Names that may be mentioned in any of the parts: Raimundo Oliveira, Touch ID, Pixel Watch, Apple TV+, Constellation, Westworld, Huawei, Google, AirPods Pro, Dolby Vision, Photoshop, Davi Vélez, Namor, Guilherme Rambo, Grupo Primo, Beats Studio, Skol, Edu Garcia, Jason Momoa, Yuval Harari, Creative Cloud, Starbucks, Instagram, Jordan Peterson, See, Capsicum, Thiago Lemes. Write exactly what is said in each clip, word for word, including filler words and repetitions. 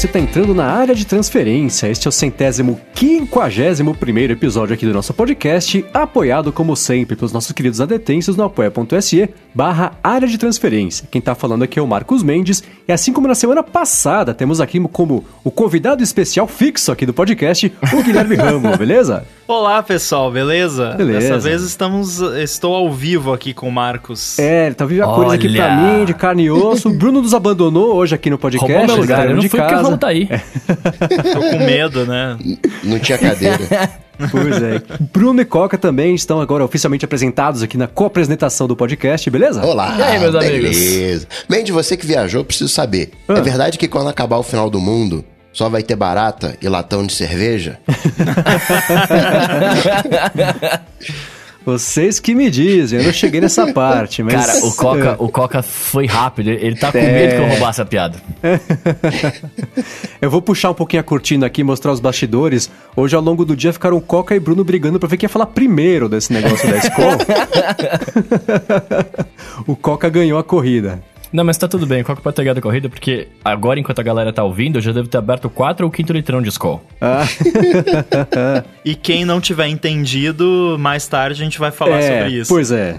você está entrando na área de transferência. Este é o centésimo quinquagésimo primeiro episódio aqui do nosso podcast, apoiado, como sempre, pelos nossos queridos adetêncios no apoia.se barra área de transferência. Quem está falando aqui é o Marcos Mendes, e assim como na semana passada, temos aqui como o convidado especial fixo aqui do podcast, o Guilherme Rambo, beleza? Olá, pessoal, beleza? beleza? Dessa vez estamos, estou ao vivo aqui com o Marcos. É, ele tá vivo a cores aqui pra mim, de carne e osso. O Bruno nos abandonou hoje aqui no podcast. Roubou meu lugar, eu não fui porque o Rambo tá aí. É. Tô com medo, né? Não tinha cadeira. Pois é. Bruno e Coca também estão agora oficialmente apresentados aqui na co-apresentação do podcast, beleza? Olá, e aí, meus amigos? Beleza. Bem, de você que viajou, preciso saber. Ah. É verdade que quando acabar o final do mundo... só vai ter barata e latão de cerveja? Vocês que me dizem, eu não cheguei nessa parte, mas... Cara, o Coca, o Coca foi rápido, ele tá com é... medo que eu roubasse a piada. Eu vou puxar um pouquinho a cortina aqui, mostrar os bastidores. Hoje, ao longo do dia, ficaram Coca e Bruno brigando pra ver quem ia falar primeiro desse negócio da escola. O Coca ganhou a corrida. Não, mas tá tudo bem, qual que pode ter ganhado a corrida? Porque agora, enquanto a galera tá ouvindo, eu já devo ter aberto o quatro ou quinto litrão de Skol. Ah. E quem não tiver entendido, mais tarde a gente vai falar é, sobre isso. Pois é.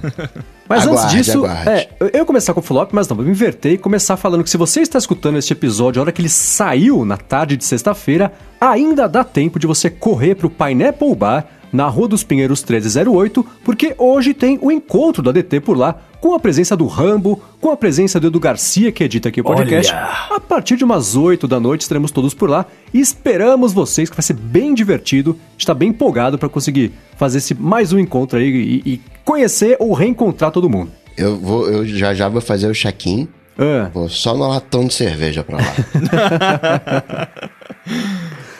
Mas aguarde, antes disso, é, eu ia começar com o flop, mas não, vou me inverter e começar falando que se você está escutando este episódio, a hora que ele saiu na tarde de sexta-feira, ainda dá tempo de você correr pro Pineapple Bar, na Rua dos Pinheiros treze zero oito, porque hoje tem o encontro do A D T por lá, com a presença do Rambo, com a presença do Edu Garcia, que edita aqui o podcast. Olha. A partir de umas oito da noite estaremos todos por lá e esperamos vocês, que vai ser bem divertido. A gente tá bem empolgado para conseguir fazer esse mais um encontro aí e, e conhecer ou reencontrar todo mundo. Eu, vou, eu já já vou fazer o check-in, ah. Vou só no latão de cerveja pra lá.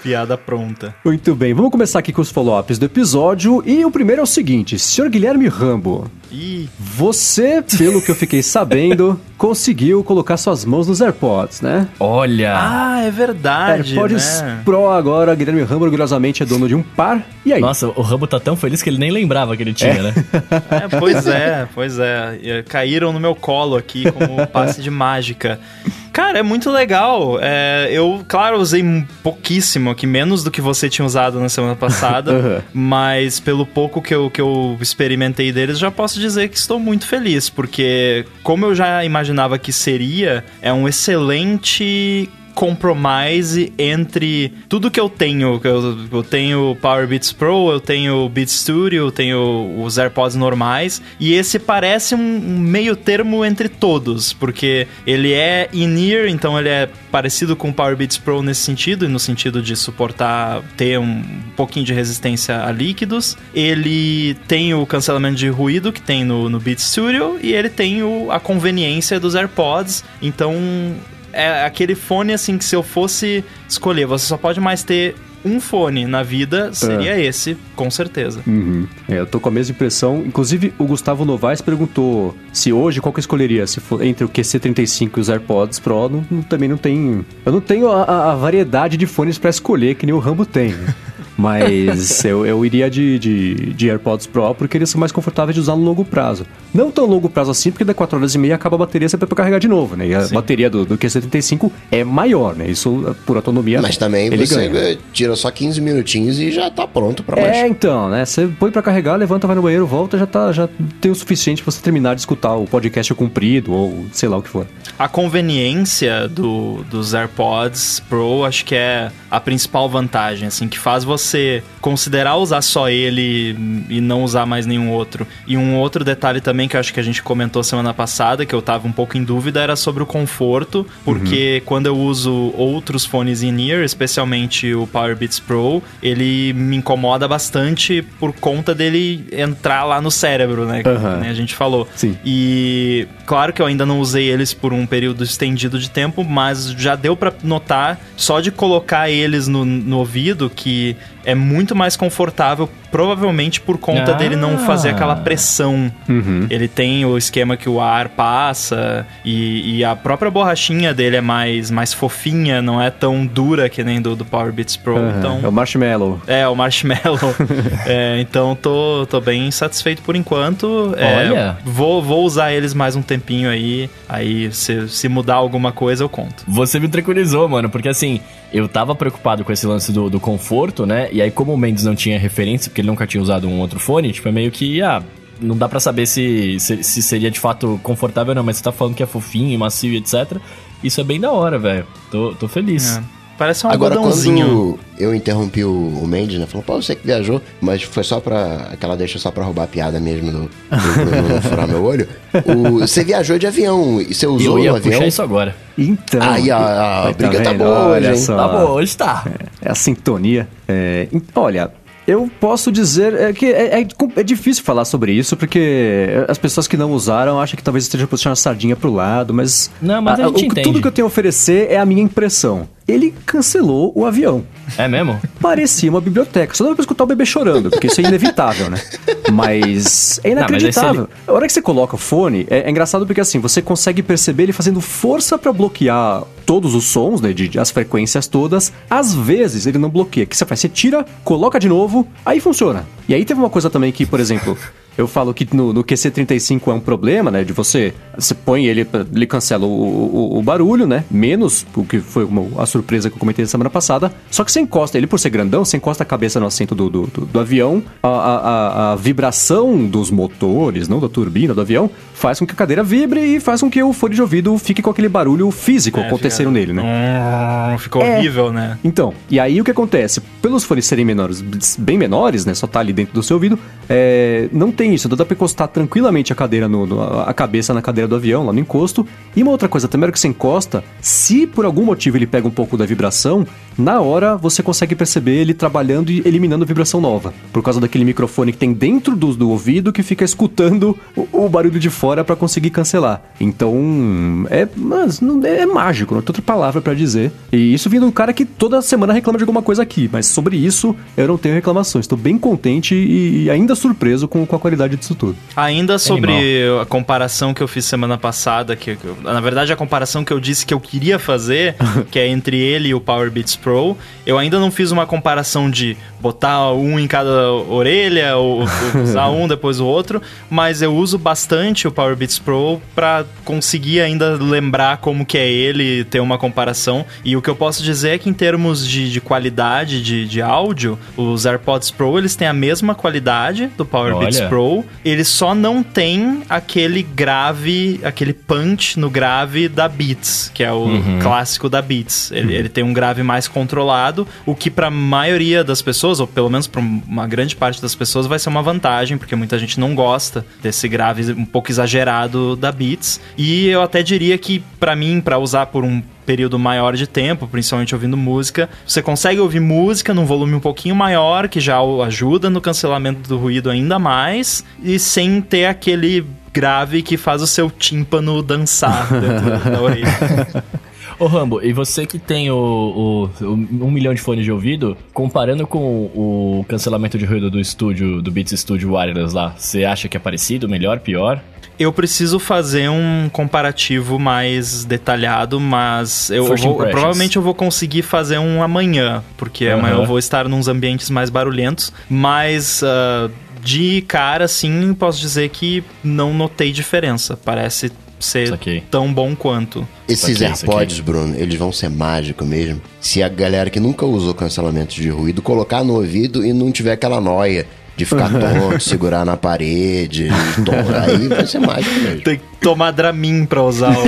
Piada pronta. Muito bem, vamos começar aqui com os follow-ups do episódio. E o primeiro é o seguinte, senhor Guilherme Rambo. Ih. Você, pelo que eu fiquei sabendo, conseguiu colocar suas mãos nos AirPods, né? Olha! Ah, é verdade, AirPods né? Pro agora, Guilherme Rambo orgulhosamente é dono de um par. E aí? Nossa, o Rambo tá tão feliz que ele nem lembrava que ele tinha, é. né? É, pois é, pois é. Caíram no meu colo aqui como um passe de mágica. Cara, é muito legal. É, eu, claro, usei pouquíssimo aqui, menos do que você tinha usado na semana passada, uhum. Mas pelo pouco que eu, que eu experimentei deles, já posso dizer que estou muito feliz, porque como eu já imaginava que seria, é um excelente... compromise entre tudo que eu tenho. Eu, eu tenho Power Beats Pro, eu tenho Beats Studio, eu tenho os AirPods normais, e esse parece um meio termo entre todos, porque ele é in-ear, então ele é parecido com o Power Beats Pro nesse sentido, e no sentido de suportar, ter um pouquinho de resistência a líquidos. Ele tem o cancelamento de ruído que tem no, no Beats Studio, e ele tem o, a conveniência dos AirPods, então... é aquele fone, assim, que se eu fosse escolher, você só pode mais ter um fone na vida, seria ah. esse, com certeza. Uhum. É, eu tô com a mesma impressão. Inclusive, o Gustavo Novaes perguntou se hoje, qual que eu escolheria? Se for entre o Q C trinta e cinco e os AirPods Pro, não, não, também não tem... eu não tenho a, a variedade de fones pra escolher que nem o Rambo tem. Mas eu, eu iria de, de, de AirPods Pro, porque eles são mais confortáveis de usar no longo prazo. Não tão longo prazo assim, porque da quatro horas e meia acaba a bateria, você vai carregar de novo, né? E a Sim. bateria do, do Q C trinta e cinco é maior, né? Isso por autonomia. Mas também ele você ganha. Tira só quinze minutinhos e já tá pronto pra mais. É, então, né? Você põe pra carregar, levanta, vai no banheiro, volta, já, tá, já tem o suficiente pra você terminar de escutar o podcast comprido ou sei lá o que for. A conveniência do, dos AirPods Pro, acho que é a principal vantagem, assim, que faz você você considerar usar só ele e não usar mais nenhum outro. E um outro detalhe também que eu acho que a gente comentou semana passada, que eu tava um pouco em dúvida, era sobre o conforto, porque uhum. quando eu uso outros fones in-ear, especialmente o Power Beats Pro, ele me incomoda bastante por conta dele entrar lá no cérebro, né? Uhum. Como a gente falou. Sim. E claro que eu ainda não usei eles por um período estendido de tempo, mas já deu pra notar, só de colocar eles no, no ouvido, que é muito mais confortável, provavelmente por conta ah. dele não fazer aquela pressão. Uhum. Ele tem o esquema que o ar passa e, e a própria borrachinha dele é mais, mais fofinha, não é tão dura que nem do, do Power Beats Pro. Uhum. Então, é o marshmallow. É, o marshmallow. é, então, tô, tô bem satisfeito por enquanto. Olha! É, vou, vou usar eles mais um tempinho aí, aí se, se mudar alguma coisa eu conto. Você me tranquilizou, mano, porque assim, eu tava preocupado com esse lance do, do conforto, né? E aí, como o Mendes não tinha referência, porque ele nunca tinha usado um outro fone, tipo, é meio que, ah, não dá pra saber se, se, se seria de fato confortável ou não, mas você tá falando que é fofinho, macio, etcétera. Isso é bem da hora, velho. Tô, tô feliz. É. Parece um algodãozinho. Agora, quando eu interrompi o, o Mendes, né? Falou, pô, você que viajou, mas foi só pra... Aquela deixa só pra roubar a piada mesmo do... do furar meu olho. O, você viajou de avião e você usou o avião? Eu ia puxar isso agora. Então... Aí, a, a briga tá, tá boa olha hoje, só. Tá boa, hoje tá. É, é a sintonia. É, olha... Eu posso dizer que é, é, é difícil falar sobre isso, porque as pessoas que não usaram acham que talvez esteja puxando a sardinha pro lado, mas, não, mas a, a gente o, entende. Tudo que eu tenho a oferecer é a minha impressão. Ele cancelou o avião. É mesmo? Parecia uma biblioteca. Só dava pra escutar o bebê chorando, porque isso é inevitável, né? Mas é inacreditável. Não, mas ele... A hora que você coloca o fone, é, é engraçado porque assim, você consegue perceber ele fazendo força pra bloquear todos os sons, né? De, de, as frequências todas. Às vezes ele não bloqueia. O que você faz? Você tira, coloca de novo, aí funciona. E aí teve uma coisa também que, por exemplo... Eu falo que no, no Q C trinta e cinco é um problema, né? De você... Você põe ele... Ele cancela o, o, o barulho, né? Menos o que foi uma, a surpresa que eu comentei na semana passada. Só que você encosta... Ele, por ser grandão, você encosta a cabeça no assento do, do, do, do avião. A, a, a vibração dos motores, não da turbina, do avião... Faz com que a cadeira vibre e faz com que o fone de ouvido fique com aquele barulho físico é, acontecendo fica... nele, né? Hum, ficou é. horrível, né? Então, e aí o que acontece? Pelos fones serem menores, bem menores, né? Só tá ali dentro do seu ouvido. É, não tem isso. Dá pra encostar tranquilamente a cadeira no, no, a cabeça na cadeira do avião, lá no encosto. E uma outra coisa também era que você encosta, se por algum motivo ele pega um pouco da vibração, na hora você consegue perceber ele trabalhando e eliminando vibração nova. Por causa daquele microfone que tem dentro do, do ouvido que fica escutando o, o barulho de fora pra conseguir cancelar. Então, é, mas não, é, é mágico, não tem outra palavra pra dizer. E isso vindo de um cara que toda semana reclama de alguma coisa aqui, mas sobre isso eu não tenho reclamações. Estou bem contente e, e ainda surpreso com, com a qualidade disso tudo. Ainda sobre Animal. A comparação que eu fiz semana passada, que, que na verdade a comparação que eu disse que eu queria fazer, que é entre ele e o Power Beats Pro, eu ainda não fiz uma comparação de botar um em cada orelha, ou, ou usar um depois o outro, mas eu uso bastante o Power Beats Pro pra conseguir ainda lembrar como que é ele, ter uma comparação. E o que eu posso dizer é que em termos de, de qualidade de, de áudio, os AirPods Pro eles têm a mesma qualidade do Power Olha. Beats Pro, eles só não tem aquele grave, aquele punch no grave da Beats, que é o uhum. clássico da Beats. Ele, uhum. ele tem um grave mais controlado, o que pra maioria das pessoas, ou pelo menos pra uma grande parte das pessoas, vai ser uma vantagem, porque muita gente não gosta desse grave um pouco exagerado gerado da Beats. E eu até diria que, pra mim, pra usar por um período maior de tempo, principalmente ouvindo música, você consegue ouvir música num volume um pouquinho maior, que já ajuda no cancelamento do ruído ainda mais, e sem ter aquele grave que faz o seu tímpano dançar dentro da orelha. Ô Rambo, e você que tem o, o, o um milhão de fones de ouvido, comparando com o cancelamento de ruído do estúdio, do Beats Studio Wireless lá, você acha que é parecido, melhor, pior? Eu preciso fazer um comparativo mais detalhado, mas eu vou, provavelmente eu vou conseguir fazer um amanhã, porque uhum. amanhã eu vou estar em uns ambientes mais barulhentos, mas... Uh, de cara, assim, posso dizer que não notei diferença. Parece ser tão bom quanto. Esses AirPods, Bruno, eles vão ser mágicos mesmo. Se a galera que nunca usou cancelamento de ruído colocar no ouvido e não tiver aquela noia de ficar tonto, segurar na parede, tomar, aí vai ser mágico mesmo. Tem que tomar Dramin pra usar o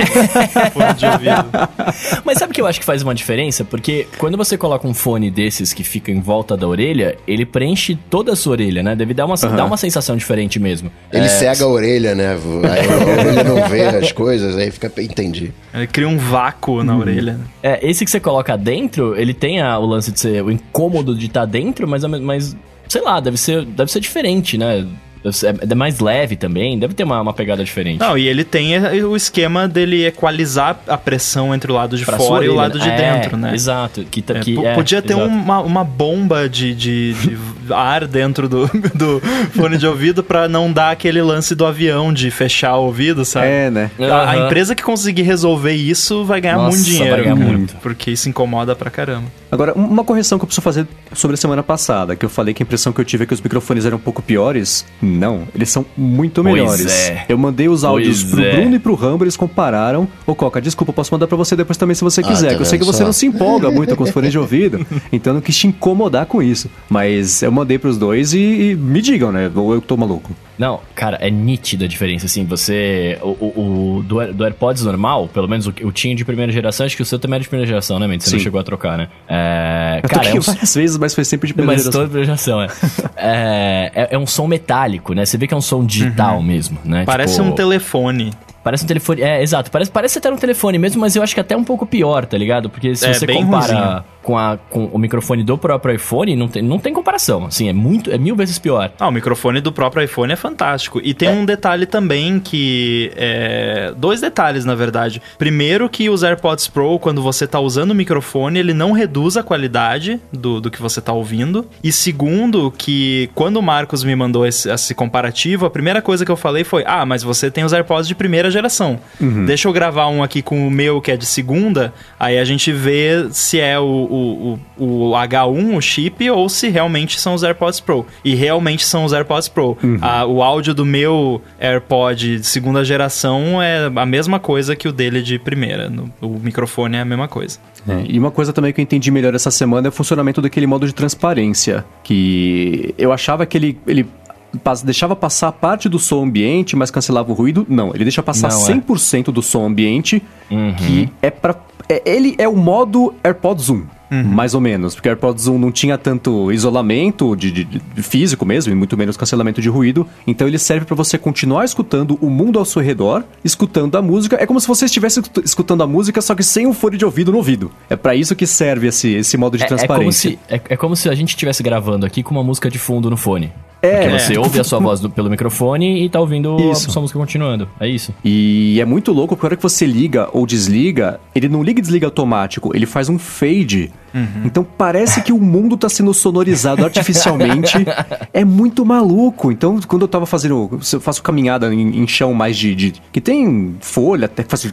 fone de ouvido. Mas sabe o que eu acho que faz uma diferença? Porque quando você coloca um fone desses que fica em volta da orelha, ele preenche toda a sua orelha, né? Deve dar uma, uhum. dar uma sensação diferente mesmo. Ele é... cega a orelha, né? Aí a orelha não vê as coisas, aí fica... Entendi. Ele cria um vácuo na hum. orelha. É, esse que você coloca dentro, ele tem a, o lance de ser o incômodo de estar dentro, mas... mas sei lá, deve ser, deve ser diferente, né? É mais leve também, deve ter uma, uma pegada diferente. Não, e ele tem o esquema dele equalizar a pressão entre o lado de pra fora e o lado de é, dentro, né? Exato. Que, que, é, é, podia ter uma, uma bomba de, de, de ar dentro do, do fone de ouvido pra não dar aquele lance do avião de fechar o ouvido, sabe? É, né? Uhum. A, a empresa que conseguir resolver isso vai ganhar Nossa, muito dinheiro. Vai ganhar muito. Porque isso incomoda pra caramba. Agora, uma correção que eu preciso fazer sobre a semana passada, que eu falei que a impressão que eu tive é que os microfones eram um pouco piores... Não, eles são muito pois melhores. É. Eu mandei os áudios pois pro é. Bruno e pro Rambo, eles compararam. Ô, Coca, desculpa, eu posso mandar pra você depois também se você quiser, ah, tá que eu sei que só. Você não se empolga muito com os fones de ouvido, então eu não quis te incomodar com isso. Mas eu mandei pros dois e, e me digam, né? Ou eu que tô maluco. Não, cara, é nítida a diferença, assim, você... O, o, o do, do AirPods normal, pelo menos o, o tinha de primeira geração, acho que o seu também era de primeira geração, né, Mendes? Você Sim. não chegou a trocar, né? É, eu cara, é um... várias vezes, mas foi sempre de primeira mas geração. Mas toda geração, é. é, é. É um som metálico, né? Você vê que é um som digital uhum. mesmo, né? Parece tipo... um telefone. Parece um telefone... É, exato. Parece, parece até um telefone mesmo, mas eu acho que até um pouco pior, tá ligado? Porque se é, você compara com, a, com o microfone do próprio iPhone, não tem, não tem comparação. Assim, é, muito, é mil vezes pior. Ah, o microfone do próprio iPhone é fantástico. E tem é. um detalhe também que... É, dois detalhes, na verdade. Primeiro que os AirPods Pro, quando você tá usando o microfone, ele não reduz a qualidade do, do que você tá ouvindo. E segundo que, quando o Marcos me mandou esse, esse comparativo, a primeira coisa que eu falei foi... Ah, mas você tem os AirPods de primeira geração. Uhum. Deixa eu gravar um aqui com o meu, que é de segunda, aí a gente vê se é o, o, o, o agá um, o chip, ou se realmente são os AirPods Pro. E realmente são os AirPods Pro. Uhum. A, o áudio do meu AirPod de segunda geração é a mesma coisa que o dele de primeira. No, o microfone é a mesma coisa. É, e uma coisa também que eu entendi melhor essa semana é o funcionamento daquele modo de transparência, que eu achava que ele... ele... deixava passar parte do som ambiente, mas cancelava o ruído. Não, ele deixa passar não, cem por cento é. do som ambiente, uhum. que é pra... É, ele é o modo AirPods um, uhum. mais ou menos, porque o AirPods um não tinha tanto isolamento de, de, de físico mesmo, e muito menos cancelamento de ruído, então ele serve pra você continuar escutando o mundo ao seu redor, escutando a música. É como se você estivesse escutando a música, só que sem um fone de ouvido no ouvido. É pra isso que serve esse, esse modo de é, transparência. É como, se, é, é como se a gente estivesse gravando aqui com uma música de fundo no fone. É. Porque você ouve a sua voz do, pelo microfone e tá ouvindo isso. a sua música continuando. É isso. E é muito louco, porque a hora que você liga ou desliga, ele não liga e desliga automático, ele faz um fade. Uhum. Então parece que o mundo tá sendo sonorizado artificialmente. É muito maluco. Então, quando eu tava fazendo... eu faço caminhada em, em chão mais de, de... que tem folha, até que faz... na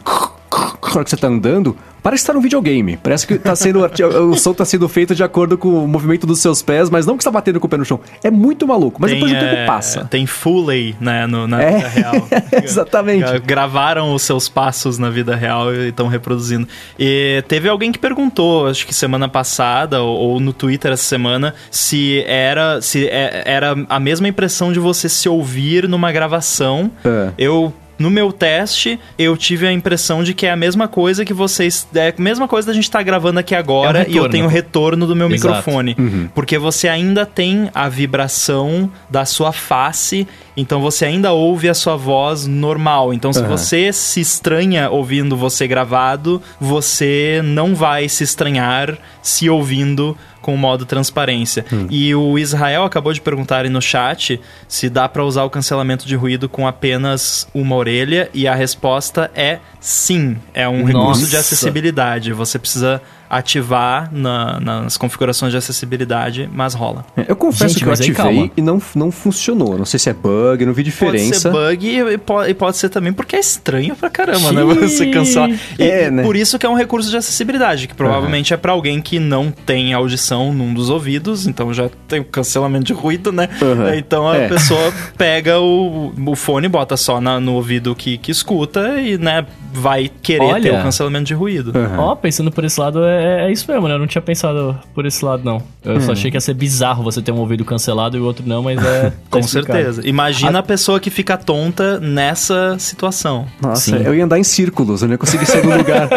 hora que você tá andando, parece que tá num videogame. Parece que tá sendo, o som tá sendo feito de acordo com o movimento dos seus pés, mas não que você tá batendo com o pé no chão. É muito maluco, mas tem, depois do é, tempo passa. Tem Foley, né, no, na é, vida real. Exatamente. Gravaram os seus passos na vida real e estão reproduzindo. E teve alguém que perguntou, acho que semana passada, ou, ou no Twitter essa semana, se era, se é, era a mesma impressão de você se ouvir numa gravação. É. Eu... No meu teste, eu tive a impressão de que é a mesma coisa que vocês... É a mesma coisa da gente estar tá gravando aqui agora, é um e eu tenho o retorno do meu Exato. microfone. Uhum. Porque você ainda tem a vibração da sua face, então você ainda ouve a sua voz normal. Então, se uhum. você se estranha ouvindo você gravado, você não vai se estranhar se ouvindo... com o modo transparência. Hum. E o Israel acabou de perguntar aí no chat se dá pra usar o cancelamento de ruído com apenas uma orelha, e a resposta é sim. É um Nossa. recurso de acessibilidade. Você precisa ativar na, nas configurações de acessibilidade, mas rola. Eu confesso Gente, que eu ativei aí, e não, não funcionou. Não sei se é bug, não vi diferença. Pode ser bug e pode, e pode ser também porque é estranho pra caramba, Xiii. né? Você cancelar. E, é, né? Por isso que é um recurso de acessibilidade, que provavelmente uhum. é pra alguém que não tem audição num dos ouvidos, então já tem o cancelamento de ruído, né? Uhum. Então a é. pessoa pega o, o fone, bota só na, no ouvido que, que escuta e, né, vai querer Olha. ter o cancelamento de ruído. Ó, uhum. oh, pensando por esse lado é É isso mesmo, né? Eu não tinha pensado por esse lado, não. Eu hum. só achei que ia ser bizarro você ter um ouvido cancelado e o outro não, mas é... Com certeza. Imagina a... a pessoa que fica tonta nessa situação. Nossa, Sim. eu ia andar em círculos, eu não ia conseguir sair do lugar.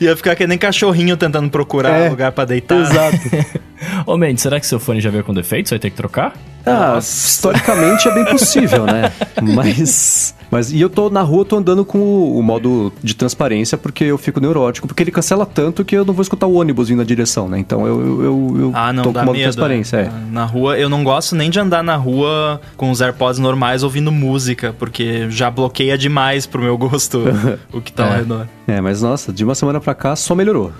Ia ficar que nem cachorrinho tentando procurar é. lugar pra deitar. Exato. Ô, Mendes, será que seu fone já veio com defeito? Você vai ter que trocar? Ah, Nossa. historicamente é bem possível, né? Mas... Mas, e eu tô na rua, tô andando com o, o modo de transparência, porque eu fico neurótico, porque ele cancela tanto que eu não vou escutar o ônibus vindo na direção, né? Então eu, eu, eu, eu ah, não, tô com o modo medo. transparência. É. Na rua, eu não gosto nem de andar na rua com os AirPods normais ouvindo música, porque já bloqueia demais pro meu gosto o que tá é. ao redor. É, mas nossa, de uma semana pra cá só melhorou.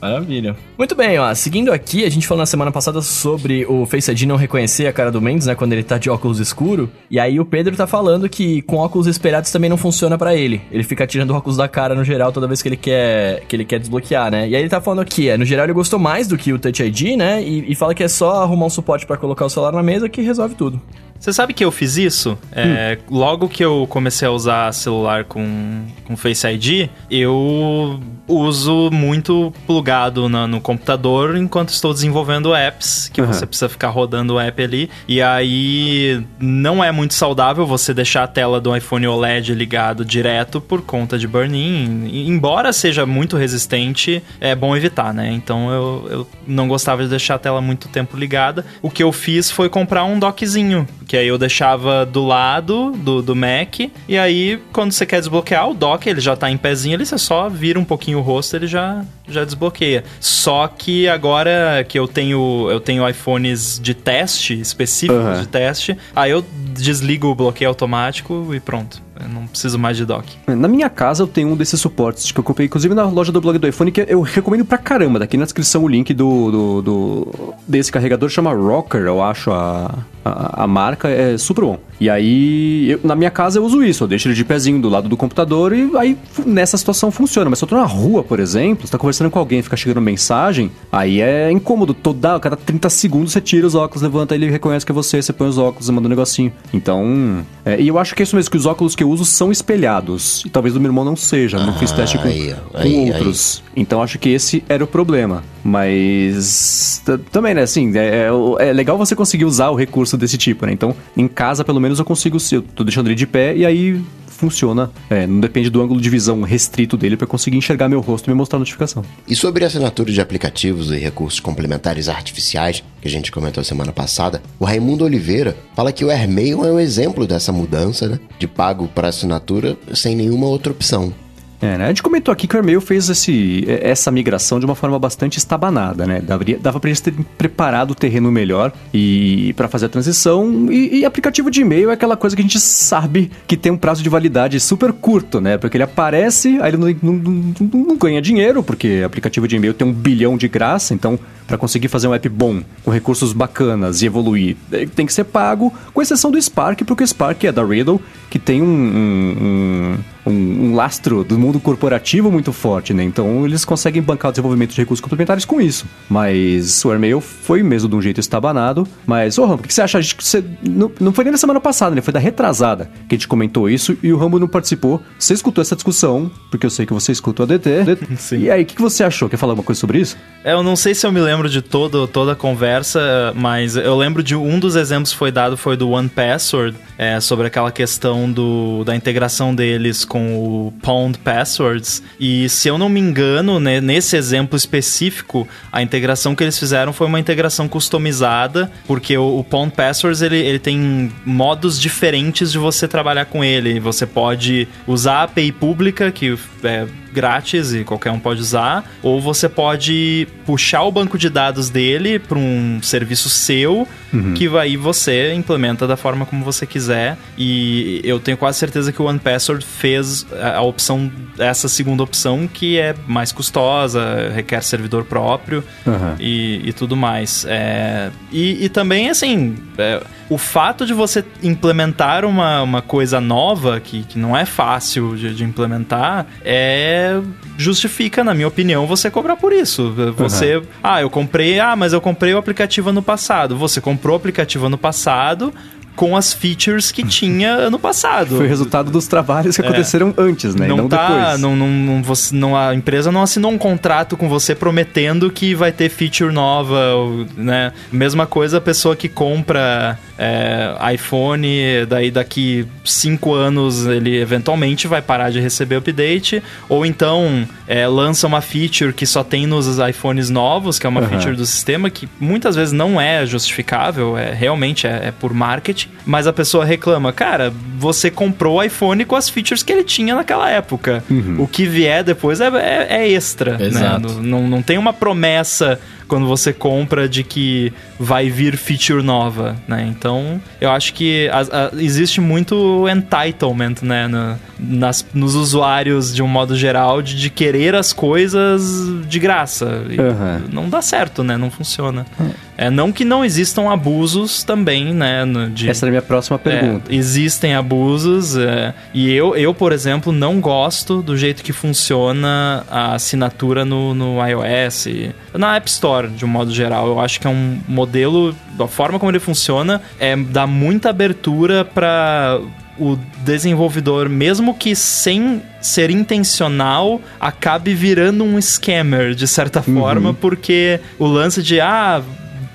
Maravilha. Muito bem, ó. Seguindo aqui, a gente falou na semana passada sobre o Face I D não reconhecer a cara do Mendes, né? Quando ele tá de óculos escuro. E aí o Pedro tá falando que com óculos espelhados também não funciona pra ele. Ele fica tirando o óculos da cara no geral toda vez que ele quer, que ele quer desbloquear, né? E aí ele tá falando aqui, é, no geral ele gostou mais do que o Touch I D, né? E, e fala que é só arrumar um suporte pra colocar o celular na mesa que resolve tudo. Você sabe que eu fiz isso? É, hum. Logo que eu comecei a usar celular com, com Face I D, eu uso muito plugado na, no computador enquanto estou desenvolvendo apps, que uhum. você precisa ficar rodando o app ali. E aí não é muito saudável você deixar a tela do iPhone O L E D ligado direto por conta de burn-in. Embora seja muito resistente, é bom evitar, né? Então eu, eu não gostava de deixar a tela muito tempo ligada. O que eu fiz foi comprar um dockzinho, que aí eu deixava do lado do, do Mac, e aí quando você quer desbloquear o dock, ele já tá em pezinho ali, você só vira um pouquinho o rosto, ele já, já desbloqueia. Só que agora que eu tenho eu tenho iPhones de teste, específicos uhum. de teste, aí eu desligo o bloqueio automático e pronto. Eu não preciso mais de dock. Na minha casa eu tenho um desses suportes que eu comprei, inclusive na loja do blog do iPhone, que eu recomendo pra caramba. Daqui na descrição o link do, do, do desse carregador, chama Rocker, eu acho a, a, a marca, é super bom. E aí, eu, na minha casa eu uso isso, eu deixo ele de pezinho do lado do computador e aí nessa situação funciona. Mas se eu tô na rua, por exemplo, você tá conversando com alguém, fica chegando mensagem, aí é incômodo. Toda, cada trinta segundos você tira os óculos, levanta, ele reconhece que é você, você põe os óculos e manda um negocinho. Então, é, e eu acho que é isso mesmo, que os óculos que eu uso são espelhados. E talvez o meu irmão não seja, não ah, fiz teste com, aí, com aí, outros. Aí. Então acho que esse era o problema. Mas t- também, né, assim, é, é legal você conseguir usar o recurso desse tipo, né? Então, em casa, pelo menos, eu consigo ser. Eu tô deixando ele de pé e aí funciona. É, não depende do ângulo de visão restrito dele para conseguir enxergar meu rosto e me mostrar a notificação. E sobre a assinatura de aplicativos e recursos complementares artificiais, que a gente comentou semana passada, o Raimundo Oliveira fala que o AirMail é um exemplo dessa mudança, né? De pago para assinatura sem nenhuma outra opção. É, né? A gente comentou aqui que o AirMail fez esse, essa migração de uma forma bastante estabanada, né? Dava, dava pra eles terem preparado o terreno melhor e, pra fazer a transição. E, e aplicativo de e-mail é aquela coisa que a gente sabe que tem um prazo de validade super curto, né? Porque ele aparece, aí ele não, não, não, não ganha dinheiro, porque aplicativo de e-mail tem um bilhão de graça, então pra conseguir fazer um app bom, com recursos bacanas e evoluir, tem que ser pago, com exceção do Spark, porque o Spark é da Riddle, que tem um... um, um Um, um lastro do mundo corporativo muito forte, né? Então eles conseguem bancar o desenvolvimento de recursos complementares com isso. Mas o AirMail foi mesmo de um jeito estabanado. Mas, ô oh, Rambo, o que você acha? A gente, você, não, não foi nem na semana passada, né? Foi da retrasada que a gente comentou isso e o Rambo não participou. Você escutou essa discussão, porque eu sei que você escutou a D T. Sim. E aí, o que, que você achou? Quer falar alguma coisa sobre isso? É, eu não sei se eu me lembro de todo, toda a conversa, mas eu lembro de um dos exemplos que foi dado foi do OnePassword, é, sobre aquela questão do, da integração deles com com o Pound Passwords, e se eu não me engano, né, nesse exemplo específico, a integração que eles fizeram foi uma integração customizada, porque o, o Pound Passwords ele, ele tem modos diferentes de você trabalhar com ele. Você pode usar a API pública, que é grátis e qualquer um pode usar, ou você pode puxar o banco de dados dele para um serviço seu, uhum. que aí você implementa da forma como você quiser. E eu tenho quase certeza que o OnePassword fez a opção, essa segunda opção, que é mais custosa, requer servidor próprio, uhum. e, e tudo mais. É, e, e também, assim, é, o fato de você implementar uma, uma coisa nova, que, que não é fácil de, de implementar, é justifica, na minha opinião, você cobrar por isso. Você, uhum. ah, eu comprei, ah, mas eu comprei o aplicativo ano passado. Você comprou o aplicativo ano passado com as features que tinha ano passado. Foi o resultado dos trabalhos que é. aconteceram antes, né? Não, e não tá, depois. Não, não, não, você, não, a empresa não assinou um contrato com você prometendo que vai ter feature nova, né? Mesma coisa a pessoa que compra é, iPhone, daí daqui cinco anos ele eventualmente vai parar de receber update, ou então é, lança uma feature que só tem nos iPhones novos, que é uma uhum. feature do sistema, que muitas vezes não é justificável, é, realmente é, é por marketing, mas a pessoa reclama, cara, você comprou o iPhone com as features que ele tinha naquela época, uhum. o que vier depois é, é, é extra, exato. Né? Não, não tem uma promessa quando você compra de que vai vir feature nova, né? Então, eu acho que a, a, existe muito entitlement, né? Na, nas, nos usuários, de um modo geral, de, de querer as coisas de graça. E uhum. não dá certo, né? Não funciona. Uhum. É, não que não existam abusos também, né? No, de, essa é a minha próxima pergunta. É, existem abusos, é, e eu, eu, por exemplo, não gosto do jeito que funciona a assinatura no, no iOS, e, na App Store, de um modo geral. Eu acho que é um modelo, da forma como ele funciona, é, dá muita abertura para o desenvolvedor, mesmo que sem ser intencional, acabe virando um scammer, de certa uhum. forma, porque o lance de, ah,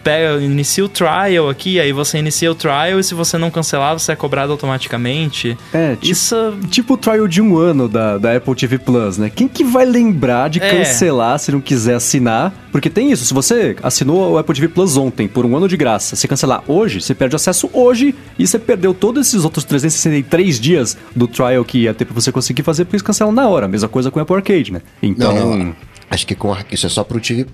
pega, inicia o trial aqui, aí você inicia o trial e se você não cancelar, você é cobrado automaticamente. É, tipo, isso... tipo o trial de um ano da, da Apple T V+, né? Quem que vai lembrar de cancelar é. se não quiser assinar? Porque tem isso, se você assinou o Apple T V+ ontem, por um ano de graça, se cancelar hoje, você perde acesso hoje e você perdeu todos esses outros trezentos e sessenta e três dias do trial que ia ter pra você conseguir fazer, porque eles cancelam na hora. Mesma coisa com o Apple Arcade, né? Então... Não, não. Acho que com isso é só pro T V+.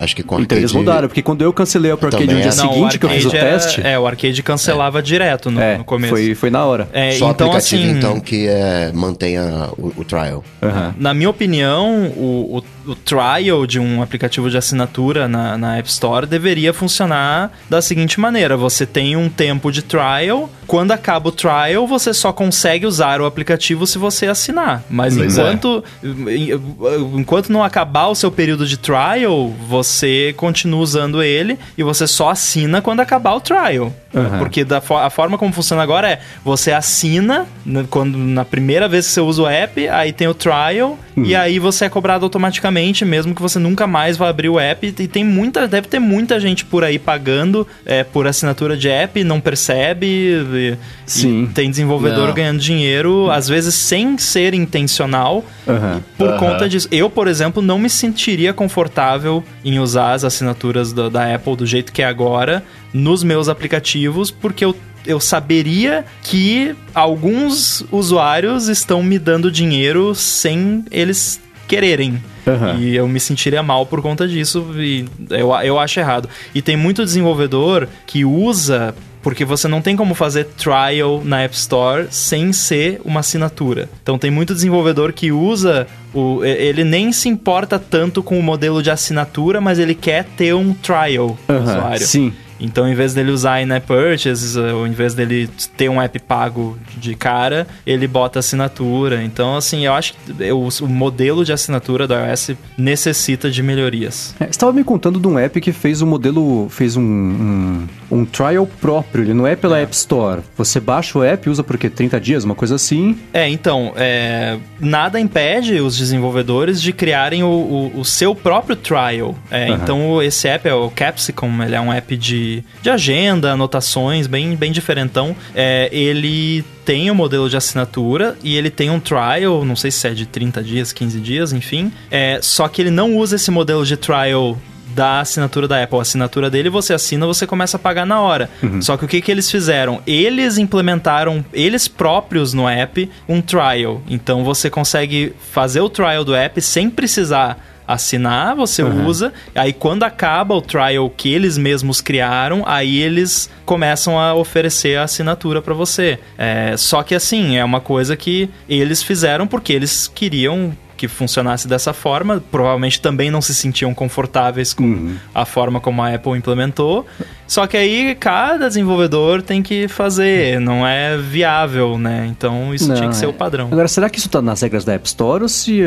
Acho que com então arcade... eles mudaram, porque quando eu cancelei o Arcade no dia seguinte que eu fiz o era, teste... É, o Arcade cancelava é. direto no, é, no começo. Foi, foi na hora. É, só então, aplicativo, assim, então, que é, mantenha o, o trial. Uhum. Na minha opinião, o, o, o trial de um aplicativo de assinatura na, na App Store deveria funcionar da seguinte maneira. Você tem um tempo de trial, quando acaba o trial, você só consegue usar o aplicativo se você assinar. Mas pois enquanto, é. enquanto não acabar o seu período de trial, você... Você continua usando ele e você só assina quando acabar o trial. Uhum. Porque da fo- a forma como funciona agora é, você assina n- quando, na primeira vez que você usa o app, aí tem o trial, uhum. e aí você é cobrado automaticamente, mesmo que você nunca mais vá abrir o app. E tem muita, deve ter muita gente por aí pagando é, por assinatura de app, não percebe, e, Sim. e tem desenvolvedor não. ganhando dinheiro, uhum. às vezes sem ser intencional, uhum. por uhum. conta disso. Eu, por exemplo, não me sentiria confortável em usar as assinaturas do, da Apple do jeito que é agora, nos meus aplicativos, porque eu, eu saberia que alguns usuários estão me dando dinheiro sem eles quererem. Uhum. E eu me sentiria mal por conta disso, e eu, eu acho errado. E tem muito desenvolvedor que usa... Porque você não tem como fazer trial na App Store sem ser uma assinatura. Então, tem muito desenvolvedor que usa... O, ele nem se importa tanto com o modelo de assinatura, mas ele quer ter um trial do uhum, usuário. Sim. Então, em vez dele usar in-app purchases, ou em vez dele ter um app pago de cara, ele bota assinatura. Então, assim, eu acho que eu, o modelo de assinatura do iOS necessita de melhorias. É, você estava me contando de um app que fez um modelo, fez um, um, um trial próprio, ele não é pela é. App Store. Você baixa o app e usa por quê? trinta dias, uma coisa assim? É, então, é, nada impede os desenvolvedores de criarem o, o, o seu próprio trial. É, uhum. Então, esse app é o Capsicum, ele é um app de de agenda, anotações, bem, bem diferentão. É, ele tem o um modelo de assinatura e ele tem um trial, não sei se é de trinta dias, quinze dias, enfim. É, só que ele não usa esse modelo de trial da assinatura da Apple. A assinatura dele, você assina, você começa a pagar na hora. Uhum. Só que o que, que eles fizeram? Eles implementaram, eles próprios no app, um trial. Então, você consegue fazer o trial do app sem precisar... assinar, você uhum. usa, aí quando acaba o trial que eles mesmos criaram, aí eles começam a oferecer a assinatura pra você. É, só que assim, é uma coisa que eles fizeram porque eles queriam que funcionasse dessa forma, provavelmente também não se sentiam confortáveis com uhum. a forma como a Apple implementou, só que aí cada desenvolvedor tem que fazer, não é viável, né? Então isso não, tinha que ser é. o padrão. Agora, será que isso tá nas regras da App Store ou se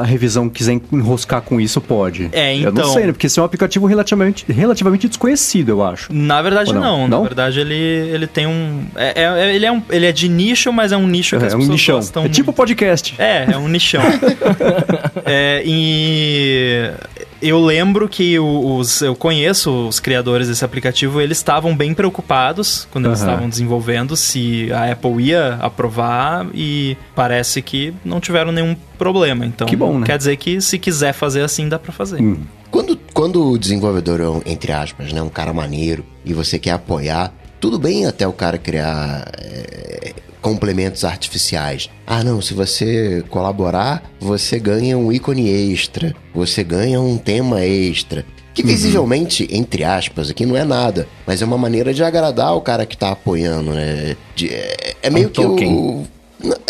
a revisão quiser enroscar com isso, pode? É, então... Eu não sei, né? Porque esse é um aplicativo relativamente, relativamente desconhecido, eu acho. Na verdade, não? não. Na não? verdade, ele, ele tem um... É, é, ele, é um... Ele é de nicho, mas é um nicho que é, as é um pessoas nichão. Gostam... É tipo podcast. É, é um nichão. É, e Eu lembro que os, eu conheço os criadores desse aplicativo, eles estavam bem preocupados quando eles estavam uhum. desenvolvendo se a Apple ia aprovar e parece que não tiveram nenhum problema. Então, que bom, né? Quer dizer que se quiser fazer assim, dá pra fazer. Hum. Quando, quando o desenvolvedor é, entre aspas, né, um cara maneiro e você quer apoiar, tudo bem até o cara criar... É... complementos artificiais. Ah, não, se você colaborar, você ganha um ícone extra, você ganha um tema extra, que visivelmente, uhum. entre aspas, aqui não é nada, mas é uma maneira de agradar o cara que tá apoiando, né? De, é, é meio um que o,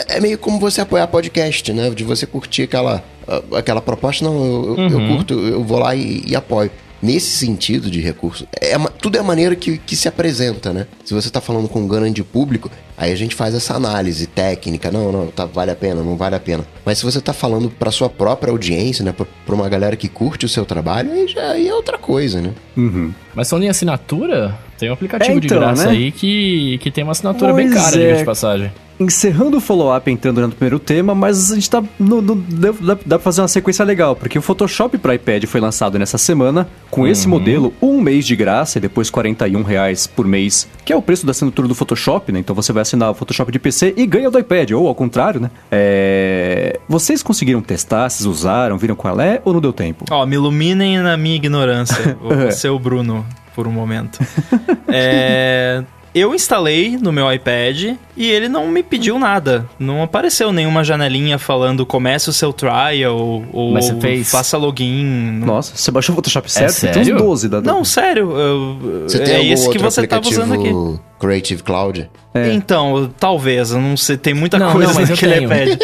é meio como você apoiar podcast, né? De você curtir aquela, aquela proposta, não, eu, uhum. eu curto, eu vou lá e, e apoio. Nesse sentido de recurso, é, tudo é a maneira que, que se apresenta, né? Se você tá falando com um grande público, aí a gente faz essa análise técnica, não, não, tá, vale a pena, não vale a pena. Mas se você tá falando pra sua própria audiência, né? Pra, pra uma galera que curte o seu trabalho, aí, já, aí é outra coisa, né? Uhum. Mas falando em assinatura, tem um aplicativo é, então, de graça, né? Aí que, que tem uma assinatura pois bem cara, é... diga de passagem. Encerrando o follow-up, então, durante o primeiro tema, mas a gente tá... No, no, dá, dá pra fazer uma sequência legal, porque o Photoshop para iPad foi lançado nessa semana, com esse uhum. modelo, um mês de graça e depois quarenta e um reais por mês, que é o preço da assinatura do Photoshop, né? Então você vai assinar o Photoshop de P C e ganha o do iPad, ou ao contrário, né? É... Vocês conseguiram testar, vocês usaram, viram qual é, ou não deu tempo? Ó, oh, me iluminem na minha ignorância, o seu Bruno, por um momento. é... Eu instalei no meu iPad e ele não me pediu nada. Não apareceu nenhuma janelinha falando comece o seu trial ou Mas você fez... faça login. Nossa, você baixou o Photoshop certo? É sério? Tem uns doze da... Não, sério. Eu... Você tem é esse que você estava usando aqui. Creative Cloud? É. Então, talvez. Não sei, tem muita não, coisa não, mas naquele iPad.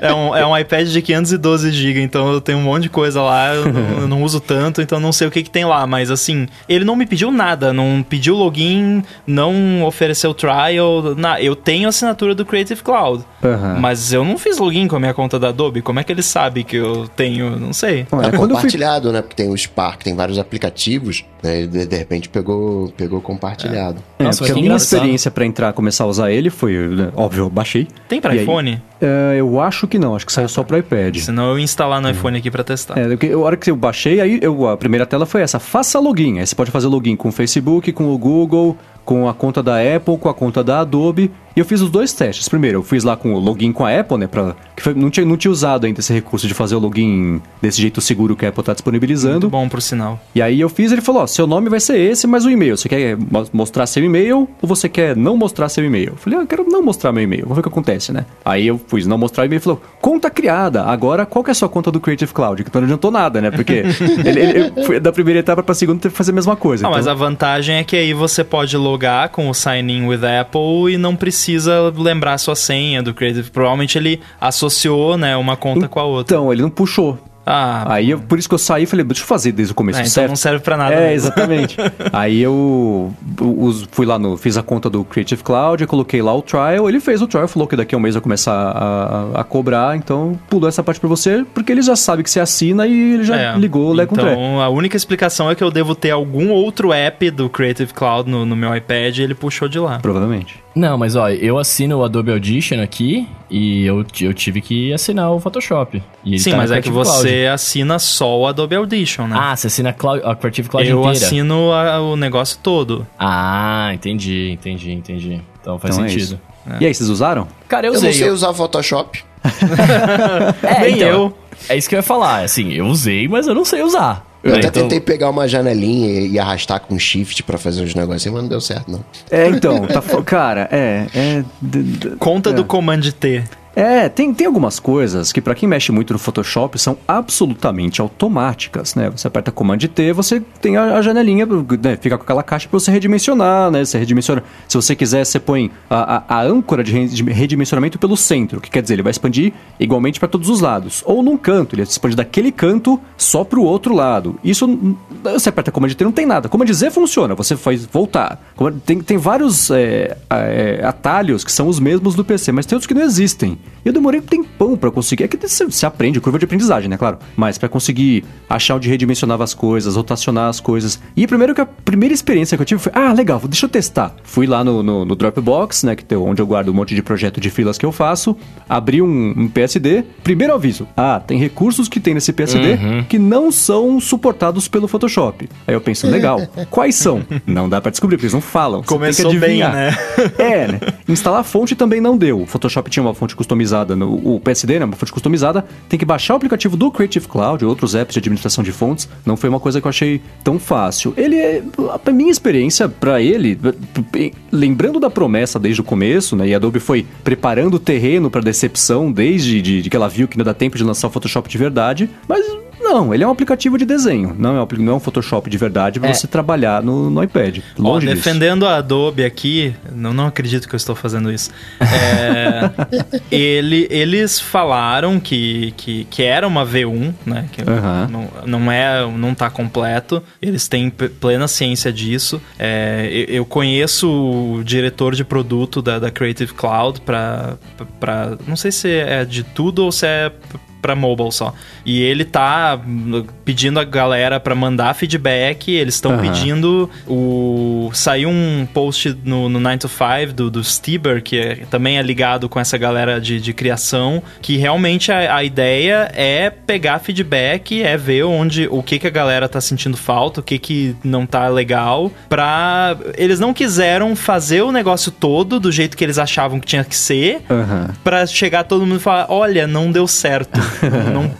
É um, é um iPad de quinhentos e doze gigabytes, então eu tenho um monte de coisa lá, eu não, eu não uso tanto, então não sei o que, que tem lá. Mas assim, ele não me pediu nada, não pediu login, não ofereceu trial. Na, eu tenho assinatura do Creative Cloud, uhum. mas eu não fiz login com a minha conta da Adobe. Como é que ele sabe que eu tenho? Não sei. É compartilhado, né? Porque tem o Spark, tem vários aplicativos, né? E de repente pegou, pegou compartilhado. É. Nossa, é, porque a experiência pra entrar, começar a usar ele foi, né, óbvio, eu baixei. Tem pra e iPhone? Aí, uh, eu acho que não, acho que saiu só pra iPad. Senão eu ia instalar no uhum. iPhone aqui pra testar. É, porque a hora que eu baixei, aí eu, a primeira tela foi essa, faça login. Aí você pode fazer login com o Facebook, com o Google, com a conta da Apple, com a conta da Adobe. E eu fiz os dois testes. Primeiro, eu fiz lá com o login com a Apple, né? Pra, que foi, não, tinha, não tinha usado ainda esse recurso de fazer o login desse jeito seguro que a Apple tá disponibilizando. Muito bom, por sinal. E aí eu fiz, ele falou, ó, seu nome vai ser esse, mas o e-mail. Você quer mostrar seu e-mail ou você quer não mostrar seu e-mail? Eu falei, ah, eu quero não mostrar meu e-mail, vamos ver o que acontece, né? Aí eu fiz não mostrar o e-mail e falou, conta criada. Agora, qual que é a sua conta do Creative Cloud? Então não adiantou nada, né? Porque ele, ele, ele, da primeira etapa pra segunda teve que fazer a mesma coisa. Não, então... mas a vantagem é que aí você pode logar com o Sign In with Apple e não precisa precisa lembrar a sua senha do Creative. Provavelmente ele associou, né, uma conta então, com a outra. Então, ele não puxou. Ah, aí eu, por isso que eu saí e falei, deixa eu fazer desde o começo, é, certo? Então não serve pra nada. É, mesmo. Exatamente. Aí eu fui lá, no, fiz a conta do Creative Cloud, eu coloquei lá o trial, ele fez o trial, falou que daqui a um mês vai começar a, a, a cobrar, então pulou essa parte pra você, porque ele já sabe que você assina e ele já é, ligou o Lé Contré. Então a única explicação é que eu devo ter algum outro app do Creative Cloud no, no meu iPad e ele puxou de lá. Provavelmente. Não, mas ó, eu assino o Adobe Audition aqui e eu, eu tive que assinar o Photoshop. E sim, tá, mas é que você Cloud. Assina só o Adobe Audition, né? Ah, você assina a, Cloud, a Creative Cloud eu inteira. Eu assino a, o negócio todo. Ah, entendi, entendi, entendi. Então faz então sentido. É é. E aí, vocês usaram? Cara, eu usei. Eu não sei usar o Photoshop. é, Nem então, eu. É isso que eu ia falar. Assim, eu usei, mas eu não sei usar. Eu até então... tentei pegar uma janelinha e arrastar com shift pra fazer uns negócios, mas não deu certo, não. É, então, tá, cara, é... é d, d, Conta é. do Command T. É, tem, tem algumas coisas que pra quem mexe muito no Photoshop são absolutamente automáticas, né? Você aperta Command T, você tem a, a janelinha, né? Fica com aquela caixa pra você redimensionar, né? Você redimeciona. Se você quiser, você põe a, a, a âncora de redimensionamento pelo centro, que quer dizer, ele vai expandir igualmente pra todos os lados. Ou num canto, ele expande daquele canto só pro outro lado. Isso, você aperta Command T, não tem nada. Command Z funciona, você faz voltar. Tem, tem vários é, é, atalhos que são os mesmos do P C, mas tem outros que não existem. E eu demorei um tempão pra conseguir. É que você aprende, curva de aprendizagem, né, claro. Mas pra conseguir achar onde redimensionava as coisas, rotacionar as coisas. E primeiro que a primeira experiência que eu tive foi... Ah, legal, deixa eu testar. Fui lá no, no, no Dropbox, né, que tem, onde eu guardo um monte de projeto de filas que eu faço. Abri um, um P S D. Primeiro aviso. Ah, tem recursos que tem nesse P S D uhum. que não são suportados pelo Photoshop. Aí eu penso, legal, quais são? Não dá pra descobrir, porque eles não falam. Começou tem que bem, né? É, né? Instalar a fonte também não deu. O Photoshop tinha uma fonte customizada. No, o P S D, né? Uma fonte customizada. Tem que baixar o aplicativo do Creative Cloud, outros apps de administração de fontes. Não foi uma coisa que eu achei tão fácil. Ele é... A minha experiência pra ele... Lembrando da promessa desde o começo, né? E a Adobe foi preparando o terreno pra decepção desde de, de que ela viu que não dá tempo de lançar o Photoshop de verdade. Mas... Não, ele é um aplicativo de desenho, não é um, não é um Photoshop de verdade pra é. você trabalhar no, no iPad. Longe Ó, defendendo disso. A Adobe aqui, não, não acredito que eu estou fazendo isso. É, ele, eles falaram que, que, que era uma V um, né? Que uhum. não, não, é, não tá completo. Eles têm plena ciência disso. É, eu conheço o diretor de produto da, da Creative Cloud pra, pra... Não sei se é de tudo ou se é... pra mobile só. E ele tá pedindo a galera pra mandar feedback, eles estão uhum. pedindo o... Saiu um post no, no nine to five do, do Stieber, que é, também é ligado com essa galera de, de criação, que realmente a, a ideia é pegar feedback, é ver onde, o que que a galera tá sentindo falta, o que que não tá legal, pra... Eles não quiseram fazer o negócio todo do jeito que eles achavam que tinha que ser, uhum. pra chegar todo mundo e falar, olha, não deu certo.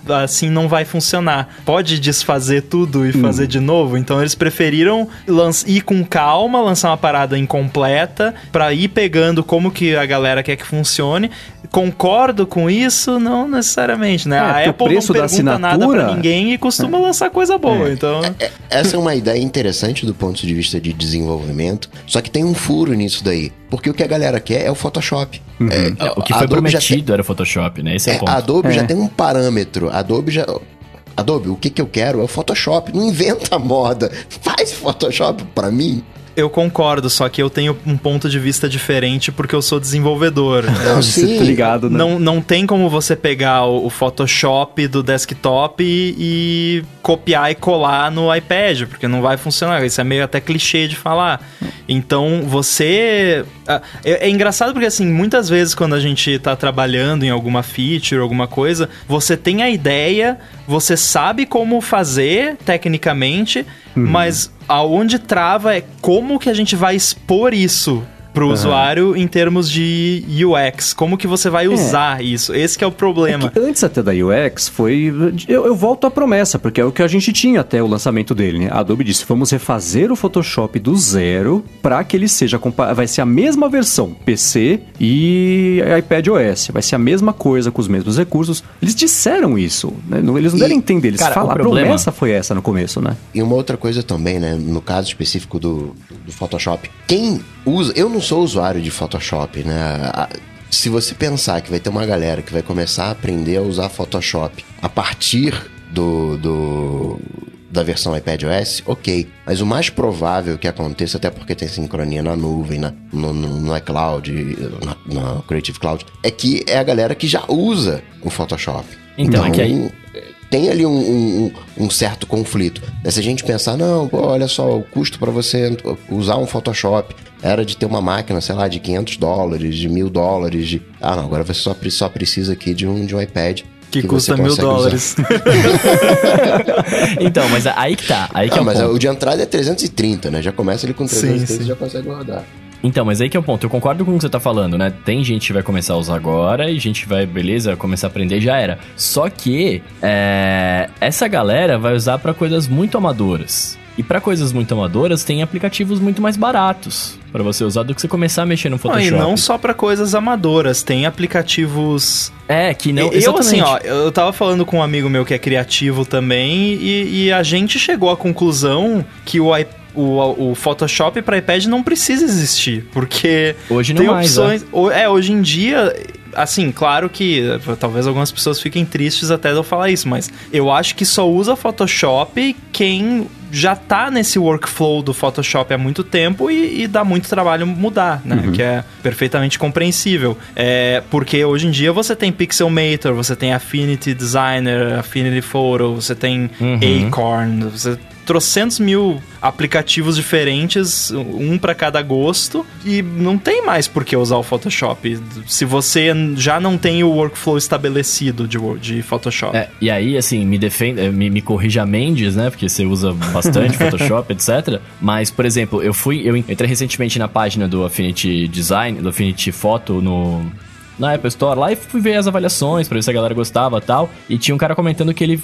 Não, assim não vai funcionar. Pode desfazer tudo e hum. fazer de novo. Então eles preferiram lança, ir com calma, lançar uma parada incompleta pra ir pegando como que a galera quer que funcione. Concordo com isso? Não necessariamente, né? É, a Apple não pergunta nada pra ninguém e costuma é. lançar coisa boa. É. Então... Essa é uma ideia interessante do ponto de vista de desenvolvimento, só que tem um furo nisso daí. Porque o que a galera quer é o Photoshop. Uhum. É, o que foi prometido tem... era o Photoshop, né? Esse é, é o ponto. A Adobe é. já tem um parâmetro. A Adobe já... Adobe, o que, que eu quero é o Photoshop. Não inventa moda. Faz Photoshop pra mim. Eu concordo, só que eu tenho um ponto de vista diferente porque eu sou desenvolvedor. Não, sim. Tá ligado, né? Não, não tem como você pegar o, o Photoshop do desktop e, e copiar e colar no iPad, porque não vai funcionar. Isso é meio até clichê de falar. Então, você... É, é engraçado porque, assim, muitas vezes quando a gente tá trabalhando em alguma feature, alguma coisa, você tem a ideia, você sabe como fazer tecnicamente, uhum. mas... Aonde trava é como que a gente vai expor isso pro uhum. usuário em termos de U X. Como que você vai é. usar isso? Esse que é o problema. É antes até da U X foi... Eu, eu volto à promessa, porque é o que a gente tinha até o lançamento dele, né? A Adobe disse, vamos refazer o Photoshop do zero para que ele seja... Vai ser a mesma versão P C e iPadOS. Vai ser a mesma coisa com os mesmos recursos. Eles disseram isso, né? Eles não e, deram entender, eles cara, falaram. A promessa foi essa no começo, né? E uma outra coisa também, né? No caso específico do, do Photoshop, quem usa... Eu não sou usuário de Photoshop, né? Se você pensar que vai ter uma galera que vai começar a aprender a usar Photoshop a partir do, do da versão iPadOS, ok. Mas o mais provável que aconteça, até porque tem sincronia na nuvem, na, no, no, no iCloud, na, na Creative Cloud, é que é a galera que já usa o Photoshop. Então, então é que aí... Tem ali um, um, um certo conflito. Se a gente pensar, não, pô, olha só, o custo para você usar um Photoshop era de ter uma máquina, sei lá, de quinhentos dólares, de mil dólares, de... Ah, não, agora você só, só precisa aqui de um, de um iPad. Que, que custa mil dólares. Então, mas aí que tá. Aí que não, é o mas ponto. O de entrada é trezentos e trinta, né? Já começa ele com trezentos e trinta, sim, sim. E já consegue guardar. Então, mas aí que é o ponto. Eu concordo com o que você tá falando, né? Tem gente que vai começar a usar agora e gente vai, beleza, começar a aprender e já era. Só que é, essa galera vai usar pra coisas muito amadoras. E pra coisas muito amadoras, tem aplicativos muito mais baratos pra você usar do que você começar a mexer no Photoshop. Não, e não só pra coisas amadoras, tem aplicativos... É, que não... Eu, exatamente. Assim, ó, eu tava falando com um amigo meu que é criativo também e, e a gente chegou à conclusão que o iPad... O, o Photoshop para iPad não precisa existir, porque hoje não tem mais, opções... É. é, hoje em dia... Assim, claro que talvez algumas pessoas fiquem tristes até de eu falar isso, mas eu acho que só usa Photoshop quem já tá nesse workflow do Photoshop há muito tempo e, e dá muito trabalho mudar, né? Uhum. Que é perfeitamente compreensível. É, porque hoje em dia você tem Pixelmator, você tem Affinity Designer, Affinity Photo, você tem uhum. Acorn, você... trocentos mil aplicativos diferentes, um para cada gosto, e não tem mais por que usar o Photoshop se você já não tem o workflow estabelecido de, de Photoshop. É, e aí, assim, me defenda, me, me corrija Mendes, né, porque você usa bastante Photoshop, etcétera. Mas, por exemplo, eu fui, eu entrei recentemente na página do Affinity Design, do Affinity Photo no... na Apple Store, lá e fui ver as avaliações pra ver se a galera gostava e tal, e tinha um cara comentando que ele,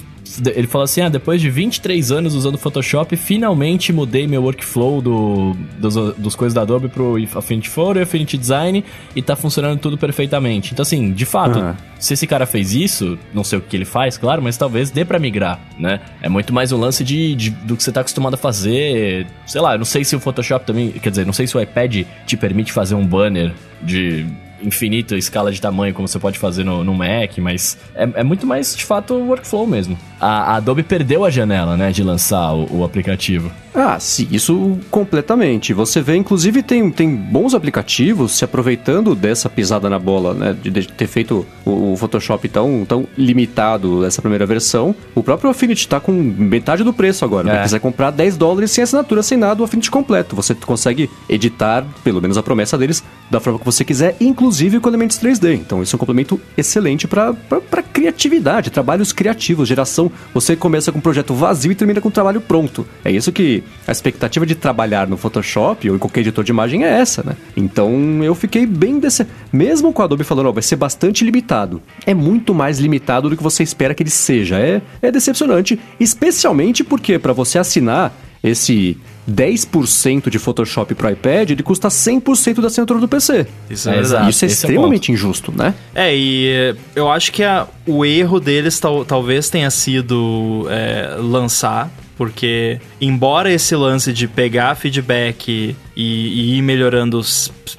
ele falou assim, ah, depois de vinte e três anos usando Photoshop, finalmente mudei meu workflow do, dos, dos coisas da Adobe pro Affinity Photo e Affinity Design, e tá funcionando tudo perfeitamente. Então assim, de fato, uhum. se esse cara fez isso, não sei o que ele faz, claro, mas talvez dê pra migrar, né? É muito mais um lance de, de, do que você tá acostumado a fazer, sei lá, não sei se o Photoshop também, quer dizer, não sei se o iPad te permite fazer um banner de... infinita escala de tamanho, como você pode fazer no, no Mac, mas é, é muito mais, de fato, workflow mesmo. A, a Adobe perdeu a janela, né, de lançar o, o aplicativo. Ah, sim, isso completamente. Você vê, inclusive, tem, tem bons aplicativos se aproveitando dessa pisada na bola, né, de, de ter feito o, o Photoshop tão, tão limitado, essa primeira versão. O próprio Affinity tá com metade do preço agora. É. Se quiser comprar dez dólares sem assinatura, sem nada, o Affinity completo. Você consegue editar, pelo menos a promessa deles, da forma que você quiser, inclusive inclusive com elementos três D, então isso é um complemento excelente para criatividade, trabalhos criativos, geração, você começa com um projeto vazio e termina com um trabalho pronto. É isso que a expectativa de trabalhar no Photoshop ou em qualquer editor de imagem é essa, né? Então eu fiquei bem desse... mesmo com a Adobe falando, ó, vai ser bastante limitado, é muito mais limitado do que você espera que ele seja, é, é decepcionante, especialmente porque para você assinar esse... dez por cento de Photoshop pro iPad, ele custa cem por cento da assinatura do P C. Isso é, exato. Isso é extremamente é injusto, né? É, e eu acho que a, o erro deles tal, talvez tenha sido é, lançar, porque embora esse lance de pegar feedback e, e ir melhorando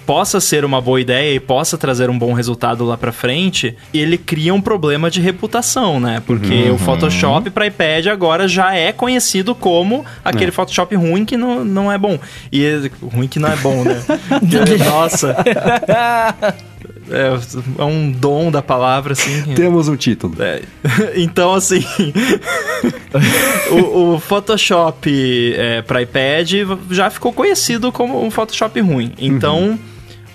possa ser uma boa ideia e possa trazer um bom resultado lá pra frente, ele cria um problema de reputação, né? Porque uhum. o Photoshop pra iPad agora já é conhecido como aquele é. Photoshop ruim que não, não é bom. E ruim que não é bom, né? Nossa... É um dom da palavra, assim. Temos um título. É. Então, assim... o, o Photoshop é, para iPad já ficou conhecido como um Photoshop ruim. Então... Uhum.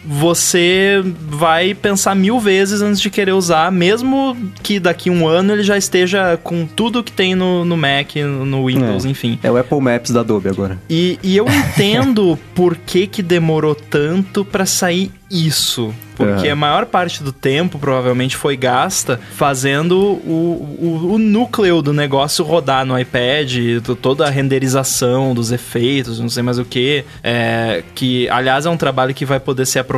Você vai pensar mil vezes antes de querer usar, mesmo que daqui a um ano ele já esteja com tudo que tem no, no Mac, no Windows, é, enfim. É o Apple Maps da Adobe agora. E, e eu entendo por que que demorou tanto pra sair isso. Porque é. a maior parte do tempo, provavelmente, foi gasta fazendo o, o, o núcleo do negócio rodar no iPad, toda a renderização dos efeitos, não sei mais o que. É, que, aliás, é um trabalho que vai poder ser aproveitado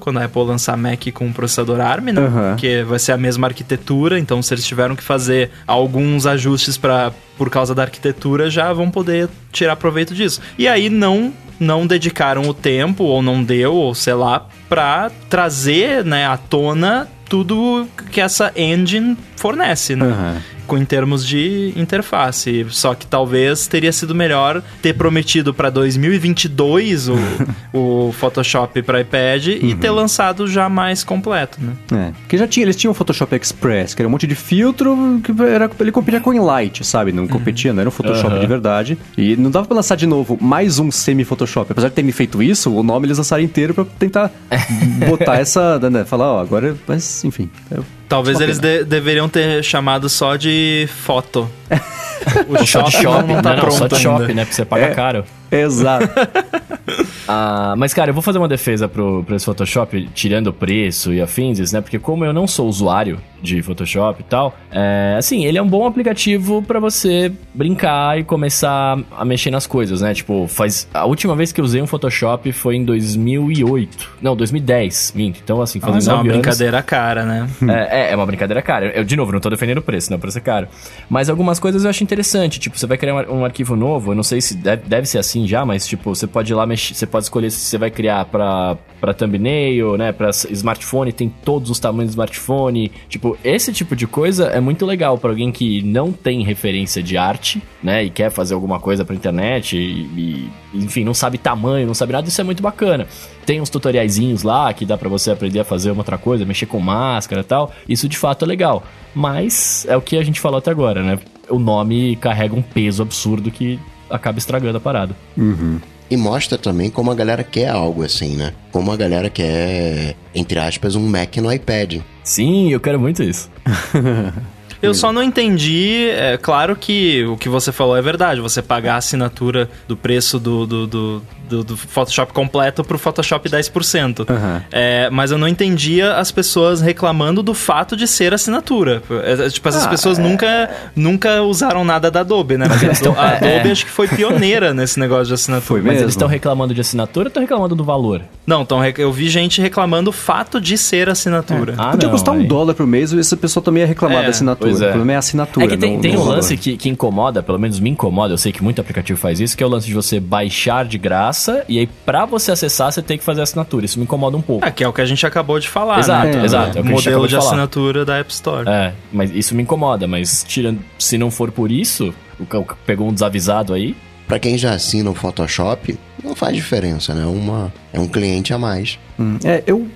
quando a Apple lançar Mac com processador ARM, né? Uhum. Porque vai ser a mesma arquitetura, então se eles tiveram que fazer alguns ajustes pra, por causa da arquitetura, já vão poder tirar proveito disso. E aí não... não dedicaram o tempo, ou não deu, ou sei lá, pra trazer, né, à tona tudo que essa engine fornece, né? Uhum. Em termos de interface. Só que talvez teria sido melhor ter prometido para dois mil e vinte e dois o, o Photoshop para iPad uhum. e ter lançado já mais completo, né? É. Porque já tinha, eles tinham o Photoshop Express, que era um monte de filtro, que era, ele competia com o Enlight, sabe? Não competia, não era um Photoshop uhum. de verdade. E não dava para lançar de novo mais um semi-Photoshop. Apesar de terem feito isso, o nome eles lançaram inteiro para tentar botar essa... Né? Falar, ó, agora... Mas, enfim... Eu... Talvez eles de- deveriam ter chamado só de foto. O shop, shop não, não tá não, pronto só de shop, ainda. Né? Porque você paga é, caro. Exato. ah, mas, cara, eu vou fazer uma defesa pro, pro esse Photoshop, tirando o preço e afins, né? Porque como eu não sou usuário de Photoshop e tal, é, assim, ele é um bom aplicativo pra você brincar e começar a mexer nas coisas, né? Tipo, faz... A última vez que eu usei um Photoshop foi em dois mil e oito. Não, dois mil e dez, minto. Então, assim, foi ah, mas é uma anos. Brincadeira cara, né? É, é, é uma brincadeira cara. Eu, de novo, não tô defendendo o preço, não, o preço é caro. Mas algumas coisas eu acho interessante. Tipo, você vai criar um, um arquivo novo, eu não sei se deve, deve ser assim assim já, mas tipo, você pode ir lá mexer, você pode escolher se você vai criar pra, pra thumbnail, né, pra smartphone, tem todos os tamanhos do smartphone. Tipo, esse tipo de coisa é muito legal pra alguém que não tem referência de arte, né, e quer fazer alguma coisa pra internet e, e enfim, não sabe tamanho, não sabe nada, isso é muito bacana. Tem uns tutoriaizinhos lá que dá pra você aprender a fazer uma outra coisa, mexer com máscara e tal, isso de fato é legal, mas é o que a gente falou até agora, né, o nome carrega um peso absurdo que acaba estragando a parada. Uhum. E mostra também como a galera quer algo assim, né? Como a galera quer, entre aspas, um Mac no iPad. Sim, eu quero muito isso. Eu só não entendi, é claro que o que você falou é verdade, você pagar a assinatura do preço do, do, do, do, do Photoshop completo pro Photoshop dez por cento. Uhum. É, mas eu não entendia as pessoas reclamando do fato de ser assinatura. É, tipo, essas ah, pessoas é... nunca, nunca usaram nada da Adobe, né? Porque tão, a Adobe é. acho que foi pioneira nesse negócio de assinatura. Foi mesmo? Mas eles estão reclamando de assinatura ou estão reclamando do valor? Não, tão, eu vi gente reclamando o fato de ser assinatura. É. Ah, podia não, custar aí... um dólar por mês e essa pessoa também ia reclamar é. da assinatura. O problema é a assinatura. É que tem, não, tem um lance que, que incomoda, pelo menos me incomoda, eu sei que muito aplicativo faz isso, que é o lance de você baixar de graça e aí pra você acessar você tem que fazer a assinatura. Isso me incomoda um pouco. É, que é o que a gente acabou de falar, exato, né? É, exato. É o modelo de, de assinatura da App Store. É, mas isso me incomoda, mas tirando, se não for por isso, o que pegou um desavisado aí... Pra quem já assina o Photoshop, não faz diferença, né? Uma, é um cliente a mais. Hum, é, eu...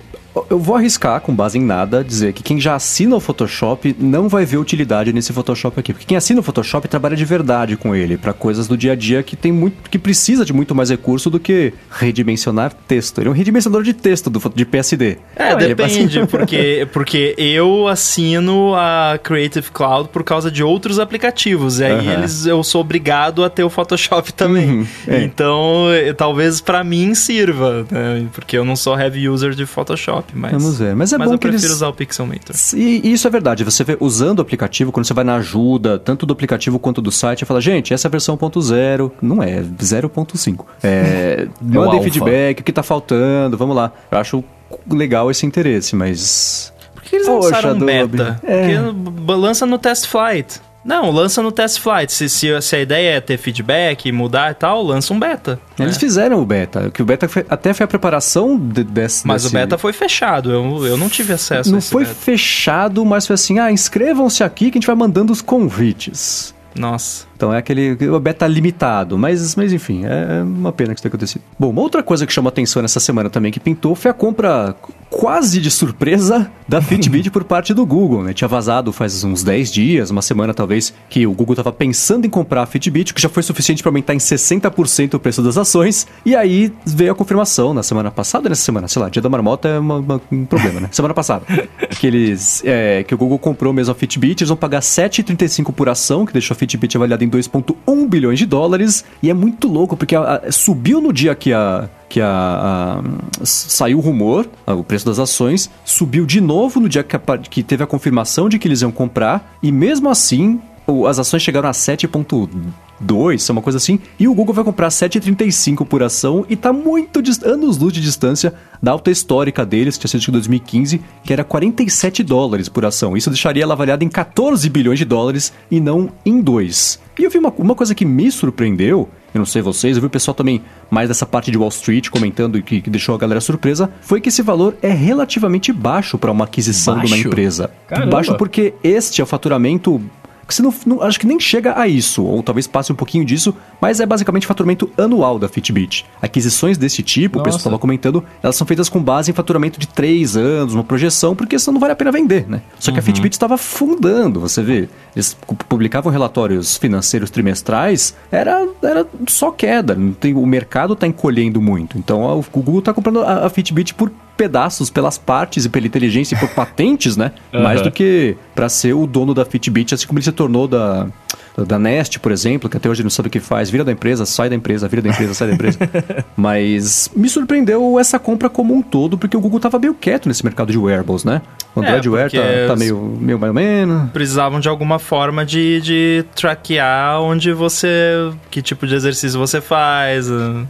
Eu vou arriscar, com base em nada, dizer que quem já assina o Photoshop não vai ver utilidade nesse Photoshop aqui. Porque quem assina o Photoshop trabalha de verdade com ele, para coisas do dia a dia que, tem muito, que precisa de muito mais recurso do que redimensionar texto. Ele é um redimensionador de texto do, de P S D. É, Ué, depende, é porque, porque eu assino a Creative Cloud por causa de outros aplicativos. E aí uh-huh. eles, eu sou obrigado a ter o Photoshop também. Uhum, é. Então, talvez para mim sirva, né? Porque eu não sou heavy user de Photoshop. Mas, Vamos ver. Mas é mas bom eu que prefiro eles... usar o Pixelmator. E isso é verdade. Você vê usando o aplicativo, quando você vai na ajuda, tanto do aplicativo quanto do site, você fala, gente, essa é a versão ponto zero. Não é, zero ponto cinco. É, mandem feedback, o que tá faltando, vamos lá. Eu acho legal esse interesse, mas... Por que eles Poxa, lançaram um beta? É. Porque lança no Test Flight. Não, lança no Test Flight. Se, se, se a ideia é ter feedback, mudar e tal, lança um beta. Eles é. fizeram o beta. Que o beta foi, até foi a preparação de, desse... Mas desse... o beta foi fechado. Eu, eu não tive acesso não a esse Não foi beta. fechado, mas foi assim, ah, inscrevam-se aqui que a gente vai mandando os convites. Nossa. Então é aquele beta limitado, mas, mas enfim, é uma pena que isso tenha acontecido. Bom, uma outra coisa que chamou atenção nessa semana também que pintou foi a compra quase de surpresa da Fitbit por parte do Google, né? Tinha vazado faz uns dez dias, uma semana talvez, que o Google estava pensando em comprar a Fitbit, que já foi suficiente para aumentar em sessenta por cento o preço das ações, e aí veio a confirmação na semana passada, nessa semana, sei lá, dia da marmota é uma, uma, um problema, né? Semana passada. Que, eles, é, que o Google comprou mesmo a Fitbit, eles vão pagar sete reais e trinta e cinco centavos por ação, que deixou a Fitbit avaliada em dois vírgula um bilhões de dólares, e é muito louco, porque a, a, subiu no dia que a... que a, a, saiu o rumor, o preço das ações, subiu de novo no dia que, a, que teve a confirmação de que eles iam comprar, e mesmo assim, as ações chegaram a sete ponto dois, uma coisa assim, e o Google vai comprar sete reais e trinta e cinco centavos por ação, e tá muito dist- anos-luz de distância da alta histórica deles, que tinha sido em dois mil e quinze, que era quarenta e sete dólares por ação. Isso deixaria ela avaliada em catorze bilhões de dólares, e não em dois. E eu vi uma, uma coisa que me surpreendeu, eu não sei vocês, eu vi o pessoal também mais dessa parte de Wall Street comentando que, que deixou a galera surpresa, foi que esse valor é relativamente baixo para uma aquisição baixo. de uma empresa. Caramba. Baixo porque este é o faturamento... que você não, não, acho que nem chega a isso, ou talvez passe um pouquinho disso, mas é basicamente faturamento anual da Fitbit. Aquisições desse tipo, Nossa. o pessoal estava comentando, elas são feitas com base em faturamento de três anos, uma projeção, porque senão não vale a pena vender, né? Só uhum. que a Fitbit estava afundando, você vê. Eles publicavam relatórios financeiros trimestrais, era, era só queda, não tem, o mercado está encolhendo muito. Então o Google está comprando a, a Fitbit por pedaços, pelas partes e pela inteligência e por patentes, né? Uhum. Mais do que para ser o dono da Fitbit, assim como ele se tornou da, da Nest, por exemplo, que até hoje não sabe o que faz, vira da empresa, sai da empresa, vira da empresa, sai da empresa. Mas me surpreendeu essa compra como um todo, porque o Google tava meio quieto nesse mercado de wearables, né? O Android é, Wear tá, tá meio, meio mais ou menos. Precisavam de alguma forma de, de traquear onde você... que tipo de exercício você faz, né?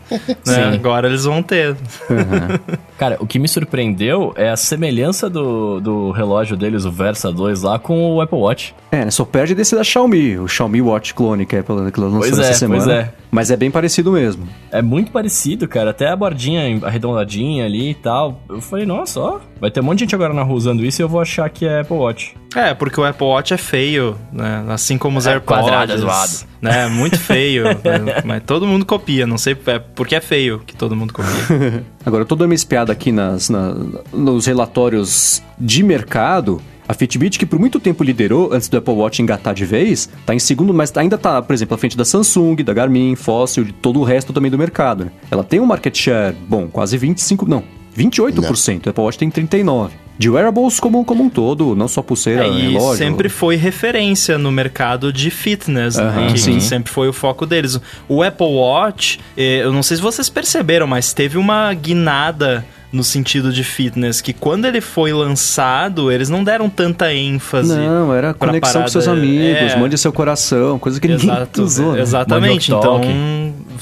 Agora eles vão ter. Uhum. Cara, o que me surpreendeu é a semelhança do, do relógio deles, o Versa dois lá, com o Apple Watch. É, só perde desse da Xiaomi. O Xiaomi Mi Watch Clone, que é pela que lançou essa é, semana. Pois é. Mas é bem parecido mesmo. É muito parecido, cara. Até a bordinha arredondadinha ali e tal. Eu falei, nossa, ó, vai ter um monte de gente agora na rua usando isso e eu vou achar que é Apple Watch. É, porque o Apple Watch é feio, né? Assim como os é, AirPods. Quadrado, zoado. Né? Muito feio. Né? Mas todo mundo copia, não sei é porque é feio que todo mundo copia. Agora, eu tô dando uma espiada aqui nas, na, nos relatórios de mercado. A Fitbit, que por muito tempo liderou antes do Apple Watch engatar de vez, tá em segundo, mas ainda tá, por exemplo, à frente da Samsung, da Garmin, Fossil e todo o resto também do mercado, né? Ela tem um market share, bom, quase vinte e cinco por cento, não, vinte e oito por cento. Não. O Apple Watch tem trinta e nove por cento. De wearables como, como um todo, não só pulseira, é, e relógio. E sempre foi referência no mercado de fitness, uhum, né? Que sim. Sempre foi o foco deles. O Apple Watch, eu não sei se vocês perceberam, mas teve uma guinada no sentido de fitness, que quando ele foi lançado, eles não deram tanta ênfase. Não, era conexão parada com seus amigos, é, mande seu coração, coisa que ninguém usou. Né? Exatamente, então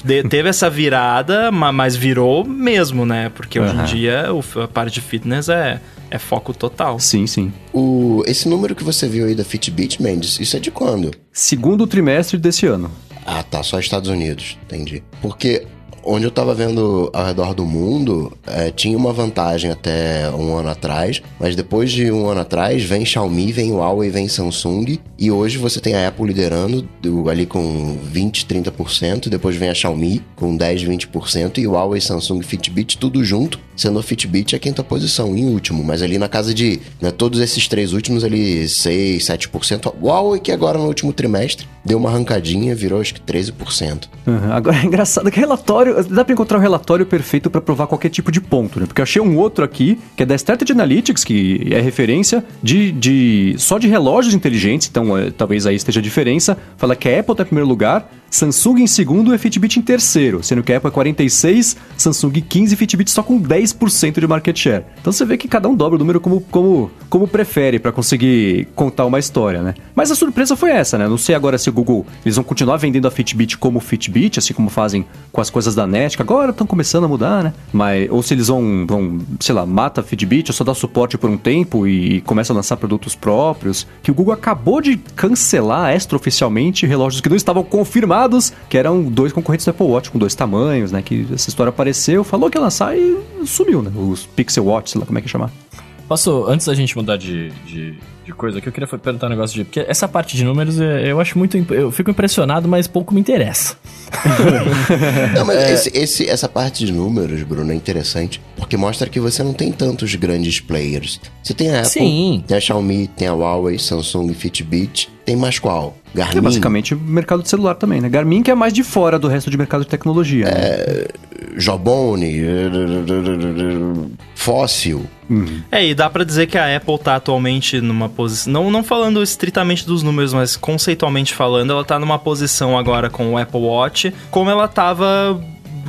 de, teve essa virada, mas virou mesmo, né? Porque hoje uhum. em dia a parte de fitness é... é foco total. Sim, sim. O, esse número que você viu aí da Fitbit, Mendes, isso é de quando? Segundo trimestre desse ano. Ah, tá. Só Estados Unidos. Entendi. Porque onde eu tava vendo ao redor do mundo, é, tinha uma vantagem até um ano atrás, mas depois de um ano atrás, vem Xiaomi, vem Huawei, vem Samsung, e hoje você tem a Apple liderando ali com vinte, trinta por cento, depois vem a Xiaomi com dez, vinte por cento, e Huawei, Samsung, Fitbit, tudo junto, sendo a Fitbit a quinta posição, em último, mas ali na casa de, né, todos esses três últimos ali, seis, sete por cento, Huawei que agora no último trimestre deu uma arrancadinha, virou acho que treze por cento. Uhum. Agora é engraçado que relatório, dá pra encontrar um relatório perfeito pra provar qualquer tipo de ponto, né? Porque eu achei um outro aqui, que é da Strategy Analytics, que é referência de, de só de relógios inteligentes, então é, talvez aí esteja a diferença. Fala que a Apple tá em primeiro lugar, Samsung em segundo e a Fitbit em terceiro, sendo que a Apple é quarenta e seis, Samsung quinze e Fitbit só com dez por cento de market share. Então você vê que cada um dobra o número como, como, como prefere pra conseguir contar uma história, né? Mas a surpresa foi essa, né? Não sei agora se o Google, eles vão continuar vendendo a Fitbit como Fitbit, assim como fazem com as coisas da Net, que agora estão começando a mudar, né? Mas, ou se eles vão, vão, sei lá, mata a Fitbit, ou só dá suporte por um tempo e começa a lançar produtos próprios, que o Google acabou de cancelar extraoficialmente relógios que não estavam confirmados, que eram dois concorrentes do Apple Watch com dois tamanhos, né? Que essa história apareceu, falou que ia lançar e sumiu, né? Os Pixel Watch, sei lá como é que chamar. Posso, antes da gente mudar de, de, de coisa, que eu queria perguntar um negócio de... Porque essa parte de números, eu acho muito... Eu fico impressionado, mas pouco me interessa. Não, mas é... esse, esse, essa parte de números, Bruno, é interessante, porque mostra que você não tem tantos grandes players. Você tem a Apple, sim, tem a Xiaomi, tem a Huawei, Samsung, Fitbit... Tem mais qual? Garmin. Que é basicamente o mercado de celular também, né? Garmin que é mais de fora do resto de mercado de tecnologia. É... Né? Jabone, Fóssil. Uhum. É, e dá pra dizer que a Apple tá atualmente numa posição... Não, não falando estritamente dos números, mas conceitualmente falando, ela tá numa posição agora com o Apple Watch, como ela tava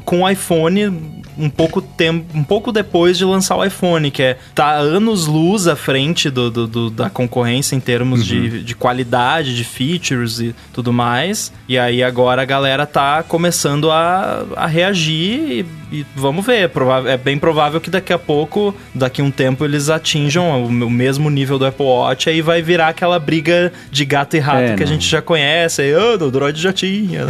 com o iPhone... Um pouco, tempo, um pouco depois de lançar o iPhone, que é, tá anos-luz à frente do, do, do, da concorrência em termos uhum. de, de qualidade, de features e tudo mais. E aí agora a galera tá começando a, a reagir e, e vamos ver. É, provável, é bem provável que daqui a pouco, daqui a um tempo, eles atinjam o, o mesmo nível do Apple Watch, aí vai virar aquela briga de gato e rato é, que não. a gente já conhece. Aí, oh, o Droid já tinha.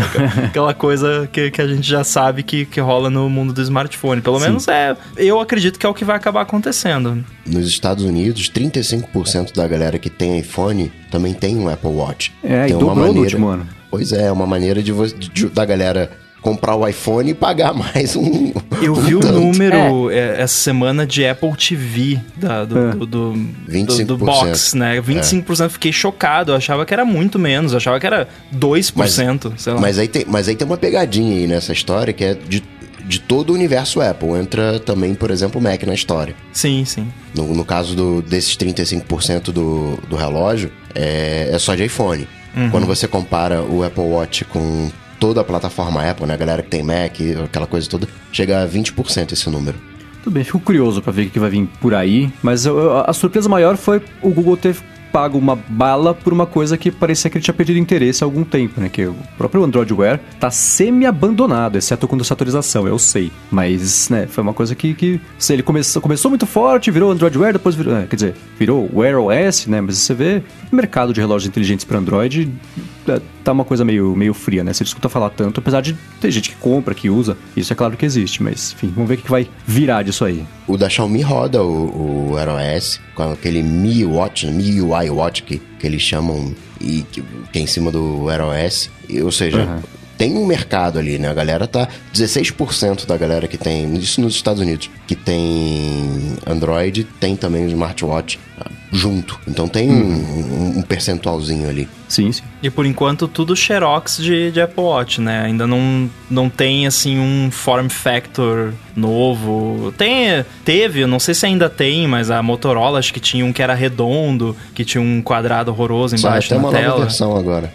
Aquela coisa que, que a gente já sabe que, que rola no mundo do smartphone. Pelo Sim. menos é, eu acredito que é o que vai acabar acontecendo. Nos Estados Unidos, trinta e cinco por cento da galera que tem iPhone também tem um Apple Watch. É, tem e uma maneira, último ano. Pois é, é uma maneira de, de, de, da galera comprar o iPhone e pagar mais um. Eu um vi tanto. O número é. essa semana de Apple T V da, do, é. do, do, do, do box, né? vinte e cinco por cento é. Fiquei chocado, eu achava que era muito menos, eu achava que era dois por cento. Mas, sei lá. Mas, aí tem, mas aí tem uma pegadinha aí nessa história que é de de todo o universo Apple. Entra também, por exemplo, o Mac na história. Sim, sim. No, no caso do, desses trinta e cinco por cento do, do relógio, é, é só de iPhone. Uhum. Quando você compara o Apple Watch com toda a plataforma Apple, né? A galera que tem Mac, aquela coisa toda, chega a vinte por cento esse número. Tudo bem, fico curioso pra ver o que vai vir por aí, mas eu, eu, a surpresa maior foi o Google ter pago uma bala por uma coisa que parecia que ele tinha perdido interesse há algum tempo, né? Que o próprio Android Wear tá semi-abandonado, exceto com essa atualização, eu sei. Mas, né, foi uma coisa que, que sei, ele começou, começou muito forte, virou Android Wear, depois virou... Quer dizer, virou Wear O S, né? Mas você vê o mercado de relógios inteligentes para Android... tá uma coisa meio, meio fria, né? Você escuta falar tanto, apesar de ter gente que compra, que usa, isso é claro que existe, mas enfim, vamos ver o que vai virar disso aí. O da Xiaomi roda o, o Air O S com aquele Mi Watch, Mi U I Watch que, que eles chamam, e que, que é em cima do Air O S, e, ou seja... Uhum. Tem um mercado ali, né? A galera tá... dezesseis por cento da galera que tem... Isso nos Estados Unidos. Que tem Android, tem também o smartwatch junto. Então tem hum. um, um percentualzinho ali. Sim, sim. E por enquanto tudo xerox de, de Apple Watch, né? Ainda não, não tem, assim, um form factor novo. Tem, teve, não sei se ainda tem, mas a Motorola acho que tinha um que era redondo, que tinha um quadrado horroroso embaixo da tela. Só tem uma nova versão agora.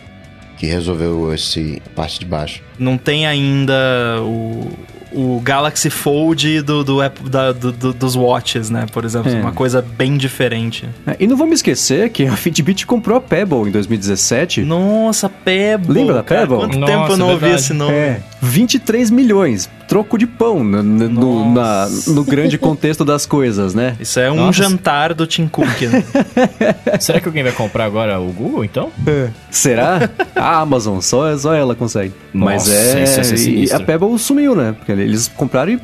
Que resolveu essa parte de baixo. Não tem ainda o, o Galaxy Fold do, do, da, do, do, dos watches, né? Por exemplo, é. Uma coisa bem diferente. É, e não vamos esquecer que a Fitbit comprou a Pebble em dois mil e dezessete. Nossa, Pebble! Lembra da Pebble? Cara, quanto Nossa, tempo eu não ouvi esse nome? É, vinte e três milhões. Troco de pão no, no, na, no grande contexto das coisas, né? Isso é um Nossa. jantar do Tim Cook, né? Será que alguém vai comprar agora o Google, então? É. Será? A Amazon, só, só ela consegue. Nossa, mas é... Isso é sinistro. E a Pebble sumiu, né? Porque eles compraram e...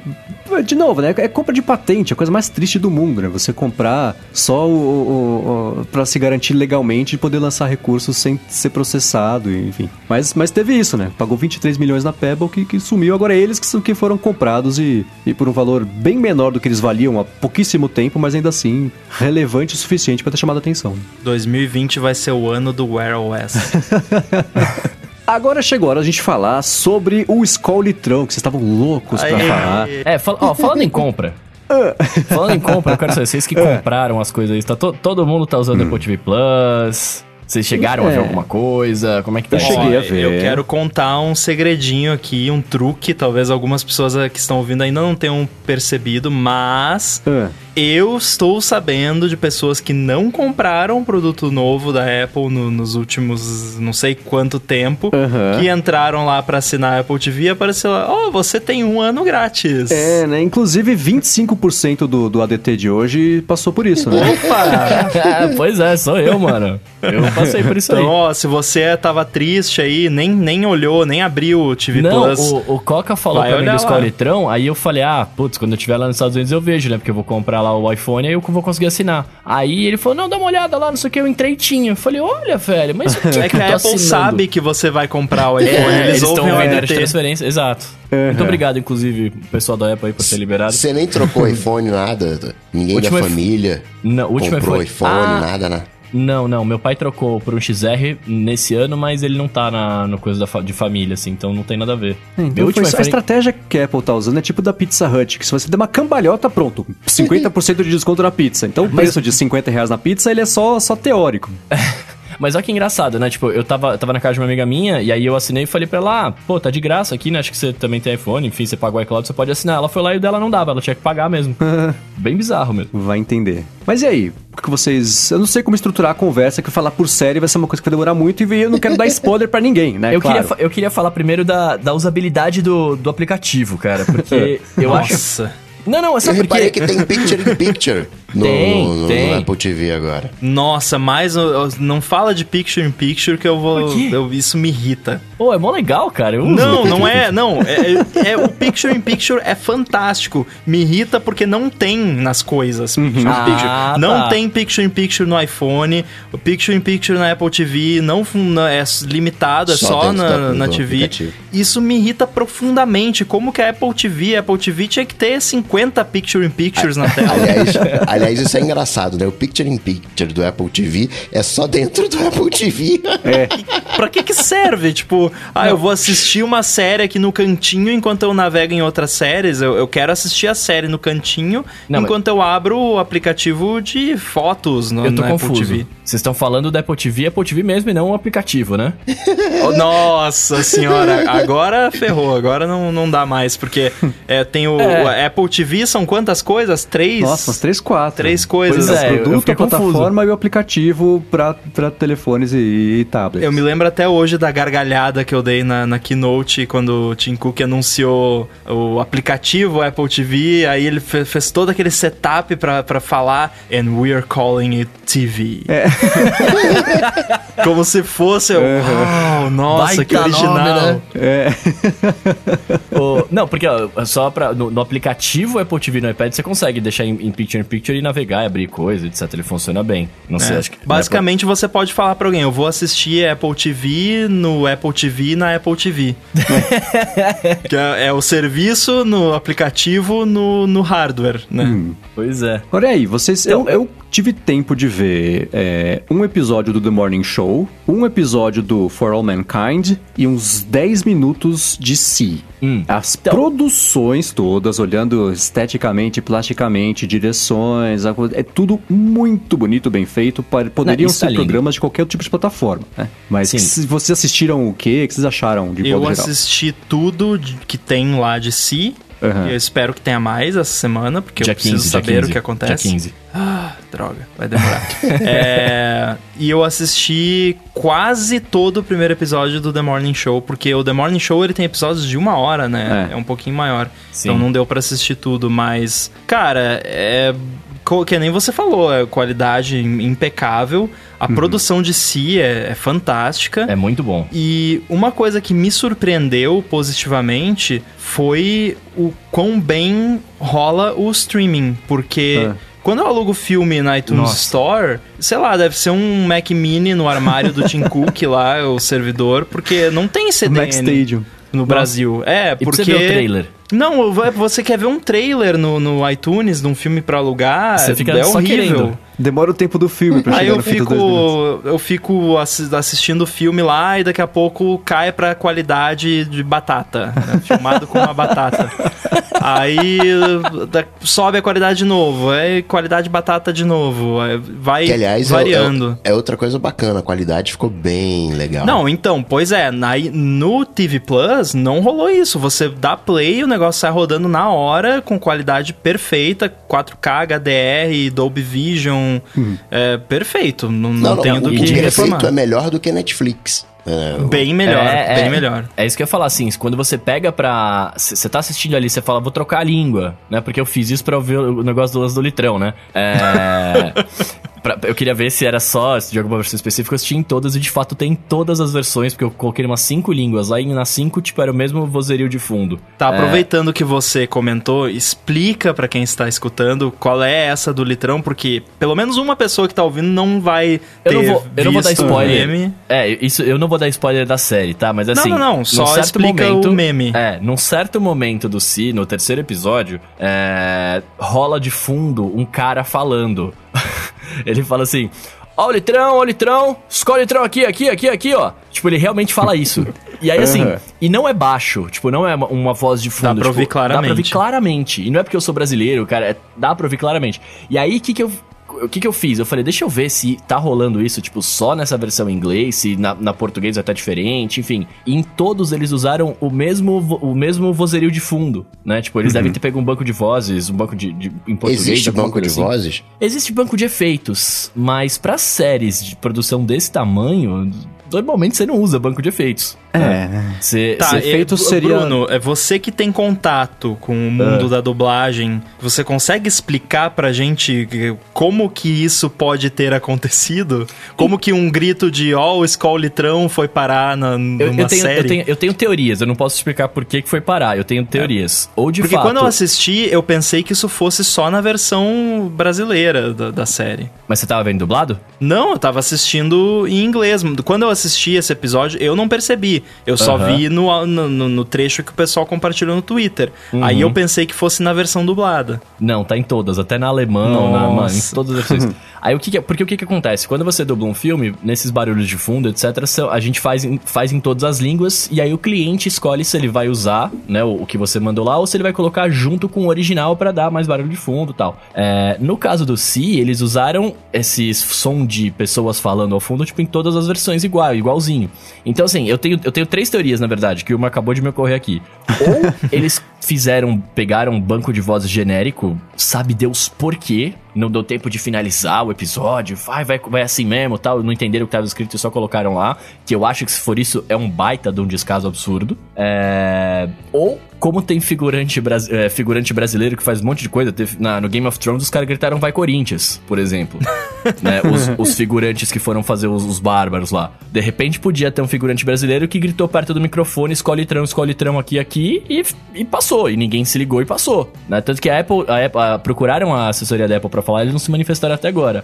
De novo, né? É compra de patente, a coisa mais triste do mundo, né? Você comprar só o, o, o, pra se garantir legalmente e poder lançar recursos sem ser processado, enfim. Mas, mas teve isso, né? Pagou vinte e três milhões na Pebble que, que sumiu. Agora eles que, que foram comprados e, e por um valor bem menor do que eles valiam há pouquíssimo tempo, mas ainda assim relevante o suficiente para ter chamado a atenção. dois mil e vinte vai ser o ano do Wear O S. Agora chegou a hora de a gente falar sobre o Skol Litrão, que vocês estavam loucos pra falar. É, fal- ó, falando em compra... falando em compra, eu quero saber, vocês que compraram as coisas aí, tá to- todo mundo tá usando hum. Apple T V plus... Vocês chegaram é. a ver alguma coisa? Como é que tá? Eu cheguei a ver. Eu quero contar um segredinho aqui, um truque. Talvez algumas pessoas que estão ouvindo ainda não tenham percebido, mas... É. Eu estou sabendo de pessoas que não compraram um produto novo da Apple no, nos últimos não sei quanto tempo, uhum. que entraram lá para assinar a Apple T V e apareceu lá, ó, oh, você tem um ano grátis. É, né? Inclusive vinte e cinco por cento do, do A D T de hoje passou por isso, né? Opa! Pois é, sou eu, mano. Eu passei por isso então, aí. Então, ó, se você tava triste aí, nem, nem olhou, nem abriu o T V não, Plus... Não, o, o Coca falou pra mim do Skol Litrão, aí eu falei, ah, putz, quando eu estiver lá nos Estados Unidos eu vejo, né? Porque eu vou comprar lá o iPhone, aí eu vou conseguir assinar. Aí ele falou, não, dá uma olhada lá, não sei o que, eu entrei e tinha. Eu falei, olha, velho, mas o que é que, que, que a Apple assinando? Sabe que você vai comprar o iPhone, é, eles, eles estão vendendo de transferência, exato. Uhum. Muito obrigado, inclusive, pessoal da Apple aí por ter liberado. Você nem trocou iPhone, nada, ninguém última da família não, comprou iPhone, iPhone ah. nada, né? Não, não, meu pai trocou por um X R nesse ano, mas ele não tá na, no coisa da fa- de família, assim, então não tem nada a ver. Então meu foi só iPhone... a estratégia que a Apple tá usando é tipo da Pizza Hut, que se você der uma cambalhota, pronto, cinquenta por cento de desconto na pizza. Então o preço mas... de cinquenta reais na pizza, ele é só, só teórico. Mas olha que engraçado, né? Tipo, eu tava, tava na casa de uma amiga minha, e aí eu assinei e falei pra ela, ah, pô, tá de graça aqui, né? Acho que você também tem iPhone, enfim, você pagou o iCloud, você pode assinar. Ela foi lá e o dela não dava, ela tinha que pagar mesmo. Bem bizarro mesmo. Vai entender. Mas e aí? Porque vocês... Eu não sei como estruturar a conversa, que falar por série vai ser uma coisa que vai demorar muito, e eu não quero dar spoiler pra ninguém, né? Eu, claro. queria, eu queria falar primeiro da, da usabilidade do, do aplicativo, cara, porque eu Nossa. acho... Não, não, é só eu porque... reparei que tem picture in picture no, tem, no, no, tem. no Apple T V agora. Nossa, mas não fala de picture in picture que eu vou... Eu, isso me irrita. Pô, é mó legal, cara. Eu uso. Não, não é, não. É, é, o picture in picture é fantástico. Me irrita porque não tem nas coisas picture in picture. Ah, não tá. tem picture in picture no iPhone, o picture in picture na Apple T V não é limitado, é só, só na, da, na T V. Aplicativo. Isso me irrita profundamente. Como que a Apple T V, a Apple T V tinha que ter esse cinquenta picture in pictures na tela. Aliás, aliás, isso é engraçado, né? O picture in picture do Apple T V é só dentro do Apple T V. É. Pra que que serve? Tipo, ah, não. eu vou assistir uma série aqui no cantinho enquanto eu navego em outras séries. Eu, eu quero assistir a série no cantinho não, enquanto mas... eu abro o aplicativo de fotos no, eu tô no Apple T V. Vocês estão falando da Apple T V, Apple T V mesmo e não o aplicativo, né? Oh, nossa senhora, agora ferrou, agora não, não dá mais, porque é, tem o, é. o Apple T V T V são quantas coisas? Três? Nossa, umas três, quatro. Três coisas. Pois é, o produto, a plataforma e o aplicativo pra, pra telefones e, e tablets. Eu me lembro até hoje da gargalhada que eu dei na, na Keynote quando o Tim Cook anunciou o aplicativo Apple T V, aí ele fe- fez todo aquele setup pra, pra falar, and we're calling it T V. É. Como se fosse... Uhum. Uau, nossa, baita que original. Nome, né? É. O, não, porque ó, só pra, no, no aplicativo Apple T V no iPad você consegue deixar em, em Picture in Picture e navegar, abrir coisa, etcétera. Ele funciona bem. Não é. sei, acho que... Basicamente Apple... você pode falar pra alguém, eu vou assistir Apple T V no Apple T V na Apple T V. Que é, é o serviço no aplicativo no, no hardware, né? Hum. Pois é. Olha aí, vocês... Então, eu, eu tive tempo de ver é, um episódio do The Morning Show, um episódio do For All Mankind e uns dez minutos de See. Hum. As então... produções todas, olhando esteticamente, plasticamente, direções, é tudo muito bonito, bem feito. Poderiam Não, ser tá programas de qualquer tipo de plataforma, né? Mas que, vocês assistiram o quê? O que vocês acharam de Eu assisti geral? Tudo que tem lá de See. Uhum. Eu espero que tenha mais essa semana, porque dia eu preciso quinze, saber quinze, o que acontece. Dia quinze. Ah, droga, vai demorar. é, e eu assisti quase todo o primeiro episódio do The Morning Show, porque o The Morning Show ele tem episódios de uma hora, né? É, é um pouquinho maior. Sim. Então não deu pra assistir tudo, mas... Cara, é... Que nem você falou, a qualidade impecável, a uhum. produção de si é, é fantástica. É muito bom. E uma coisa que me surpreendeu positivamente foi o quão bem rola o streaming, porque... É. Quando eu alugo filme na iTunes Nossa. Store, sei lá, deve ser um Mac Mini no armário do Tim Cook lá, o servidor, porque não tem C D N Mac Stadium. No Nossa. Brasil. É, e porque... você vê o trailer. Não, você quer ver um trailer no, no iTunes de um filme pra alugar, você fica é só horrível. Querendo. Demora o tempo do filme pra Aí chegar eu no fico, fim dos eu fico assistindo o filme lá e daqui a pouco cai pra qualidade de batata, né? Filmado com uma batata. Aí da, sobe a qualidade de novo, aí qualidade de batata de novo, aí vai que, aliás, variando. É, é, é outra coisa bacana, a qualidade ficou bem legal. Não, então, pois é, na, no T V Plus não rolou isso, você dá play e o negócio sai rodando na hora com qualidade perfeita, quatro K, H D R, Dolby Vision, Hum. é perfeito, não, não, não tenho não, do que reclamar. É melhor do que Netflix. É, bem melhor, é, bem é, melhor. É isso que eu ia falar, assim, quando você pega pra... Você tá assistindo ali, você fala, vou trocar a língua, né? Porque eu fiz isso pra ouvir o negócio do lance do litrão, né? É... pra, eu queria ver se era só de alguma versão específica, eu assisti em todas e de fato tem todas as versões, porque eu coloquei umas cinco línguas lá e nas cinco, tipo, era o mesmo vozerio de fundo. Tá, aproveitando é... que você comentou, explica pra quem está escutando qual é essa do litrão, porque pelo menos uma pessoa que tá ouvindo não vai ter eu não vou, eu não vou dar spoiler. Meme. É, isso, eu não vou dar spoiler da série, tá? Mas assim... Não, não, não. Só certo explica momento, o meme. É, num certo momento do Si, no terceiro episódio, é, rola de fundo um cara falando. Ele fala assim... Ó o litrão, ó o litrão, escolhe o litrão aqui, aqui, aqui, aqui, ó. Tipo, ele realmente fala isso. E aí, assim, uhum. e não é baixo, tipo, não é uma voz de fundo. Dá pra tipo, ouvir claramente. Dá pra ouvir claramente. E não é porque eu sou brasileiro, cara, é, dá pra ouvir claramente. E aí, o que que eu... O que que eu fiz? Eu falei, deixa eu ver se tá rolando isso, tipo, só nessa versão em inglês, se na, na português vai estar diferente, enfim. E em todos eles usaram o mesmo, vo, o mesmo vozerio de fundo, né? Tipo, eles uhum. devem ter pego um banco de vozes, um banco de... de em português, existe banco de assim. Vozes? Existe banco de efeitos, mas pra séries de produção desse tamanho... Normalmente você não usa banco de efeitos. É. Né? Cê, tá, efeito seria... Bruno, é você que tem contato com o mundo ah. da dublagem. Você consegue explicar pra gente como que isso pode ter acontecido? Como e... que um grito de ó, oh, o Skol litrão foi parar na, numa eu, eu tenho, série? Eu tenho, eu tenho teorias, eu não posso explicar por que que foi parar. Eu tenho teorias. É. Ou de Porque fato... quando eu assisti, eu pensei que isso fosse só na versão brasileira da, da série. Mas você tava vendo dublado? Não, eu tava assistindo em inglês. Quando eu assisti esse episódio, eu não percebi. Eu só uhum. vi no, no, no trecho que o pessoal compartilhou no Twitter. Uhum. Aí eu pensei que fosse na versão dublada. Não, tá em todas. Até na alemã, na, mano, em todas as versões. Aí o que que, porque o que que acontece? Quando você dubla um filme, nesses barulhos de fundo, etcétera, a gente faz em, faz em todas as línguas e aí o cliente escolhe se ele vai usar, né, o, o que você mandou lá ou se ele vai colocar junto com o original pra dar mais barulho de fundo e tal. É, no caso do Si, eles usaram esse som de pessoas falando ao fundo, tipo, em todas as versões iguais. Igualzinho. Então, assim, eu tenho, eu tenho três teorias, na verdade, que uma acabou de me ocorrer aqui. Ou eles fizeram, pegaram um banco de vozes genérico, sabe Deus por quê, não deu tempo de finalizar o episódio, vai, vai, vai assim mesmo, tal, não entenderam o que estava escrito e só colocaram lá, que eu acho que se for isso é um baita de um descaso absurdo. É... Ou... Como tem figurante, é, figurante brasileiro que faz um monte de coisa, teve, na, no Game of Thrones os caras gritaram vai Corinthians, por exemplo. né, os, os figurantes que foram fazer os, os bárbaros lá. De repente podia ter um figurante brasileiro que gritou perto do microfone, escolhe trão, escolhe trão aqui, aqui, e, e passou. E ninguém se ligou e passou. Né? Tanto que a Apple, a Apple a, procuraram a assessoria da Apple pra falar, eles não se manifestaram até agora.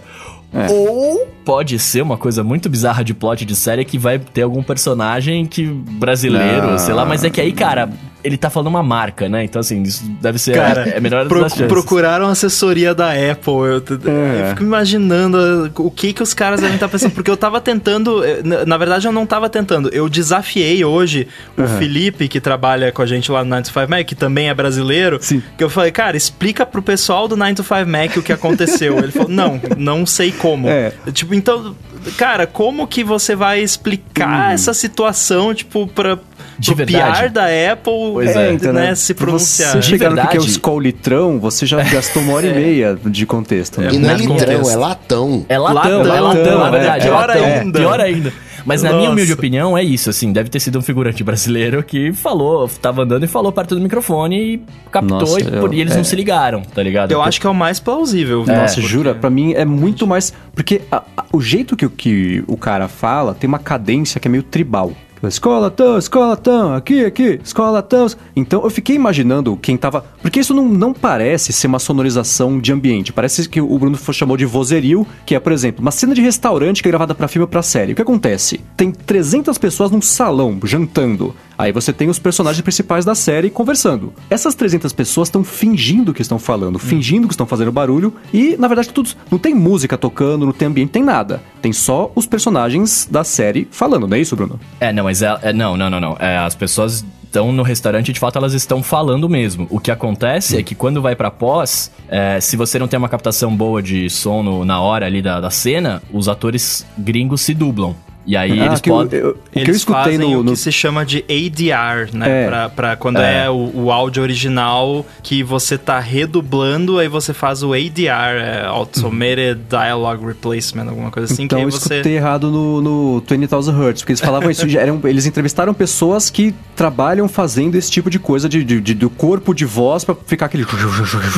É. Ou pode ser uma coisa muito bizarra de plot de série que vai ter algum personagem que brasileiro, não. sei lá, mas é que aí, cara... Ele tá falando uma marca, né? Então, assim, isso deve ser... Cara, a, é melhor pro, das chances. Procuraram a assessoria da Apple. Eu, é. eu fico imaginando o que que os caras devem estar pensando. Porque eu tava tentando... Na verdade, eu não tava tentando. Eu desafiei hoje uhum. o Felipe, que trabalha com a gente lá no nine to five Mac, que também é brasileiro. Sim. Que eu falei, cara, explica pro pessoal do nine to five Mac o que aconteceu. Ele falou, não, não sei como. É. Tipo, então... Cara, como que você vai explicar hum. essa situação, tipo, pra... De verdade. P R da Apple, pois é, então, né, né, se pronunciar. Você chegar no que é o Skol litrão, você já gastou uma hora é. e meia de contexto. Né? E não é litrão, é latão. É latão, é latão, na verdade. É pior ainda. Pior ainda. Mas na Nossa. minha humilde opinião é isso, assim, deve ter sido um figurante brasileiro que falou, tava andando e falou perto do microfone e captou. Nossa, e, eu, e eles é. não se ligaram, tá ligado? Eu porque... acho que é o mais plausível. É, Nossa, porque... jura? Pra mim é muito mais... Porque a, a, o jeito que, que o cara fala tem uma cadência que é meio tribal. Escola tão, escola tão, aqui, aqui, escola tão. Então eu fiquei imaginando quem tava... Porque isso não, não parece ser uma sonorização de ambiente. Parece que o Bruno chamou de vozerio, que é, por exemplo, uma cena de restaurante que é gravada pra filme ou pra série. O que acontece? Tem trezentas pessoas num salão, jantando. Aí você tem os personagens principais da série conversando. Essas trezentas pessoas estão fingindo que estão falando, hum. fingindo que estão fazendo barulho. E, na verdade, tudo, não tem música tocando, não tem ambiente, tem nada. Tem só os personagens da série falando, não é isso, Bruno? É, não, mas é, é, não, não, não, não. É, as pessoas... Então, no restaurante, de fato, elas estão falando mesmo. O que acontece é que quando vai pra pós, é, se você não tem uma captação boa de som no, na hora ali da, da cena, os atores gringos se dublam. E aí ah, eles podem... O, o que eles eu escutei fazem no, o que no... se chama de A D R, né? É. Pra, pra quando é, é o, o áudio original que você tá redublando, aí você faz o A D R, é Automated Dialogue Replacement, alguma coisa assim. Então que aí eu você... escutei errado no, no twenty thousand hertz, porque eles falavam isso, eram, eles entrevistaram pessoas que trabalham fazendo esse tipo de coisa de, de, de, do corpo de voz pra ficar aquele...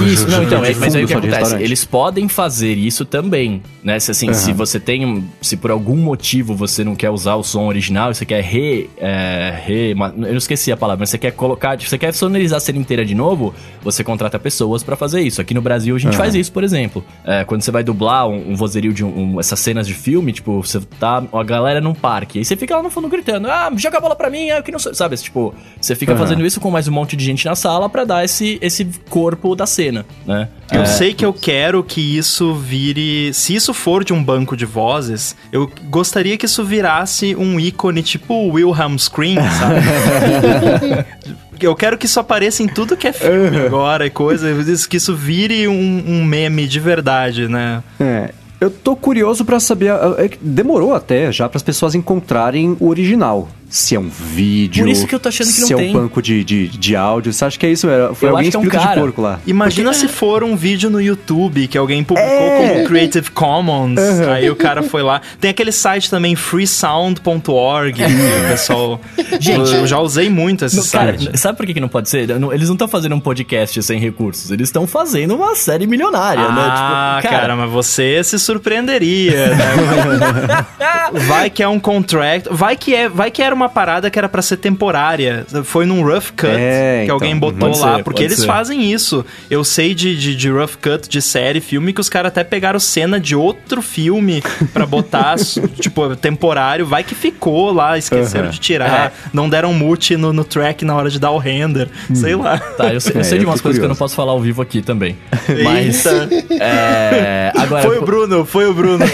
Isso, não, então, é, mas aí o que acontece? Eles podem fazer isso também, né? Assim, uhum. Se você tem... Se por algum motivo você Você não quer usar o som original, você quer re, é, re... Eu esqueci a palavra, mas você quer colocar... Você quer sonorizar a cena inteira de novo, você contrata pessoas pra fazer isso. Aqui no Brasil a gente uhum. faz isso, por exemplo. É, quando você vai dublar um, um vozerio de um, um, essas cenas de filme, tipo, você tá... A galera num parque, aí você fica lá no fundo gritando, ah, joga a bola pra mim, ah, eu que não sei... Sabe, tipo, você fica uhum. fazendo isso com mais um monte de gente na sala pra dar esse, esse corpo da cena, né? Eu é, sei que eu quero que isso vire... Se isso for de um banco de vozes, eu gostaria que isso virasse um ícone tipo o Wilhelm Scream, sabe? Eu quero que isso apareça em tudo que é filme agora e coisa, que isso vire um, um meme de verdade, né? É. Eu tô curioso pra saber... Demorou até já pras pessoas encontrarem o original. Se é um vídeo... Por isso que eu tô achando que não tem. Se é um banco de, de, de áudio. Você acha que é isso? Foi eu alguém espírito é um de porco lá. Imagina porque... se for um vídeo no YouTube que alguém publicou é. como Creative Commons. Uhum. Aí o cara foi lá. Tem aquele site também, free sound dot org. É. Pessoal... Gente, eu já usei muito esse não, site. Cara, sabe por que não pode ser? Eles não estão fazendo um podcast sem recursos. Eles estão fazendo uma série milionária, ah, né? Ah, tipo, cara... cara, mas você se surpreenderia, né? Vai que é um contract... Vai que, é, vai que era uma parada que era pra ser temporária. Foi num rough cut é, que então, alguém botou lá, ser, porque eles ser. fazem isso. Eu sei de, de, de rough cut de série, filme, que os caras até pegaram cena de outro filme pra botar, tipo, temporário. Vai que ficou lá, esqueceram uhum. de tirar. É. Não deram mute no, no track na hora de dar o render. Hum. Sei lá. Tá, eu sei, eu é, sei eu de umas coisas curioso. que eu não posso falar ao vivo aqui também. Mas... é, agora, foi o Bruno, foi o Bruno.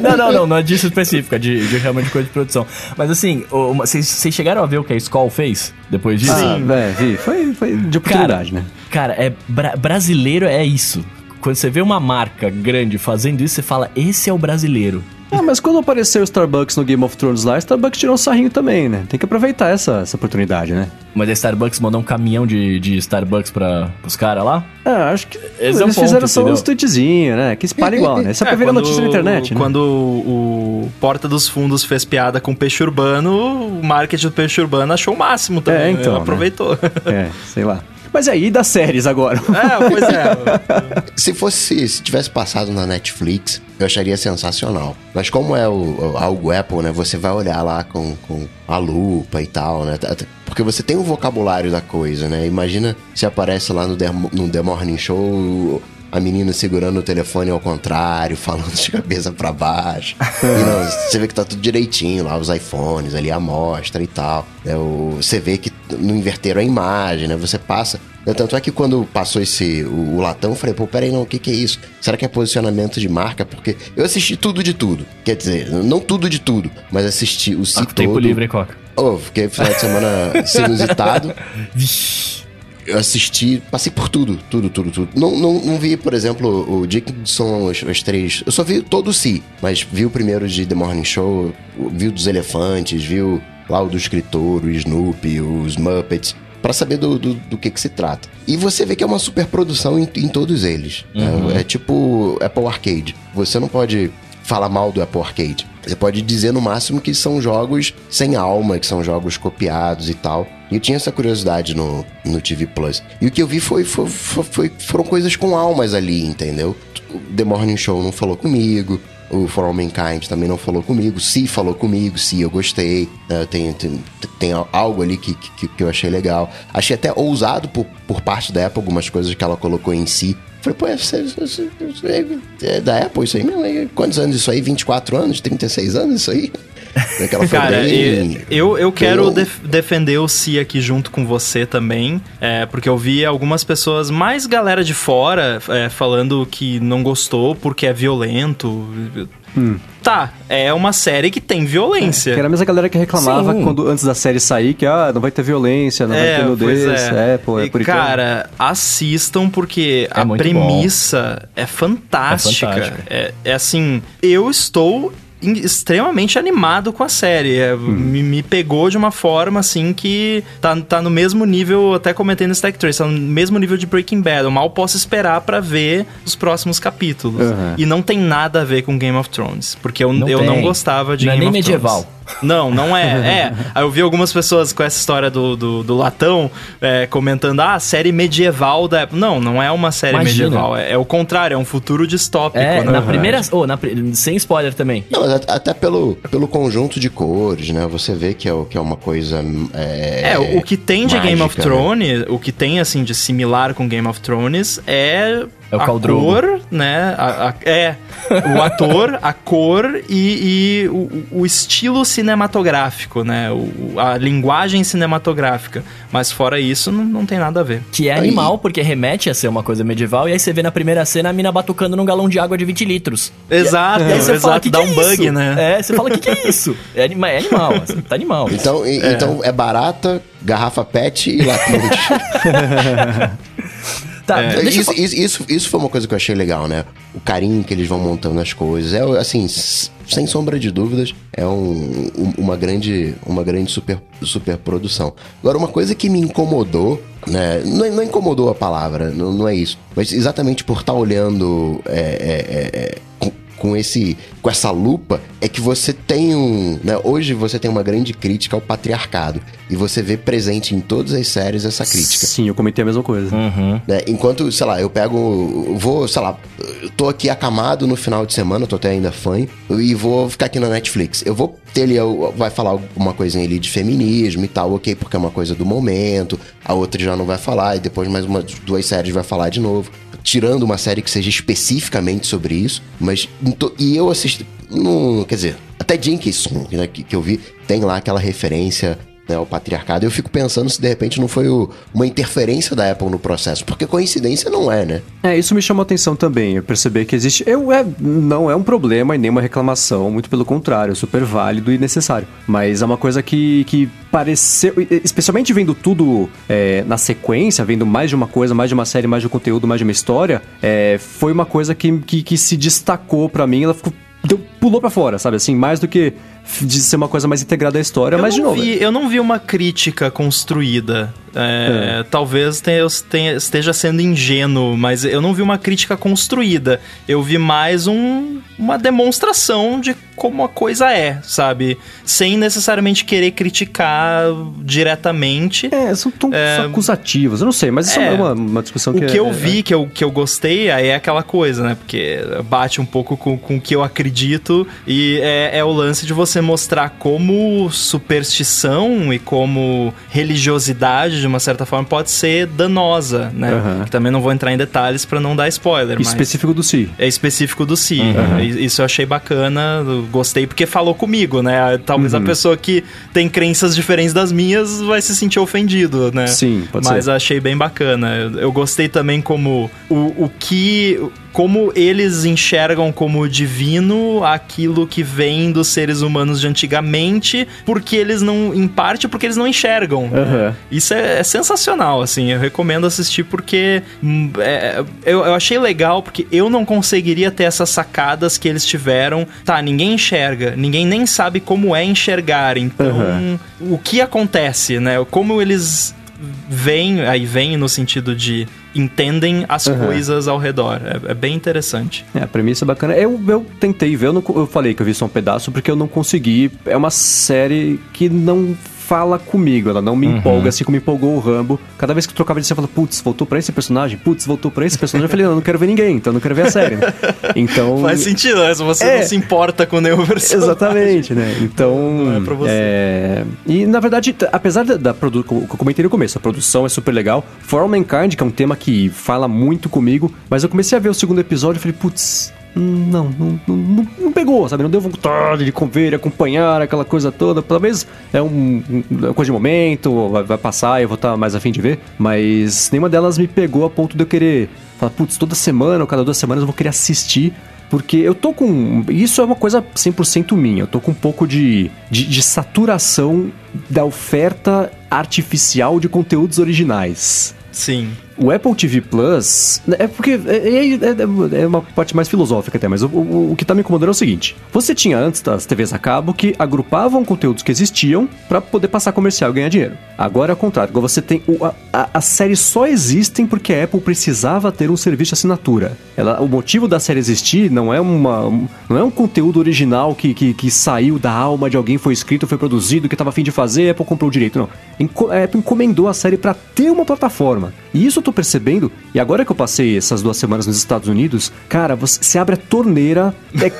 Não, não, não, não é disso específico, é de, de realmente coisa de produção. Mas assim, vocês chegaram a ver o que a Skol fez depois disso? Sim, velho, foi, foi de oportunidade, cara, né? Cara, é, bra- brasileiro é isso. Quando você vê uma marca grande fazendo isso, você fala, esse é o brasileiro. Ah, mas quando apareceu o Starbucks no Game of Thrones lá, o Starbucks tirou um sarrinho também, né? Tem que aproveitar essa, essa oportunidade, né? Mas a Starbucks mandou um caminhão de, de Starbucks para os caras lá? Ah, acho que eles, eles fizeram ponto, só entendeu? uns tweetzinhos, né? Que espalha igual, né? Isso é, é a primeira quando, notícia na internet, né? Quando o, o Porta dos Fundos fez piada com o peixe urbano, o marketing do peixe urbano achou o máximo também. É, então, né? Aproveitou. É, sei lá. Mas aí, das séries agora. É, pois é. Se fosse, se tivesse passado na Netflix, eu acharia sensacional. Mas como é o, algo Apple, né? Você vai olhar lá com, com a lupa e tal, né? Porque você tem o vocabulário da coisa, né? Imagina se aparece lá no The, no The Morning Show... a menina segurando o telefone ao contrário, falando de cabeça pra baixo. E não, você vê que tá tudo direitinho lá, os iPhones ali, a amostra e tal. É, o, você vê que não inverteram a imagem, né? Você passa... Tanto é que quando passou esse, o, o latão, eu falei, pô, peraí, não, o que que é isso? Será que é posicionamento de marca? Porque eu assisti tudo de tudo. Quer dizer, não tudo de tudo, mas assisti o C ah, todo. Tempo livre, Coca. Oh, fiquei final de semana sinusitado. Vixi. Eu assisti, passei por tudo, tudo, tudo, tudo. Não, não, não vi, por exemplo, o Dickinson, as, as três... Eu só vi todo o Si, mas vi o primeiro de The Morning Show, vi o dos elefantes, vi o, lá o do escritor, o Snoopy, os Muppets, pra saber do, do, do que que se trata. E você vê que é uma superprodução em, em todos eles. Uhum. É, é tipo Apple Arcade. Você não pode falar mal do Apple Arcade. Você pode dizer no máximo que são jogos sem alma, que são jogos copiados e tal. E eu tinha essa curiosidade no, no T V Plus. E o que eu vi foi, foi, foi, foram coisas com almas ali, entendeu? The Morning Show não falou comigo, o For All Mankind também não falou comigo, See falou comigo, See eu gostei, uh, tem, tem, tem algo ali que, que, que eu achei legal. Achei até ousado por, por parte da Apple, algumas coisas que ela colocou em Si. Falei, pô, é, é, é da Apple isso aí mesmo? Quantos anos isso aí? vinte e quatro anos? trinta e seis anos isso aí? Cara, bem... eu, eu quero eu... Def- defender o Si aqui junto com você também, é, porque eu vi algumas pessoas, mais galera de fora, é, falando que não gostou porque é violento... Hum. Tá, é uma série que tem violência. É, que era a mesma galera que reclamava quando, antes da série sair, que ah, não vai ter violência, não é, vai ter nudez. É, é, pô, é por cara, então. Assistam porque é a premissa é fantástica. É fantástica. É, é assim, eu estou extremamente animado com a série. É, hum. me, me pegou de uma forma assim que tá, tá no mesmo nível, até comentei no Stack Trace, tá no mesmo nível de Breaking Bad. Eu mal posso esperar pra ver os próximos capítulos. Uhum. E não tem nada a ver com Game of Thrones, porque eu não, eu não gostava de não Game é nem of medieval. Thrones. Não, não é. É. Eu vi algumas pessoas com essa história do, do, do latão é, comentando, ah, série medieval da Apple. Não, não é uma série Imagina. medieval. É, é o contrário, é um futuro distópico. É, na primeira... Oh, na, sem spoiler também. Não, até pelo, pelo conjunto de cores, né? Você vê que é, que é uma coisa... É, é o que tem de mágica, Game of Thrones, né? O que tem, assim, de similar com Game of Thrones é... É o a Caldrogo. Cor, né? A, a, é, o ator, a cor e, e o, o estilo cinematográfico, né? O, a linguagem cinematográfica. Mas fora isso, não, não tem nada a ver. Que é animal, aí... porque remete a ser uma coisa medieval. E aí você vê na primeira cena a mina batucando num galão de água de vinte litros. Exato, e aí você exato. Fala, que dá que um é bug, isso? Né? É, você fala, o que, que é isso? É, é animal, assim, tá animal. Então é, é. Então é barata, garrafa pet e latente. Tá, é. isso, isso, isso, isso foi uma coisa que eu achei legal, né? O carinho que eles vão montando as coisas. É, assim, s- sem sombra de dúvidas, é um, um, uma grande, uma grande super, super produção. Agora, uma coisa que me incomodou, né? Não, não incomodou a palavra, não, não é isso. Mas exatamente por estar olhando... É, é, é, com, com, esse, com essa lupa, é que você tem um... Né, hoje você tem uma grande crítica ao patriarcado. E você vê presente em todas as séries essa crítica. Sim, eu comentei a mesma coisa. Uhum. Né, enquanto, sei lá, eu pego... Eu vou, sei lá, eu tô aqui acamado no final de semana, tô até ainda fã, e vou ficar aqui na Netflix. Eu vou ter ali... Eu, vai falar alguma coisinha ali de feminismo e tal, ok, porque é uma coisa do momento. A outra já não vai falar, e depois mais umas duas séries vai falar de novo. Tirando uma série que seja especificamente sobre isso, mas... E eu assisti... Não, quer dizer, até Jenkinson, né, que, que eu vi, tem lá aquela referência, né, ao patriarcado. Eu fico pensando se de repente não foi o, uma interferência da Apple no processo, porque coincidência não é, né? É, isso me chamou a atenção também, eu percebi que existe... Eu, é, não é um problema e nem uma reclamação, muito pelo contrário, é super válido e necessário. Mas é uma coisa que, que pareceu... Especialmente vendo tudo é, na sequência, vendo mais de uma coisa, mais de uma série, mais de um conteúdo, mais de uma história, é, foi uma coisa que, que, que se destacou pra mim, ela ficou... Então, pulou pra fora, sabe? Assim, mais do que de ser uma coisa mais integrada à história, eu mas de novo... Vi, eu não vi uma crítica construída. É, é. Talvez eu esteja sendo ingênuo, mas eu não vi uma crítica construída. Eu vi mais um, uma demonstração de como a coisa é, sabe? Sem necessariamente querer criticar diretamente. É, são tão é, acusativos, eu não sei, mas isso é, é uma, uma discussão que... O que é, eu vi, é... que, eu, que eu gostei, aí é aquela coisa, né? Porque bate um pouco com, com o que eu acredito, e é, é o lance de você mostrar como superstição e como religiosidade, de uma certa forma, pode ser danosa, né? Uhum. Que também não vou entrar em detalhes pra não dar spoiler. Mas específico do Si. É específico do Si. Uhum. Isso eu achei bacana, gostei, porque falou comigo, né? Talvez uhum. a pessoa que tem crenças diferentes das minhas vai se sentir ofendido, né? Sim, pode mas ser. Achei bem bacana. Eu, eu gostei também como o, o que... como eles enxergam como divino aquilo que vem dos seres humanos de antigamente, porque eles não, em parte, porque eles não enxergam. Uhum. Né? Isso é, é sensacional, assim, eu recomendo assistir porque é, eu, eu achei legal, porque eu não conseguiria ter essas sacadas que eles tiveram. Tá, ninguém enxerga, ninguém nem sabe como é enxergar, então uhum. o que acontece, né? Como eles veem, aí vem no sentido de entendem as uhum. coisas ao redor. É, é bem interessante. É, a premissa é bacana. Eu, eu tentei ver, eu, não, eu falei que eu vi só um pedaço porque eu não consegui. É uma série que não... fala comigo, ela não me empolga, uhum. assim como me empolgou o Rambo. Cada vez que eu trocava de cena, eu falava, putz, voltou pra esse personagem? Putz, voltou pra esse personagem? Eu falei, não, eu não quero ver ninguém, então eu não quero ver a série. Né? Então... Faz sentido, né? Você é... não se importa com nenhum personagem. Exatamente, né? Então... Não é pra você. É... E, na verdade, apesar da... da produ... como eu comentei no começo, a produção é super legal. For All Mankind, que é um tema que fala muito comigo, mas eu comecei a ver o segundo episódio e falei, putz... Não, não, não, não pegou, sabe? Não deu vontade de conver, acompanhar aquela coisa toda. Talvez é um, uma coisa de momento, vai, vai passar e eu vou estar mais afim de ver. Mas nenhuma delas me pegou a ponto de eu querer falar, putz, toda semana ou cada duas semanas eu vou querer assistir. Porque eu tô com... Isso é uma coisa cem por cento minha. Eu tô com um pouco de, de, de saturação da oferta artificial de conteúdos originais. Sim. O Apple T V Plus... É porque... É, é, é uma parte mais filosófica até, mas o, o, o que tá me incomodando é o seguinte. Você tinha antes as T Vs a cabo que agrupavam conteúdos que existiam pra poder passar comercial e ganhar dinheiro. Agora é o contrário. Agora você tem... O, a, a, as séries só existem porque a Apple precisava ter um serviço de assinatura. Ela, o motivo da série existir não é, uma, não é um conteúdo original que, que, que saiu da alma de alguém, foi escrito, foi produzido, que tava a fim de fazer, a Apple comprou o direito. Não. A Apple encomendou a série pra ter uma plataforma. E isso eu tô percebendo, e agora que eu passei essas duas semanas nos Estados Unidos, cara, você, você abre a torneira, é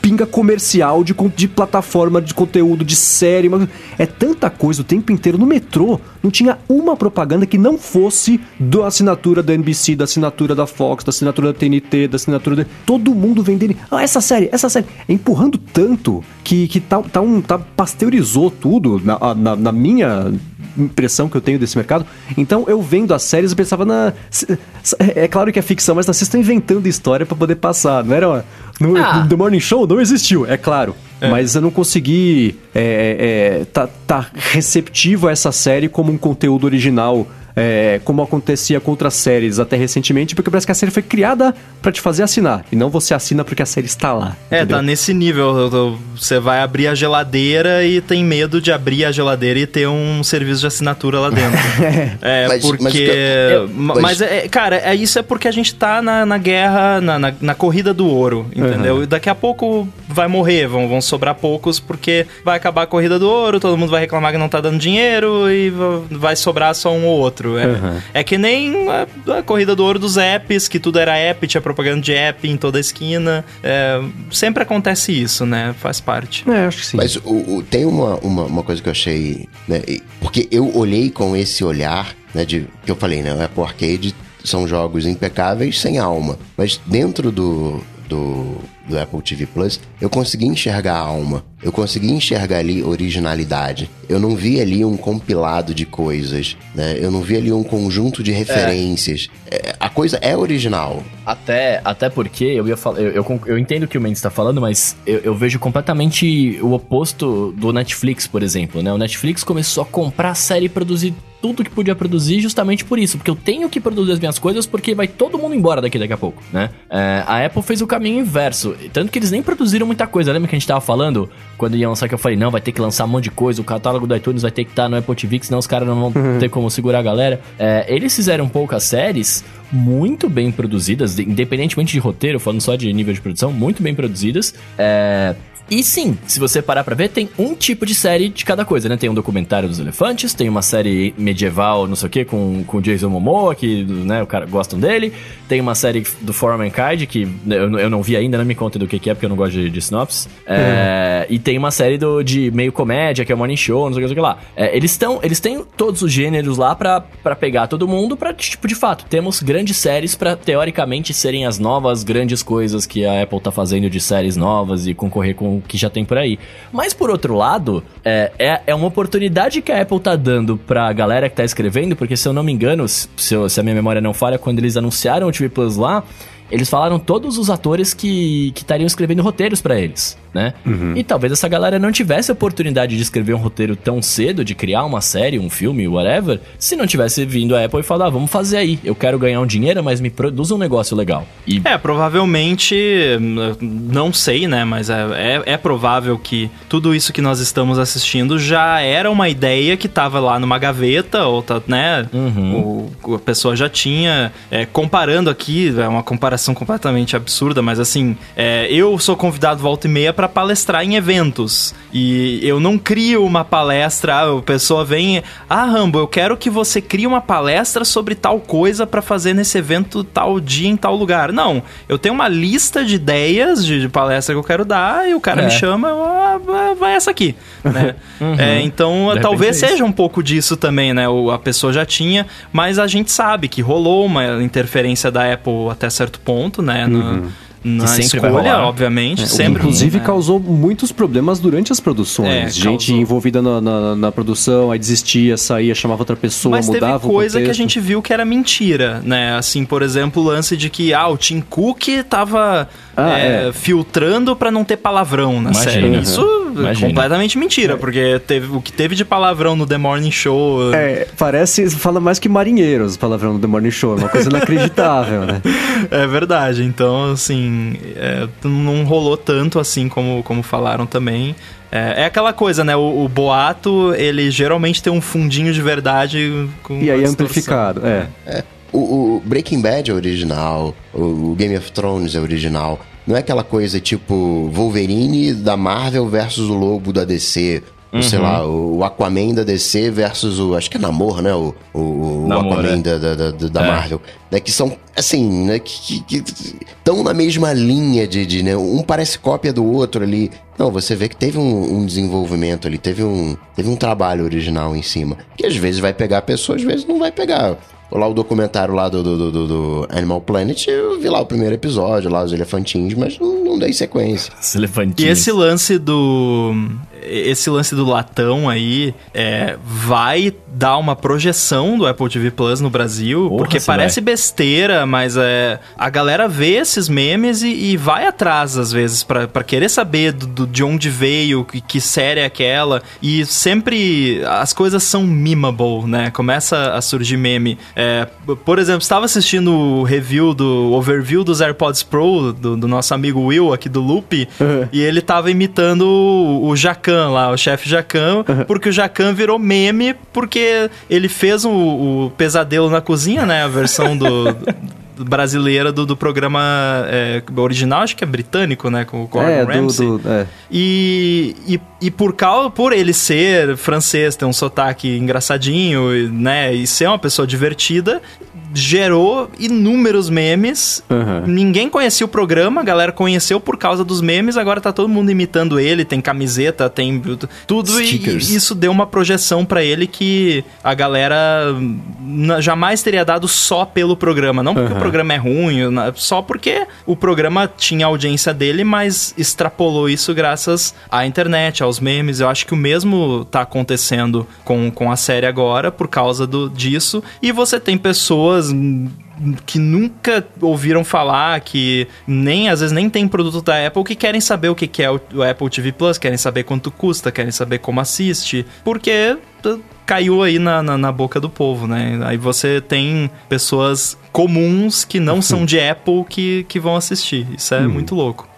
pinga comercial de, de plataforma, de conteúdo, de série, é tanta coisa o tempo inteiro. No metrô, não tinha uma propaganda que não fosse da assinatura da N B C, da assinatura da Fox, da assinatura da T N T, da assinatura da... Todo mundo vendendo, ah, essa série, essa série, empurrando tanto que, que tá, tá um, tá, pasteurizou tudo na, na, na minha... impressão que eu tenho desse mercado. Então eu vendo as séries, eu pensava na... É claro que é ficção, mas vocês estão inventando história pra poder passar, não era? No, ah. The Morning Show não existiu, é claro. É. Mas eu não consegui é, é, tá, tá receptivo a essa série como um conteúdo original, é, como acontecia com outras séries até recentemente, porque parece que a série foi criada pra te fazer assinar, e não você assina porque a série está lá. É, entendeu? Tá nesse nível, você vai abrir a geladeira e tem medo de abrir a geladeira e ter um serviço de assinatura lá dentro. É, mas, porque... Mas, eu, mas... mas é, cara, é, isso é porque a gente tá na, na guerra, na, na, na corrida do ouro, entendeu? Uhum. E daqui a pouco vai morrer, vão, vão sobrar poucos, porque vai acabar a corrida do ouro, todo mundo vai reclamar que não tá dando dinheiro e vai sobrar só um ou outro. É, uhum. é que nem a, a corrida do ouro dos apps, que tudo era app, tinha propaganda de app em toda a esquina. É, sempre acontece isso, né? Faz parte. É, acho que sim. Mas o, o, tem uma, uma, uma coisa que eu achei... Né? Porque eu olhei com esse olhar, né, de, que eu falei, né? O Apple Arcade são jogos impecáveis, sem alma. Mas dentro do... Do, do Apple T V Plus, eu consegui enxergar a alma, eu consegui enxergar ali originalidade, eu não vi ali um compilado de coisas, né? Eu não vi ali um conjunto de referências, é. É, a coisa é original. Até, até porque, eu, ia fal- eu, eu, eu entendo o que o Mendes está falando, mas eu, eu vejo completamente o oposto do Netflix, por exemplo, né? O Netflix começou a comprar série e produzir tudo que podia produzir justamente por isso, porque eu tenho que produzir as minhas coisas porque vai todo mundo embora daqui daqui a pouco, né? É, a Apple fez o caminho inverso, tanto que eles nem produziram muita coisa. Lembra que a gente tava falando, quando ia lançar, que eu falei, não, vai ter que lançar um monte de coisa, o catálogo do iTunes vai ter que estar no Apple T V, senão os caras não vão ter como segurar a galera. É, eles fizeram poucas séries, muito bem produzidas, independentemente de roteiro, falando só de nível de produção, muito bem produzidas. É... E sim, se você parar pra ver, tem um tipo de série de cada coisa, né? Tem um documentário dos elefantes, tem uma série medieval, não sei o que, com o Jason Momoa, que, né, o cara gostam dele. Tem uma série do For All Mankind, que eu, eu não vi ainda, não me contem do que, que é, porque eu não gosto de, de sinopse. Uhum. É, e tem uma série do, de meio comédia, que é o Morning Show, não sei o que, não sei o que lá. É, eles, tão, eles têm todos os gêneros lá pra, pra pegar todo mundo, pra, tipo, de fato, temos grandes séries pra, teoricamente, serem as novas grandes coisas que a Apple tá fazendo de séries novas e concorrer com que já tem por aí. Mas, por outro lado, é, é, é uma oportunidade que a Apple tá dando pra galera que tá escrevendo, porque, se eu não me engano, se, eu, se a minha memória não falha, quando eles anunciaram o T V Plus lá, eles falaram todos os atores que estariam escrevendo roteiros pra eles, né? Uhum. E talvez essa galera não tivesse a oportunidade de escrever um roteiro tão cedo, de criar uma série, um filme, whatever, se não tivesse vindo a Apple e falar, ah, vamos fazer aí, eu quero ganhar um dinheiro, mas me produza um negócio legal. E... É, provavelmente, não sei, né, mas é, é, é provável que tudo isso que nós estamos assistindo já era uma ideia que tava lá numa gaveta, ou tá, né, uhum. o, a pessoa já tinha, é, comparando aqui, é uma comparação completamente absurda, mas assim, é, eu sou convidado volta e meia pra palestrar em eventos, e eu não crio uma palestra, a pessoa vem, ah, Rambo, eu quero que você crie uma palestra sobre tal coisa pra fazer nesse evento tal dia em tal lugar. Não, eu tenho uma lista de ideias de, de palestra que eu quero dar, e o cara é. me chama, ah, vai essa aqui, né? Uhum. É, então, de talvez seja um pouco disso também, né? O, a pessoa já tinha, mas a gente sabe que rolou uma interferência da Apple até certo ponto, né? Uhum. No... Na que sempre escolha, obviamente. É, sempre, inclusive, né? Causou muitos problemas durante as produções. É, gente causou. envolvida na, na, na produção, aí desistia, saía, chamava outra pessoa, mas mudava. Mas teve coisa que a gente viu que era mentira, né? Assim, por exemplo, o lance de que ah, o Tim Cook tava ah, é, é. filtrando pra não ter palavrão na Imagina. série. Isso é completamente mentira, é. porque teve, o que teve de palavrão no The Morning Show... É, parece, fala mais que marinheiros, palavrão no The Morning Show. É uma coisa inacreditável, né? É verdade, então, assim... É, não rolou tanto assim como, como falaram também. É, é aquela coisa, né? O, o boato, ele geralmente tem um fundinho de verdade com e aí distorção. amplificado, é. é. O, o Breaking Bad é original, o Game of Thrones é original. Não é aquela coisa tipo Wolverine da Marvel versus o Lobo da D C... Uhum. Sei lá, o Aquaman da D C versus o... Acho que é Namor, né? O, o, Namor, o Aquaman é. da, da, da é. Marvel. Né? Que são, assim, né? Que estão na mesma linha de... de né? Um parece cópia do outro ali. Não, você vê que teve um, um desenvolvimento ali. Teve um, teve um trabalho original em cima. Que às vezes vai pegar a pessoa, às vezes não vai pegar... Lá o documentário lá do, do, do, do Animal Planet, eu vi lá o primeiro episódio, lá os elefantinhos, mas não, não dei sequência. Os elefantinhos. E esse lance do... Esse lance do latão aí é, vai dar uma projeção do Apple T V Plus no Brasil, Porra, porque parece vai. besteira, mas é, a galera vê esses memes e, e vai atrás, às vezes, pra, pra querer saber do, do, de onde veio, que, que série é aquela, e sempre as coisas são memeable, né? Começa a surgir meme. É, por exemplo, estava assistindo o review do overview dos AirPods Pro do, do nosso amigo Will aqui do Loop, uhum. e ele estava imitando o, o Jacan lá, o chefe Jacan, uhum. porque o Jacan virou meme porque ele fez o, o Pesadelo na Cozinha, né? A versão do... brasileira do, do programa é, original, acho que é britânico, né? Com o Gordon é, Ramsay. Do, do, é. E, e, e por causa, por ele ser francês, ter um sotaque engraçadinho, né? E ser uma pessoa divertida, gerou inúmeros memes. Uhum. Ninguém conhecia o programa, a galera conheceu por causa dos memes, agora tá todo mundo imitando ele, tem camiseta, tem tudo, e, e isso deu uma projeção pra ele que a galera jamais teria dado só pelo programa, não porque uhum. o programa é ruim, só porque o programa tinha a audiência dele, mas extrapolou isso graças à internet, aos memes. Eu acho que o mesmo tá acontecendo com, com a série agora, por causa do, disso, e você tem pessoas que nunca ouviram falar, que nem, às vezes nem tem produto da Apple, que querem saber o que é o Apple T V Plus, querem saber quanto custa, querem saber como assiste, porque caiu aí na, na, na boca do povo, né? Aí você tem pessoas comuns que não são de Apple que, que vão assistir. Isso é hum. muito louco.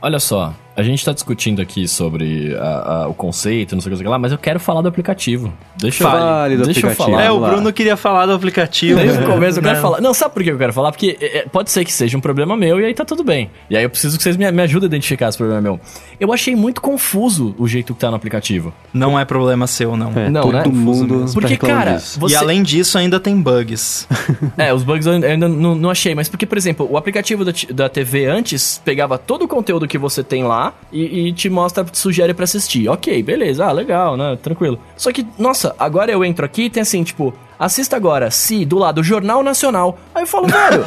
Olha só, a gente tá discutindo aqui sobre a, a, o conceito, não sei o que lá, mas eu quero falar do aplicativo. Deixa, Fale eu, do deixa aplicativo. eu falar. É, o Bruno queria falar do aplicativo. Desde o começo eu quero não. falar. Não, sabe por que eu quero falar? Porque é, pode ser que seja um problema meu e aí tá tudo bem. E aí eu preciso que vocês me, me ajudem a identificar esse problema meu. Eu achei muito confuso o jeito que tá no aplicativo. Não é problema seu, não. É, não, todo né? mundo... Porque, cara... Você... E além disso, ainda tem bugs. É, os bugs eu ainda não, não achei. Mas porque, por exemplo, o aplicativo da, da T V antes pegava todo o conteúdo que você tem lá e, e te mostra, te sugere pra assistir. Ok, beleza, ah, legal, né? Tranquilo. Só que, nossa, agora eu entro aqui e tem assim, tipo, assista agora, Se, do lado, Jornal Nacional. Aí eu falo, velho...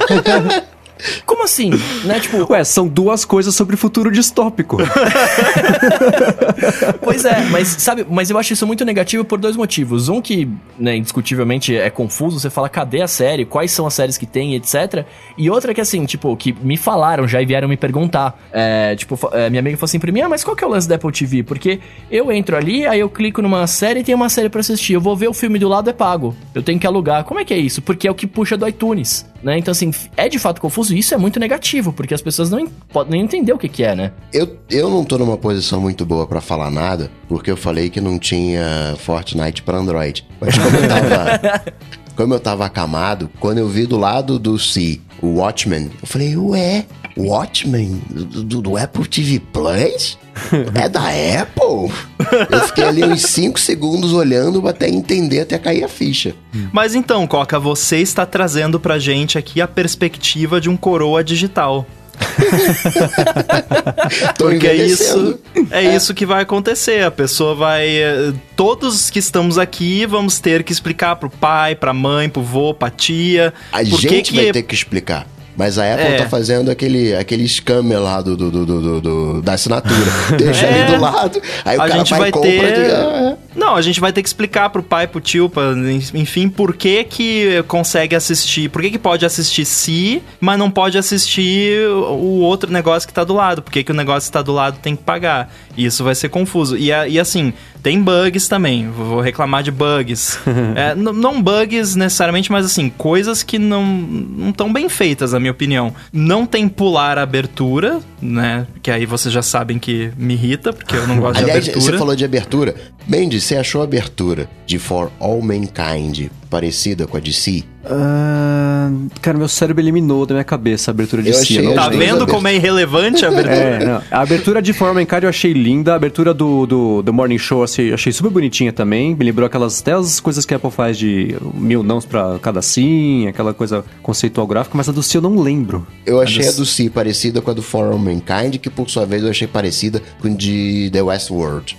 Como assim? Né? Tipo... Ué, são duas coisas sobre futuro distópico. Pois é, mas sabe, mas eu acho isso muito negativo por dois motivos. Um que, né, indiscutivelmente é confuso, você fala, cadê a série? Quais são as séries que tem, etcétera. E outra que assim, tipo, que me falaram já e vieram me perguntar. É, tipo, é, minha amiga falou assim pra mim, ah, mas qual que é o lance da Apple T V? Porque eu entro ali, aí eu clico numa série e tem uma série pra assistir. Eu vou ver o filme do lado, é pago. Eu tenho que alugar. Como é que é isso? Porque é o que puxa do iTunes, né? Então assim, é de fato confuso. Isso é muito negativo, porque as pessoas não podem nem entender o que que é, né? Eu, eu não tô numa posição muito boa pra falar nada, porque eu falei que não tinha Fortnite pra Android. Mas como eu tava, como eu tava acamado, quando eu vi do lado do See, o Watchmen, eu falei, ué, Watchmen? Do, do Apple T V Plus? É da Apple? Eu fiquei ali uns cinco segundos olhando até entender, até cair a ficha. Mas então, Coca, você está trazendo pra gente aqui a perspectiva de um coroa digital. Porque é isso, é, é isso que vai acontecer. A pessoa vai... Todos que estamos aqui vamos ter que explicar pro pai, pra mãe, pro vô, pra tia. A gente que... vai ter que explicar. Mas a Apple é. tá fazendo aquele, aquele scammer lá do, do, do, do, do, da assinatura. Deixa é. ali do lado, aí o a cara gente vai, vai compra... Ter... De... Ah, é. Não, a gente vai ter que explicar pro pai, pro tio, pra... enfim, por que que consegue assistir, por que que pode assistir Se, mas não pode assistir o outro negócio que tá do lado, por que que o negócio que tá do lado tem que pagar. E isso vai ser confuso. E, e assim, tem bugs também, vou reclamar de bugs. é, n- não bugs necessariamente, mas assim, coisas que não, não tão bem feitas, na minha opinião. Não tem pular a abertura, né? Que aí vocês já sabem que me irrita, porque eu não gosto Aliás, de abertura. Você falou de abertura. Mendes, você achou a abertura de For All Mankind parecida com a de Si? Uh, cara, meu cérebro eliminou da minha cabeça a abertura de eu Si. Tá vendo como é irrelevante a abertura? É, não. A abertura de For All Mankind eu achei linda. A abertura do, do The Morning Show achei, achei super bonitinha também. Me lembrou aquelas, até as coisas que a Apple faz de mil nãos pra cada sim, aquela coisa conceitual gráfica, mas a do Si eu não lembro. Eu achei a do Si parecida com a do For All Mankind, que por sua vez eu achei parecida com a de The Westworld.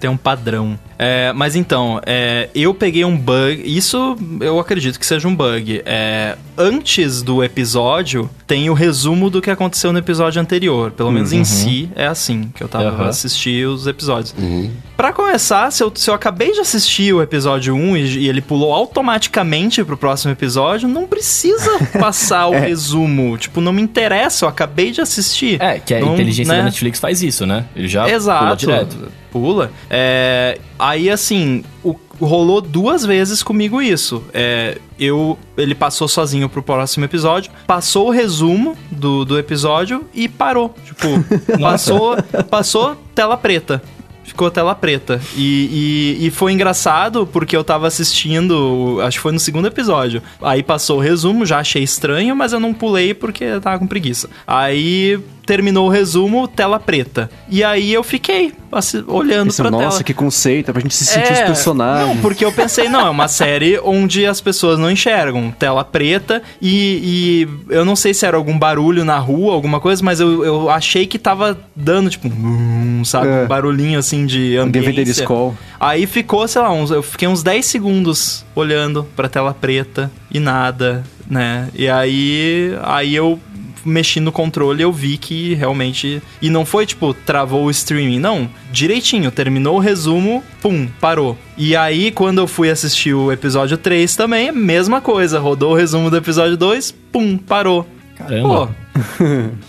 Tem um padrão. É, mas então, é, eu peguei um bug. Isso eu acredito que seja um bug. É, antes do episódio, tem o resumo do que aconteceu no episódio anterior. Pelo menos uhum. em Si é assim que eu tava uhum. assistindo os episódios. Uhum. Pra começar, se eu, se eu acabei de assistir o episódio um e, e ele pulou automaticamente pro próximo episódio, não precisa passar o é. resumo. Tipo, não me interessa, eu acabei de assistir. É, que a não, inteligência né? da Netflix faz isso, né? Ele já Exato. pula direto. Pula. É, aí, assim, o, rolou duas vezes comigo isso. É, eu, ele passou sozinho pro próximo episódio, passou o resumo do, do episódio e parou. Tipo, passou, passou tela preta. Ficou tela preta. E, e, e foi engraçado porque eu tava assistindo, acho que foi no segundo episódio. Aí passou o resumo, já achei estranho, mas eu não pulei porque eu tava com preguiça. Aí terminou o resumo, tela preta. E aí eu fiquei assim, olhando Esse, pra nossa, tela. Nossa, que conceito, é pra gente se sentir é, os personagens. Não, porque eu pensei, não, é uma série onde as pessoas não enxergam. Tela preta e, e eu não sei se era algum barulho na rua, alguma coisa, mas eu, eu achei que tava dando, tipo, um, sabe, é. um barulhinho assim. De ambiência. D V D de Skol. Aí ficou, sei lá, uns, eu fiquei uns dez segundos olhando pra tela preta e nada, né? E aí, aí eu mexi no controle, eu vi que realmente... E não foi, tipo, travou o streaming, não. Direitinho, terminou o resumo, pum, parou. E aí, quando eu fui assistir o episódio três também, mesma coisa. Rodou o resumo do episódio dois, pum, parou. Caramba. Pô,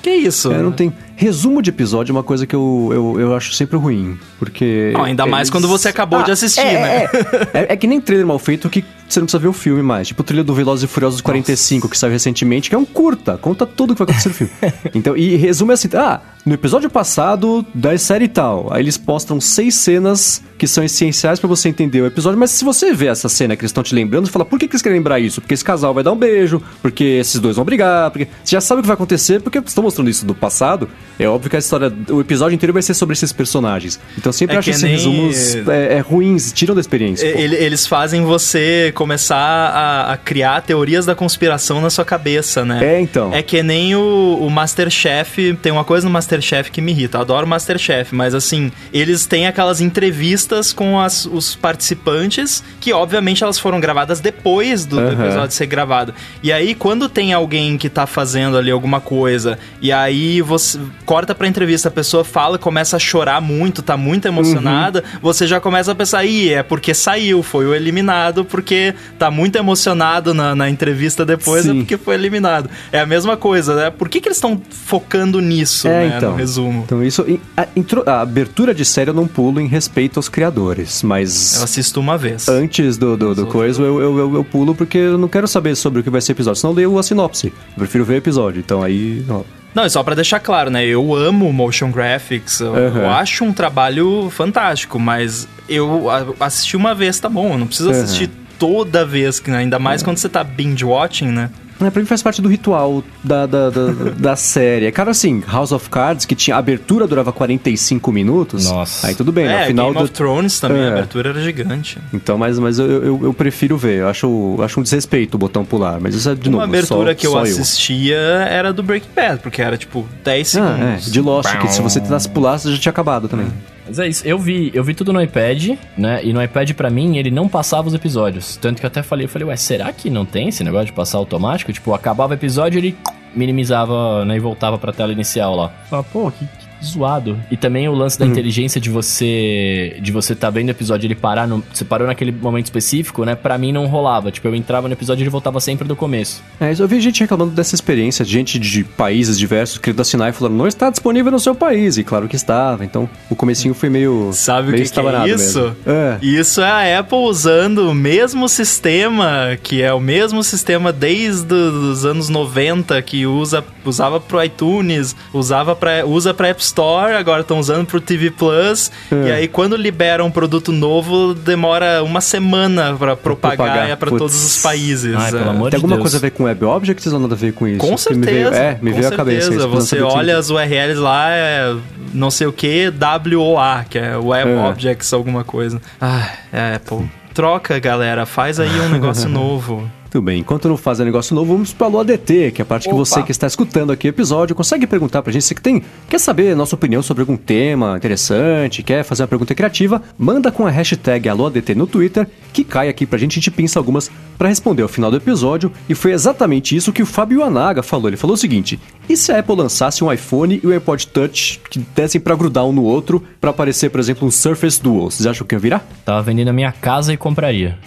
que isso? É, não tem... Resumo de episódio é uma coisa que eu, eu, eu acho sempre ruim, porque... Não, ainda eles... mais quando você acabou ah, de assistir, é, né? É, é, é que nem trailer mal feito que você não precisa ver o filme mais. Tipo o trailer do Velozes e Furiosos quarenta e cinco, que saiu recentemente, que é um curta, conta tudo o que vai acontecer no filme. Então, e resume assim, ah, no episódio passado da série e tal, aí eles postam seis cenas que são essenciais pra você entender o episódio, mas se você vê essa cena que eles estão te lembrando, você fala, por que, que eles querem lembrar isso? Porque esse casal vai dar um beijo, porque esses dois vão brigar, porque você já sabe o que vai acontecer, porque estão mostrando isso do passado. É óbvio que a história, o episódio inteiro vai ser sobre esses personagens. Então sempre é acho que esses nem... resumos é, é ruins, tiram da experiência. É, eles fazem você começar a, a criar teorias da conspiração na sua cabeça, né? É, então. É que nem o, o MasterChef, tem uma coisa no MasterChef que me irrita, eu adoro MasterChef, mas assim, eles têm aquelas entrevistas com as, os participantes, que obviamente elas foram gravadas depois do, uhum. do episódio ser gravado. E aí, quando tem alguém que tá fazendo ali alguma coisa, e aí você... corta pra entrevista, a pessoa fala, começa a chorar muito, tá muito emocionada, uhum. você já começa a pensar, ih, é porque saiu, foi o eliminado, porque tá muito emocionado na, na entrevista depois, Sim. é porque foi eliminado. É a mesma coisa, né? Por que que eles estão focando nisso, é, né? Então, no resumo. Então, isso... A, intro, a abertura de série eu não pulo em respeito aos criadores, mas... eu assisto uma vez. Antes do, do, do coisa, eu, eu, eu, eu pulo porque eu não quero saber sobre o que vai ser o episódio, senão eu leio a sinopse. Eu prefiro ver o episódio, então aí... ó. Não, e só pra deixar claro, né? Eu amo motion graphics, eu, uhum. eu acho um trabalho fantástico, mas eu assisti uma vez, tá bom, eu não preciso uhum. assistir toda vez, né? Ainda mais uhum. quando você tá binge-watching, né? É, pra mim faz parte do ritual da, da, da, da série. Cara, assim, House of Cards, que tinha a abertura durava quarenta e cinco minutos. Nossa. Aí tudo bem, né? É, final Game do... of Thrones também, é. A abertura era gigante. Então, mas, mas eu, eu, eu prefiro ver. Eu acho, acho um desrespeito o botão pular. Mas isso é de Uma novo. Uma abertura só, que eu só assistia eu. era do Breaking Bad, porque era tipo dez segundos. Ah, é, de Lost, que se você tentasse pular, você já tinha acabado também. É. Mas é isso, eu vi, eu vi tudo no iPad, né? E no iPad, pra mim, ele não passava os episódios. Tanto que eu até falei, eu falei, ué, será que não tem esse negócio de passar automático? Tipo, acabava o episódio, ele minimizava, né? E voltava pra tela inicial lá. Ah, pô, que, que zoado. E também o lance da uhum. inteligência de você... De você tá vendo o episódio, ele parar... No, você parou naquele momento específico, né? Pra mim, não rolava. Tipo, eu entrava no episódio e ele voltava sempre do começo. É, eu vi gente reclamando dessa experiência. Gente de países diversos querendo assinar e falando, não está disponível no seu país. E claro que estava. Então, o comecinho foi meio... Sabe meio o que, que é isso? É. Isso é a Apple usando o mesmo sistema, que é o mesmo sistema desde os anos noventa, que usa, usava pro iTunes, usava pra, usa pra App Store, agora estão usando pro T V plus, é. E aí quando libera um produto novo, demora uma semana pra propagar, propagar. É pra Putz. todos os países. Ai, é. pelo amor Tem de alguma Deus. coisa a ver com Web Objects ou nada a ver com isso? Com certeza. Me veio, é, me com veio certeza. a cabeça. Isso, você olha as U R Ls lá, é... não sei o que, W O A, que é Web é. Objects, alguma coisa. Ah, é Apple. Troca, galera, faz aí um negócio novo. Muito bem, enquanto não faz um negócio novo, vamos para o A D T, que é a parte Opa. que você que está escutando aqui o episódio consegue perguntar para a gente. Se tem, quer saber a nossa opinião sobre algum tema interessante, quer fazer uma pergunta criativa, manda com a hashtag AloADT no Twitter, que cai aqui para a gente, a gente pinça algumas para responder ao final do episódio. E foi exatamente isso que o Fábio Anaga falou. Ele falou o seguinte, e se a Apple lançasse um iPhone e o AirPod Touch que dessem para grudar um no outro, para aparecer, por exemplo, um Surface Duo? Vocês acham que ia virar? Tava vendendo a minha casa e compraria.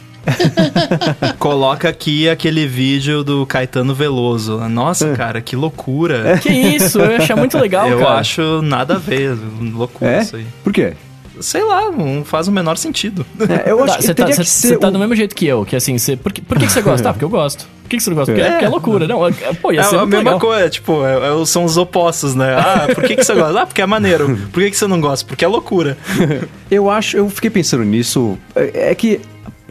Coloca aqui aquele vídeo do Caetano Veloso. Nossa, cara, que loucura. Que isso, eu achei muito legal, eu cara. Eu acho nada a ver, loucura é? isso aí. Por quê? Sei lá, não faz o menor sentido. É, eu acho tá, que você tá, que ser um... tá do mesmo jeito que eu, que assim, você... Por que, por que, que você gosta? Ah, porque eu gosto. Por que, que você não gosta? Porque é, porque é loucura, não. não pô, ia ser é a mesma legal. coisa, tipo, é, é, são os opostos, né? Ah, por que, que você gosta? Ah, porque é maneiro. Por que, que você não gosta? Porque é loucura. Eu acho, eu fiquei pensando nisso, é, é que...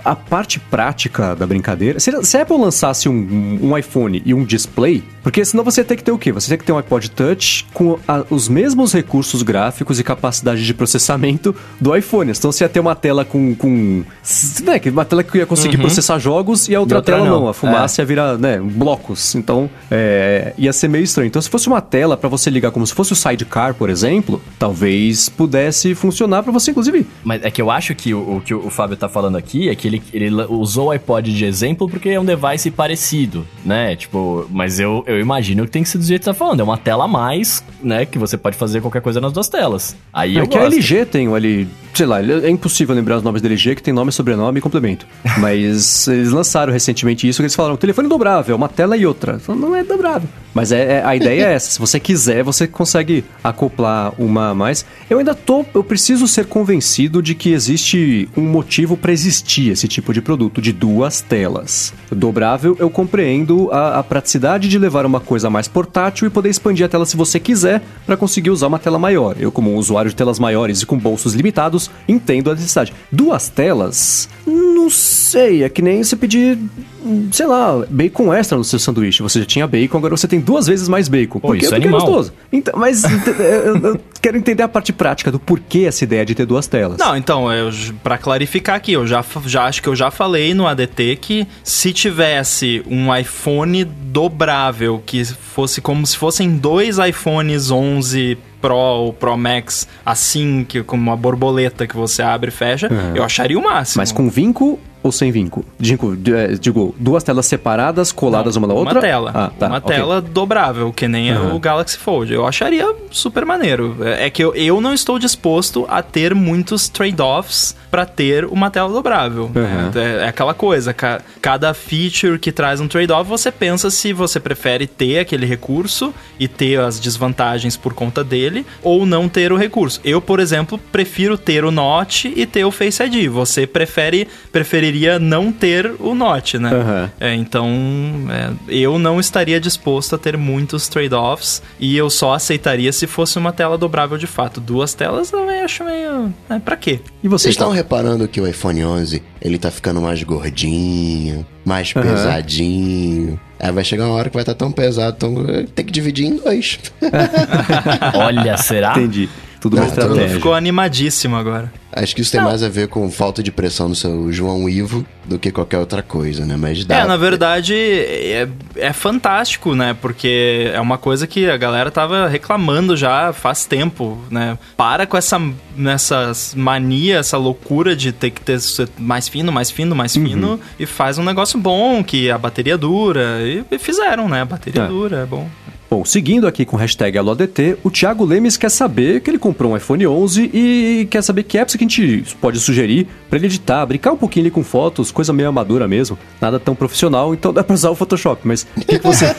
a parte prática da brincadeira... Se, se a Apple lançasse um, um iPhone e um display... Porque senão você tem que ter o quê? Você tem que ter um iPod Touch com a, os mesmos recursos gráficos e capacidade de processamento do iPhone. Então você ia ter uma tela com... com né, uma tela que ia conseguir uhum. processar jogos e a outra, e outra tela não. não. A fumaça é. ia virar né, blocos. Então é, ia ser meio estranho. Então se fosse uma tela para você ligar como se fosse o Sidecar, por exemplo... Talvez pudesse funcionar para você, inclusive. Mas é que eu acho que o, o que o Fábio tá falando aqui é que ele, ele usou o iPod de exemplo porque é um device parecido, né? Tipo, mas eu, eu eu imagino que tem que ser do jeito que você tá falando. É uma tela a mais, né? Que você pode fazer qualquer coisa nas duas telas. Aí é eu que gosto. A L G tem o L... Sei lá, é impossível lembrar os nomes da L G, que tem nome, sobrenome e complemento. Mas eles lançaram recentemente isso, que eles falaram, o telefone dobrável, uma tela e outra. Não é dobrável. Mas é, é, a ideia é essa. Se você quiser, você consegue acoplar uma a mais. Eu ainda tô... Eu preciso ser convencido de que existe um motivo para existir esse tipo de produto, de duas telas. Dobrável, eu compreendo a, a praticidade de levar uma coisa mais portátil e poder expandir a tela se você quiser para conseguir usar uma tela maior. Eu, como um usuário de telas maiores e com bolsos limitados, entendo a necessidade. Duas telas? Não sei, é que nem você pedir, sei lá, bacon extra no seu sanduíche. Você já tinha bacon, agora você tem duas vezes mais bacon. Pô, porque isso é animal. Gostoso. Então, mas eu, eu quero entender a parte prática do porquê essa ideia de ter duas telas. Não, então, eu, pra clarificar aqui, eu já, já acho que eu já falei no A D T que se tivesse um iPhone dobrável, que fosse como se fossem dois iPhones onze... Pro ou Pro Max, assim, que, como uma borboleta que você abre e fecha, é. Eu acharia o máximo. Mas com vinco ou sem vinco? Digo, digo duas telas separadas, coladas não, uma na outra? Uma tela. Ah, tá, uma okay. tela dobrável, que nem uhum. o Galaxy Fold. Eu acharia super maneiro. É que eu, eu não estou disposto a ter muitos trade-offs pra ter uma tela dobrável. Uhum. É, é aquela coisa, ca, cada feature que traz um trade-off, você pensa se você prefere ter aquele recurso e ter as desvantagens por conta dele, ou não ter o recurso. Eu, por exemplo, prefiro ter o Notch e ter o Face I D. Você prefere, preferiria não ter o Note, né? Uhum. É, então, é, eu não estaria disposto a ter muitos trade-offs e eu só aceitaria se fosse uma tela dobrável de fato. Duas telas eu acho meio... É, pra quê? E você, vocês estão reparando que o iPhone onze, ele tá ficando mais gordinho, mais uhum. pesadinho... Aí vai chegar uma hora que vai estar tão pesado, tão... tem que dividir em dois. Olha, será? Entendi. Tudo mais estratégia. Ficou animadíssimo agora. Acho que isso tem não. mais a ver com falta de pressão no seu João Ivo do que qualquer outra coisa, né? Mas dá... É, na verdade, é, é fantástico, né? Porque é uma coisa que a galera tava reclamando já faz tempo, né? Para com essa, essa mania, essa loucura de ter que ter mais fino, mais fino, mais fino uhum. e faz um negócio bom, que a bateria dura. E fizeram, né? A bateria é. dura, é bom... Bom, seguindo aqui com o hashtag AloADT, o Thiago Lemes quer saber que ele comprou um iPhone onze e quer saber que apps que a gente pode sugerir para ele editar, brincar um pouquinho ali com fotos, coisa meio amadora mesmo, nada tão profissional, então dá para usar o Photoshop, mas o que, que, vocês...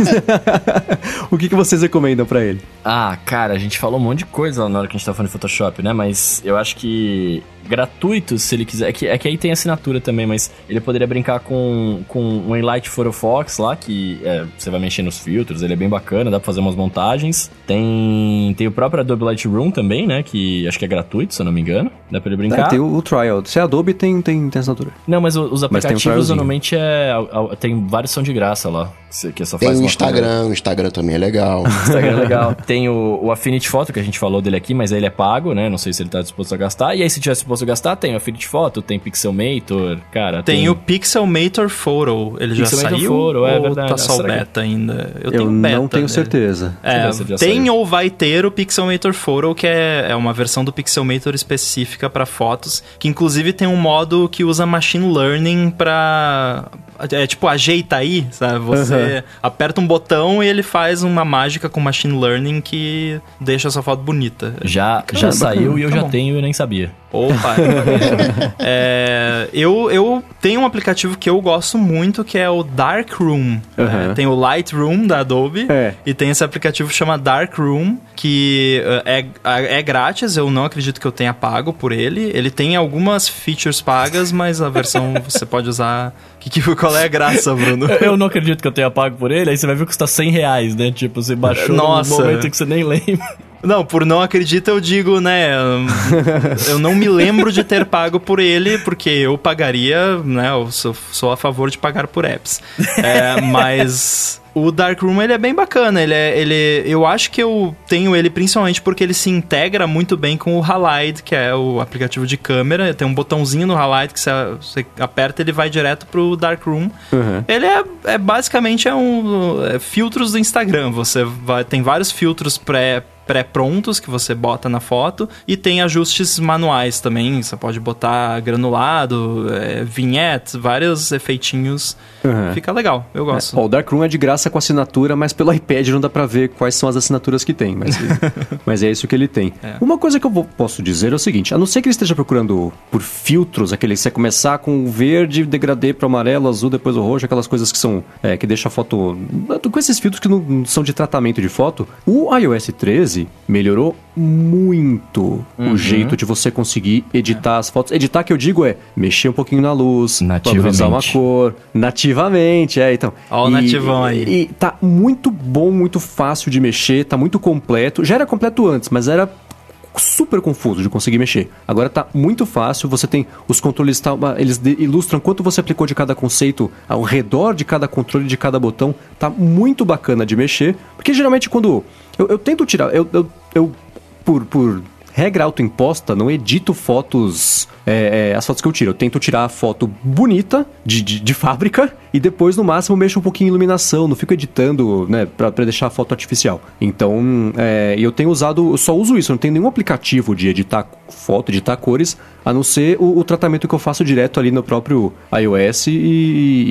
o que, que vocês recomendam para ele? Ah, cara, a gente falou um monte de coisa na hora que a gente tava falando de Photoshop, né, mas eu acho que... gratuito, se ele quiser, é que, é que aí tem assinatura também, mas ele poderia brincar com, com um Enlight Photo Fox lá, que é, você vai mexer nos filtros, ele é bem bacana, dá pra fazer umas montagens. Tem, tem o próprio Adobe Lightroom também, né, que acho que é gratuito, se eu não me engano, dá pra ele brincar. É, tem o, o Trial, se é Adobe tem, tem, tem assinatura. Não, mas os aplicativos normalmente é, tem vários são de graça lá, que só faz. Tem o Instagram, o Instagram também é legal. O Instagram é legal. Tem o, o Affinity Photo, que a gente falou dele aqui, mas ele é pago, né, não sei se ele tá disposto a gastar, e aí se tivesse disposto gastar, tem o Affinity Photo, tem Pixelmator, cara... Tem, tem... o Pixelmator Photo, ele Pixelmator já saiu Photo, é, ou verdade, tá só o beta ainda? Eu, eu tenho beta, não tenho certeza. É, se tem saiu. Ou vai ter o Pixelmator Photo, que é, é uma versão do Pixelmator específica para fotos, que inclusive tem um modo que usa Machine Learning para... É tipo, ajeita aí, sabe? Você uhum. aperta um botão e ele faz uma mágica com Machine Learning que deixa a sua foto bonita. Já, Caramba, já saiu e eu tá já bom. Tenho e eu nem sabia. Opa! é, eu, eu tenho um aplicativo que eu gosto muito, que é o Darkroom. Uhum. É, tem o Lightroom da Adobe é. e tem esse aplicativo que chama Darkroom, que é, é grátis, eu não acredito que eu tenha pago por ele. Ele tem algumas features pagas, mas a versão você pode usar... Que, que, qual é a graça, Bruno? Eu não acredito que eu tenha pago por ele, aí você vai ver que custa cem reais, né? Tipo, você baixou Nossa. num momento que você nem lembra. Não, por não acredito eu digo, né, eu não me lembro de ter pago por ele, porque eu pagaria, né, eu sou, sou a favor de pagar por apps. É, mas o Darkroom, ele é bem bacana, ele é, ele, eu acho que eu tenho ele principalmente porque ele se integra muito bem com o Halide, que é o aplicativo de câmera, tem um botãozinho no Halide que você, você aperta e ele vai direto pro Darkroom. Uhum. Ele é, é basicamente é um, é filtros do Instagram, você vai, tem vários filtros pré pré-prontos que você bota na foto e tem ajustes manuais também. Você pode botar granulado, é, vinhetes, vários efeitinhos. Uhum. Fica legal, eu gosto. É. Ó, o Darkroom é de graça com assinatura, mas pelo iPad não dá pra ver quais são as assinaturas que tem. Mas, mas é isso que ele tem. É. Uma coisa que eu vou, posso dizer é o seguinte, a não ser que ele esteja procurando por filtros, aquele que você começar com o verde, degradê pra amarelo, azul, depois o roxo, aquelas coisas que são, é, que deixa a foto... Com esses filtros que não são de tratamento de foto, o iOS treze melhorou muito uhum. o jeito de você conseguir editar é. as fotos. Editar, que eu digo, é mexer um pouquinho na luz, valorizar uma cor, nativamente, é, então. Ó o nativão aí. E tá muito bom, muito fácil de mexer, tá muito completo. Já era completo antes, mas era super confuso de conseguir mexer. Agora tá muito fácil, você tem os controles, tá, eles ilustram quanto você aplicou de cada conceito ao redor de cada controle, de cada botão. Tá muito bacana de mexer, porque geralmente quando... Eu, eu tento tirar... Eu, eu, eu por, por regra autoimposta, não edito fotos... É, é, as fotos que eu tiro. Eu tento tirar a foto bonita, de, de, de fábrica, e depois, no máximo, mexo um pouquinho em iluminação. Não fico editando, né, pra, pra deixar a foto artificial. Então, é, eu tenho usado... Eu só uso isso. Eu não tenho nenhum aplicativo de editar foto, editar cores, a não ser o, o tratamento que eu faço direto ali no próprio iOS. E,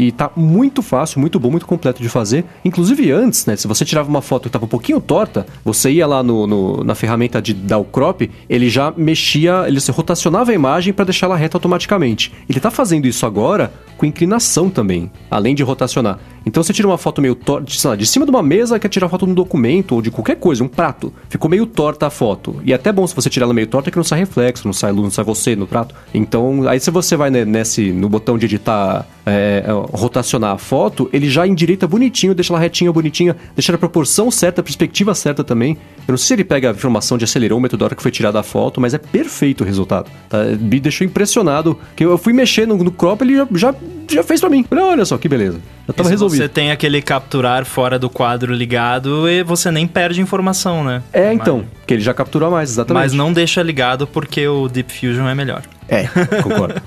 e tá muito fácil, muito bom, muito completo de fazer. Inclusive, antes, né, se você tirava uma foto que tava um pouquinho torta, você ia lá no, no, na ferramenta de dar o crop, ele já mexia, ele se rotacionava a imagem pra deixar ela reta automaticamente. Ele tá fazendo isso agora com inclinação também, além de rotacionar. Então você tira uma foto meio torta, sei lá, de cima de uma mesa, quer tirar foto de um documento ou de qualquer coisa, um prato. Ficou meio torta a foto. E é até bom se você tirar ela meio torta, que não sai reflexo, não sai luz, não sai você no prato. Então, aí se você vai nesse, no botão de editar, é, rotacionar a foto, ele já endireita bonitinho, deixa ela retinha, bonitinha, deixa a proporção certa, a perspectiva certa também. Eu não sei se ele pega a informação de acelerômetro da hora que foi tirada a foto, mas é perfeito o resultado. Tá? Me deixou impressionado, que eu fui mexer no, no crop, ele já, já, já fez pra mim. Olha só, que beleza. Já tava resolvido. Você tem aquele capturar fora do quadro ligado e você nem perde informação, né? É, então, mas... que ele já captura mais, exatamente. Mas não deixa ligado porque o Deep Fusion é melhor. É, concordo.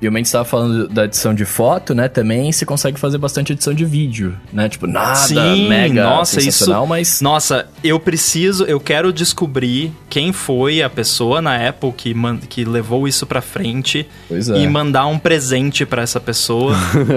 E o Mendes estava falando da edição de foto, né? Também você consegue fazer bastante edição de vídeo, né? Tipo, nada Sim, mega nossa, sensacional, isso... mas... Nossa, eu preciso... Eu quero descobrir quem foi a pessoa na Apple que, man... que levou isso pra frente. Pois é. E mandar um presente pra essa pessoa.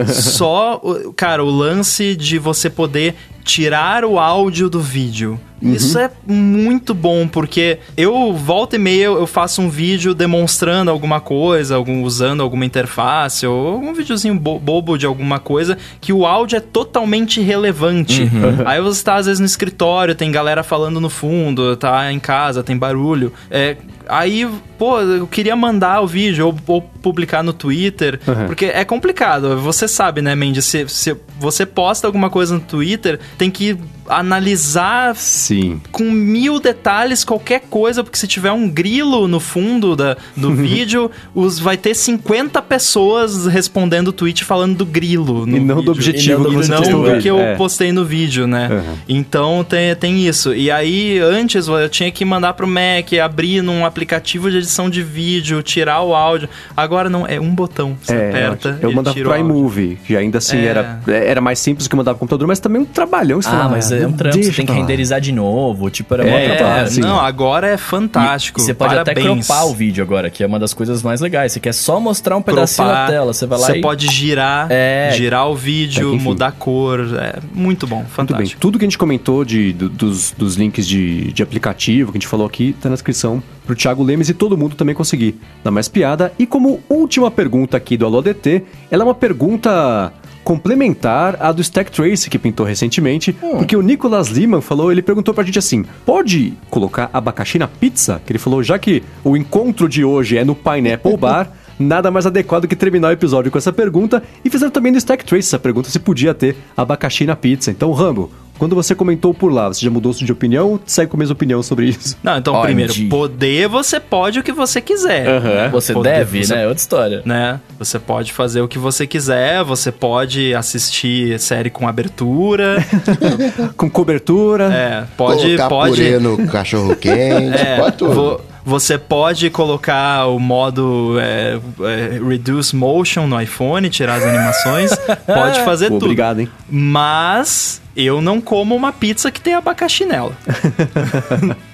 Só, cara, o lance de você poder tirar o áudio do vídeo. Uhum. Isso é muito bom, porque eu, volta e meia, eu faço um vídeo demonstrando alguma coisa, algum, usando alguma interface, ou um videozinho bo- bobo de alguma coisa, que o áudio é totalmente irrelevante. Uhum. Aí você tá, às vezes, no escritório, tem galera falando no fundo, tá em casa, tem barulho. É... Aí, pô, eu queria mandar o vídeo ou, ou publicar no Twitter, uhum. porque é complicado. Você sabe, né, Mendes? Se, se você posta alguma coisa no Twitter, tem que analisar Sim. com mil detalhes qualquer coisa, porque se tiver um grilo no fundo da, do vídeo, os, vai ter cinquenta pessoas respondendo o tweet falando do grilo. No e não vídeo. do objetivo do que você postou. Não do que eu é. postei no vídeo, né? Uhum. Então, tem, tem isso. E aí, antes, eu tinha que mandar pro Mac, abrir num aplicativo aplicativo de edição de vídeo, tirar o áudio. Agora não, é um botão. Você é, aperta eu, eu mandava pro iMovie, que ainda assim é. era, era mais simples do que mandar pro computador, mas também um trabalhão. Ah, lá, mas é um trampo, você tem que renderizar de novo, tipo, era é, trabalho, assim. Não, agora é fantástico. E, e você pode Parabéns. até cropar o vídeo agora, que é uma das coisas mais legais. Você quer só mostrar um pedacinho cropar, na tela, você vai lá Você e... pode girar, é, girar o vídeo, é, mudar a cor, é muito bom, fantástico. Muito bem. Tudo que a gente comentou de, do, dos, dos links de, de aplicativo que a gente falou aqui, tá na descrição pro Thiago Lemes e todo mundo também conseguir dar mais piada. E como última pergunta aqui do Alô D T, ela é uma pergunta complementar à do Stack Trace que pintou recentemente, hum. porque o Nicolas Liman falou, ele perguntou pra gente assim, pode colocar abacaxi na pizza? Que ele falou, já que o encontro de hoje é no Pineapple Bar, nada mais adequado que terminar o episódio com essa pergunta. E fizeram também no Stack Trace essa pergunta, se podia ter abacaxi na pizza. Então, Rambo, quando você comentou por lá, você já mudou de opinião ou segue com a mesma opinião sobre isso? Não, então, oh, primeiro, entendi. Poder, você pode o que você quiser. Uhum. Né? Você poder, deve, você, né? Outra história. Né? Você pode fazer o que você quiser, você pode assistir série com abertura. com cobertura. É, pode... Colocar pode... purê no cachorro quente, é, pode tudo. Vou... Você pode colocar o modo é, é, Reduce Motion no iPhone, tirar as animações. Pode fazer Pô, tudo. Obrigado, hein? Mas eu não como uma pizza que tem abacaxi nela.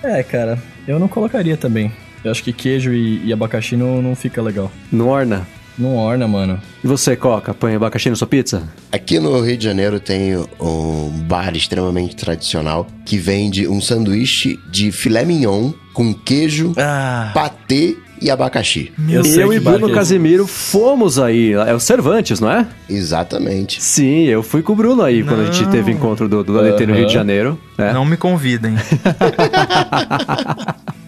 É, cara, eu não colocaria também. Eu acho que queijo e, e abacaxi não, não fica legal. Não orna? Não orna, mano. E você, Coca, põe abacaxi na sua pizza? Aqui no Rio de Janeiro tem um bar extremamente tradicional que vende um sanduíche de filé mignon com queijo, ah. patê e abacaxi. Meu eu eu e Bruno Casemiro fomos aí. É o Cervantes, não é? Exatamente. Sim, eu fui com o Bruno aí não. quando a gente teve encontro do, do uhum. Aleteiro no Rio de Janeiro. Né? Não me convidem.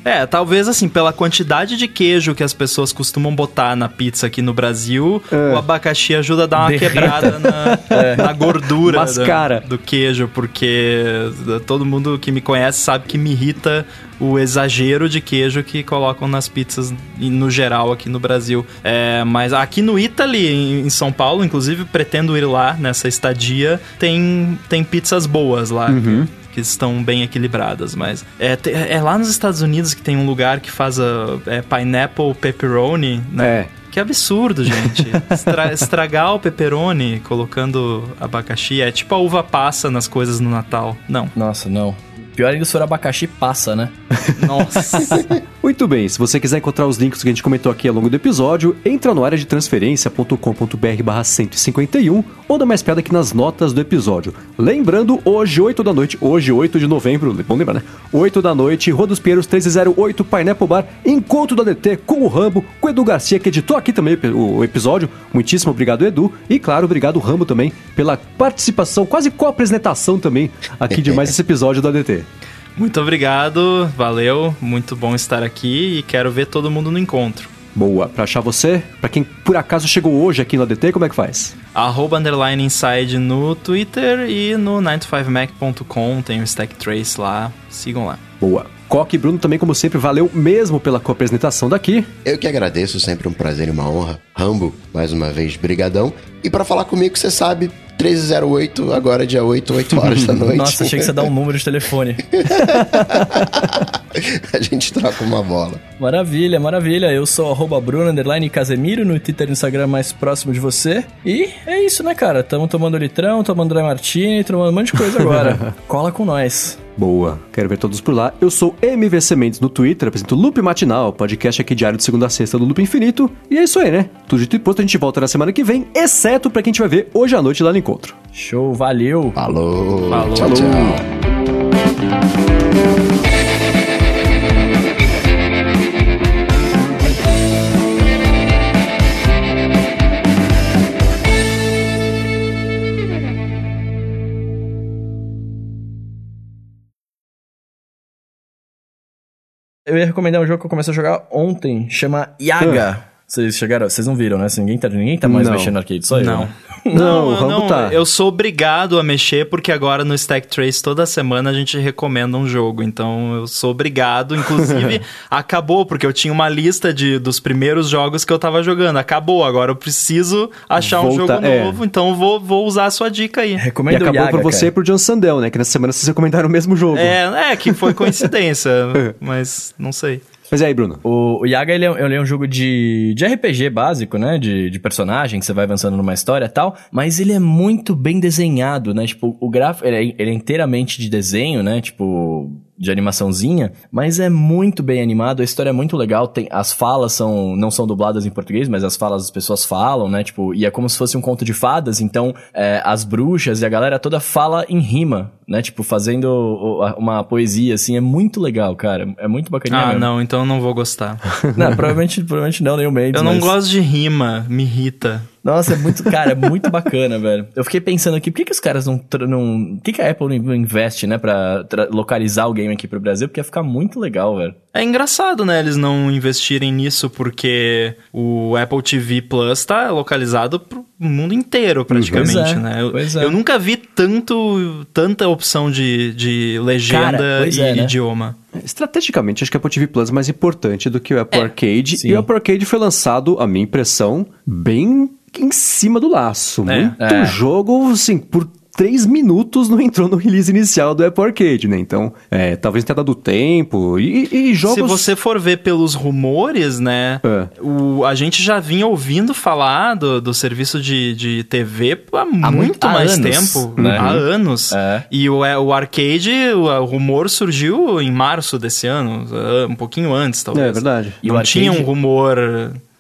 É, talvez assim, pela quantidade de queijo que as pessoas costumam botar na pizza aqui no Brasil, é. o abacaxi ajuda a dar uma Derreta. quebrada na, é. na gordura do, do queijo, porque todo mundo que me conhece sabe que me irrita o exagero de queijo que colocam nas pizzas no geral aqui no Brasil. É, mas aqui no Italy, em São Paulo, inclusive, pretendo ir lá nessa estadia, tem, tem pizzas boas lá. Uhum. Que estão bem equilibradas, mas... É, é lá nos Estados Unidos que tem um lugar que faz a, é, Pineapple Pepperoni, né? É. Que absurdo, gente. Estra, estragar o pepperoni colocando abacaxi é tipo a uva passa nas coisas no Natal. Não. Nossa, não. Pior ainda se for abacaxi passa, né? Nossa. Muito bem, se você quiser encontrar os links que a gente comentou aqui ao longo do episódio, entra no área de transferência.com.br barra cento e cinquenta e um ou dá mais piada aqui nas notas do episódio. Lembrando, hoje, oito da noite, hoje, oito de novembro, vamos lembrar, né? oito da noite, Rua dos Pinheiros treze zero oito, Pineapple Bar, encontro do A D T com o Rambo, com o Edu Garcia, que editou aqui também o episódio. Muitíssimo obrigado, Edu. E, claro, obrigado, Rambo, também, pela participação, quase co-apresentação também, aqui de mais esse episódio do A D T. Muito obrigado, valeu, muito bom estar aqui e quero ver todo mundo no encontro. Boa, pra achar você, pra quem por acaso chegou hoje aqui no A D T, como é que faz? Arroba underline inside no Twitter e no nove to five mac ponto com, tem o Stack Trace lá, sigam lá. Boa. Coca e Bruno também, como sempre, valeu mesmo pela co-apresentação daqui. Eu que agradeço, sempre um prazer e uma honra. Rambo, mais uma vez, brigadão. E pra falar comigo, você sabe, treze zero oito, agora dia oito, oito horas da noite. Nossa, achei que você dá um número de telefone. A gente troca uma bola. Maravilha, maravilha. Eu sou arroba Bruno, underline Casemiro, no Twitter e Instagram mais próximo de você. E é isso, né, cara? Tamo tomando litrão, tomando dry martini, tomando um monte de coisa agora. Cola com nós. Boa, quero ver todos por lá. Eu sou M V C Mendes no Twitter, apresento o Loop Matinal, podcast aqui diário de segunda a sexta do Loop Infinito. E é isso aí, né? Tudo dito e posto, a gente volta na semana que vem, exceto pra quem a gente vai ver hoje à noite lá no encontro. Show, valeu! Falou! Falou! Tchau, tchau! Eu ia recomendar um jogo que eu comecei a jogar ontem, chama Yaga. Vocês ah. chegaram, vocês não viram, né? Ninguém tá, ninguém tá mais não. mexendo no arcade, só eu. Não, né? não, não, não tá. Eu sou obrigado a mexer, porque agora no Stack Trace toda semana a gente recomenda um jogo. Então eu sou obrigado, inclusive acabou, porque eu tinha uma lista de, dos primeiros jogos que eu tava jogando. Acabou, agora eu preciso achar Volta, um jogo é. novo, então vou, vou usar a sua dica aí. Recomendo e acabou Yaga, por você cara. E pro John Sandel, né? Que nessa semana vocês recomendaram o mesmo jogo. É, é que foi coincidência, mas... Não sei. Mas e aí, Bruno? O, o Yaga, ele é, ele é um jogo de, de R P G básico, né? De, de personagem, que você vai avançando numa história e tal. Mas ele é muito bem desenhado, né? Tipo, o gráfico... Ele é, ele é inteiramente de desenho, né? Tipo... de animaçãozinha, mas é muito bem animado, a história é muito legal, tem, as falas são, não são dubladas em português, mas as falas das pessoas falam, né, tipo, e é como se fosse um conto de fadas, então é, as bruxas e a galera toda fala em rima, né, tipo, fazendo uma poesia, assim, é muito legal, cara, é muito bacaninha. Ah, mesmo. Não, então eu não vou gostar. Não, provavelmente, provavelmente não, nem o Mendes. Eu não mas... gosto de rima, me irrita. Nossa, é muito, cara, é muito bacana, velho. Eu fiquei pensando aqui, por que que os caras não... não por que que a Apple não investe, né, pra tra- localizar o game aqui pro Brasil? Porque ia ficar muito legal, velho. É engraçado, né, eles não investirem nisso, porque o Apple T V plus tá localizado pro mundo inteiro, praticamente, pois é, né? Eu, pois é. eu nunca vi tanto, tanta opção de, de legenda cara, e é, né? idioma. Estrategicamente, acho que o Apple T V Plus é mais importante do que o Apple é, Arcade. Sim. E o Apple Arcade foi lançado, a minha impressão, bem... em cima do laço. É. Muito é. jogo, assim, por três minutos não entrou no release inicial do Apple Arcade, né? Então, é, talvez tenha dado tempo e, e jogos... Se você for ver pelos rumores, né? É. O, a gente já vinha ouvindo falar do, do serviço de, de T V há, há muito, muito mais anos, tempo. Né? Há anos. É. E o, o Arcade, o rumor surgiu em março desse ano, um pouquinho antes, talvez. É verdade. E não tinha Arcade... um rumor...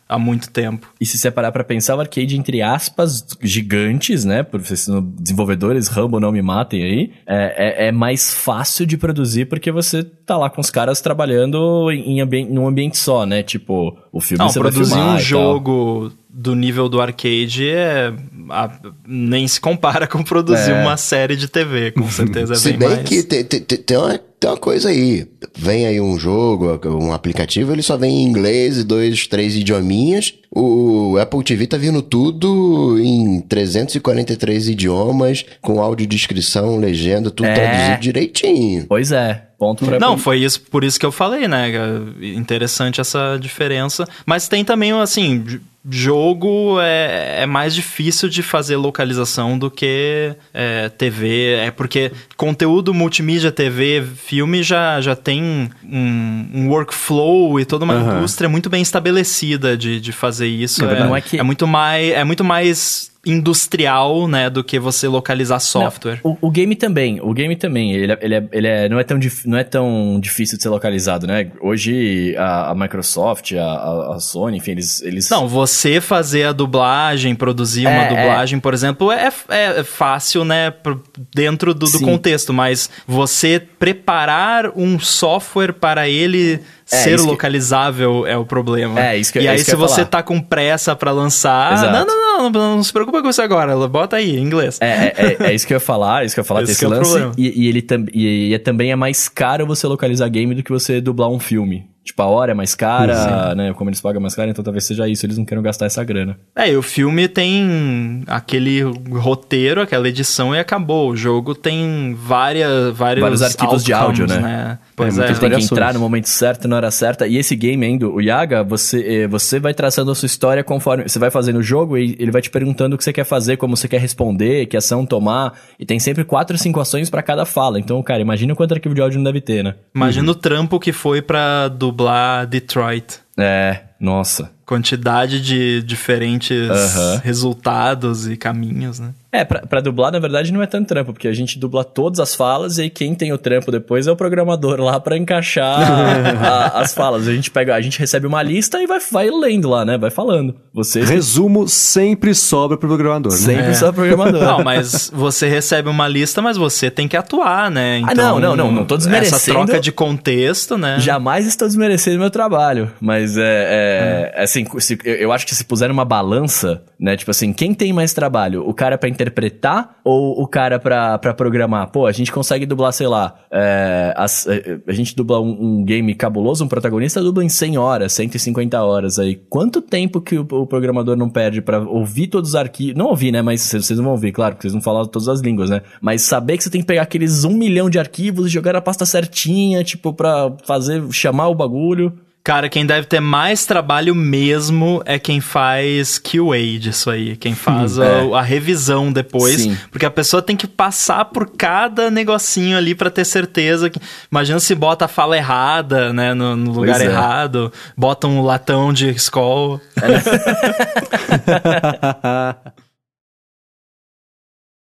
há muito tempo. E se separar pra pensar, o Arcade, entre aspas, gigantes, né? Por vocês sendo desenvolvedores, Rambo, não me matem aí. É, é, é mais fácil de produzir porque você tá lá com os caras trabalhando em ambi- num ambiente só, né? Tipo, o filme não, você vai filmar. Produzir um jogo... tal. Do nível do Arcade é a, nem se compara com produzir é. uma série de T V, com certeza. Se bem, bem mais... que tem, tem, tem, uma, tem uma coisa aí, vem aí um jogo, um aplicativo, ele só vem em inglês e dois, três idiominhas. O Apple T V tá vindo tudo em trezentos e quarenta e três idiomas, com audiodescrição, legenda, tudo é. traduzido direitinho. Pois é. Ponto pra não, mim. Foi isso, por isso que eu falei, né? Interessante essa diferença. Mas tem também, assim, jogo é, é mais difícil de fazer localização do que é, T V. É porque conteúdo multimídia, T V, filme já, já tem um, um workflow e toda uma uhum. indústria muito bem estabelecida de, de fazer isso. É, não é, que... é muito mais... É muito mais industrial, né, do que você localizar software. Não, o, o game também, o game também, ele, é, ele, é, ele é, não, é tão dif, não é tão difícil de ser localizado, né? Hoje a, a Microsoft, a, a Sony, enfim, eles, eles... Não, você fazer a dublagem, produzir é, uma dublagem, é... por exemplo, é, é fácil, né, dentro do, do contexto, mas você preparar um software para ele... É, ser localizável que... é o problema. É, isso que eu E é, aí, se você falar. tá com pressa pra lançar... Exato. Não, não, não, não, não se preocupa com isso agora. Bota aí, em inglês. É, é, é, é isso que eu ia falar, é isso que eu ia falar desse é lance. E, e, ele tam, e, e também é mais caro você localizar game do que você dublar um filme. Tipo, a hora é mais cara, sim, né? Como eles pagam mais cara, então talvez seja isso. Eles não queiram gastar essa grana. É, e o filme tem aquele roteiro, aquela edição e acabou. O jogo tem várias, vários, vários arquivos de áudio, né? né? Pois é, é. Ele tem que entrar no momento certo, na hora certa. E esse game ainda, o Yaga, você, você vai traçando a sua história conforme... Você vai fazendo o jogo e ele vai te perguntando o que você quer fazer, como você quer responder, que ação tomar. E tem sempre quatro, cinco ações pra cada fala. Então, cara, imagina quanto arquivo de áudio não deve ter, né? Imagina uhum. o trampo que foi pra... dublar Detroit. É, nossa. Quantidade de diferentes uhum. resultados e caminhos, né? É, pra, pra dublar, na verdade, não é tanto trampo, porque a gente dubla todas as falas e aí quem tem o trampo depois é o programador lá pra encaixar a, as falas. A gente, pega, a gente recebe uma lista e vai, vai lendo lá, né? Vai falando. Vocês... Resumo, sempre sobra pro programador, né? Sempre é. sobra pro programador. Não, mas você recebe uma lista, mas você tem que atuar, né? Então, ah, não, não, não, não tô desmerecendo. Essa troca de contexto, né? Jamais estou desmerecendo meu trabalho, mas é... é, é. assim, se, eu, eu acho que se puser uma balança, né? Tipo assim, quem tem mais trabalho? O cara pra interpretar ou o cara pra, pra programar? Pô, a gente consegue dublar, sei lá, é, a, a gente dubla um, um game cabuloso, um protagonista dubla em cem horas, cento e cinquenta horas aí. Quanto tempo que o, o programador não perde pra ouvir todos os arquivos? Não ouvir, né? Mas vocês, vocês não vão ouvir, claro, porque vocês não falam todas as línguas, né? Mas saber que você tem que pegar aqueles um milhão de arquivos e jogar na pasta certinha, tipo, pra fazer, chamar o bagulho... Cara, quem deve ter mais trabalho mesmo é quem faz Q A disso aí. Quem faz hum, a, é. a revisão depois. Sim. Porque a pessoa tem que passar por cada negocinho ali pra ter certeza. Que... Imagina se bota a fala errada, né? No, no lugar é. errado. Bota um latão de Skol. É.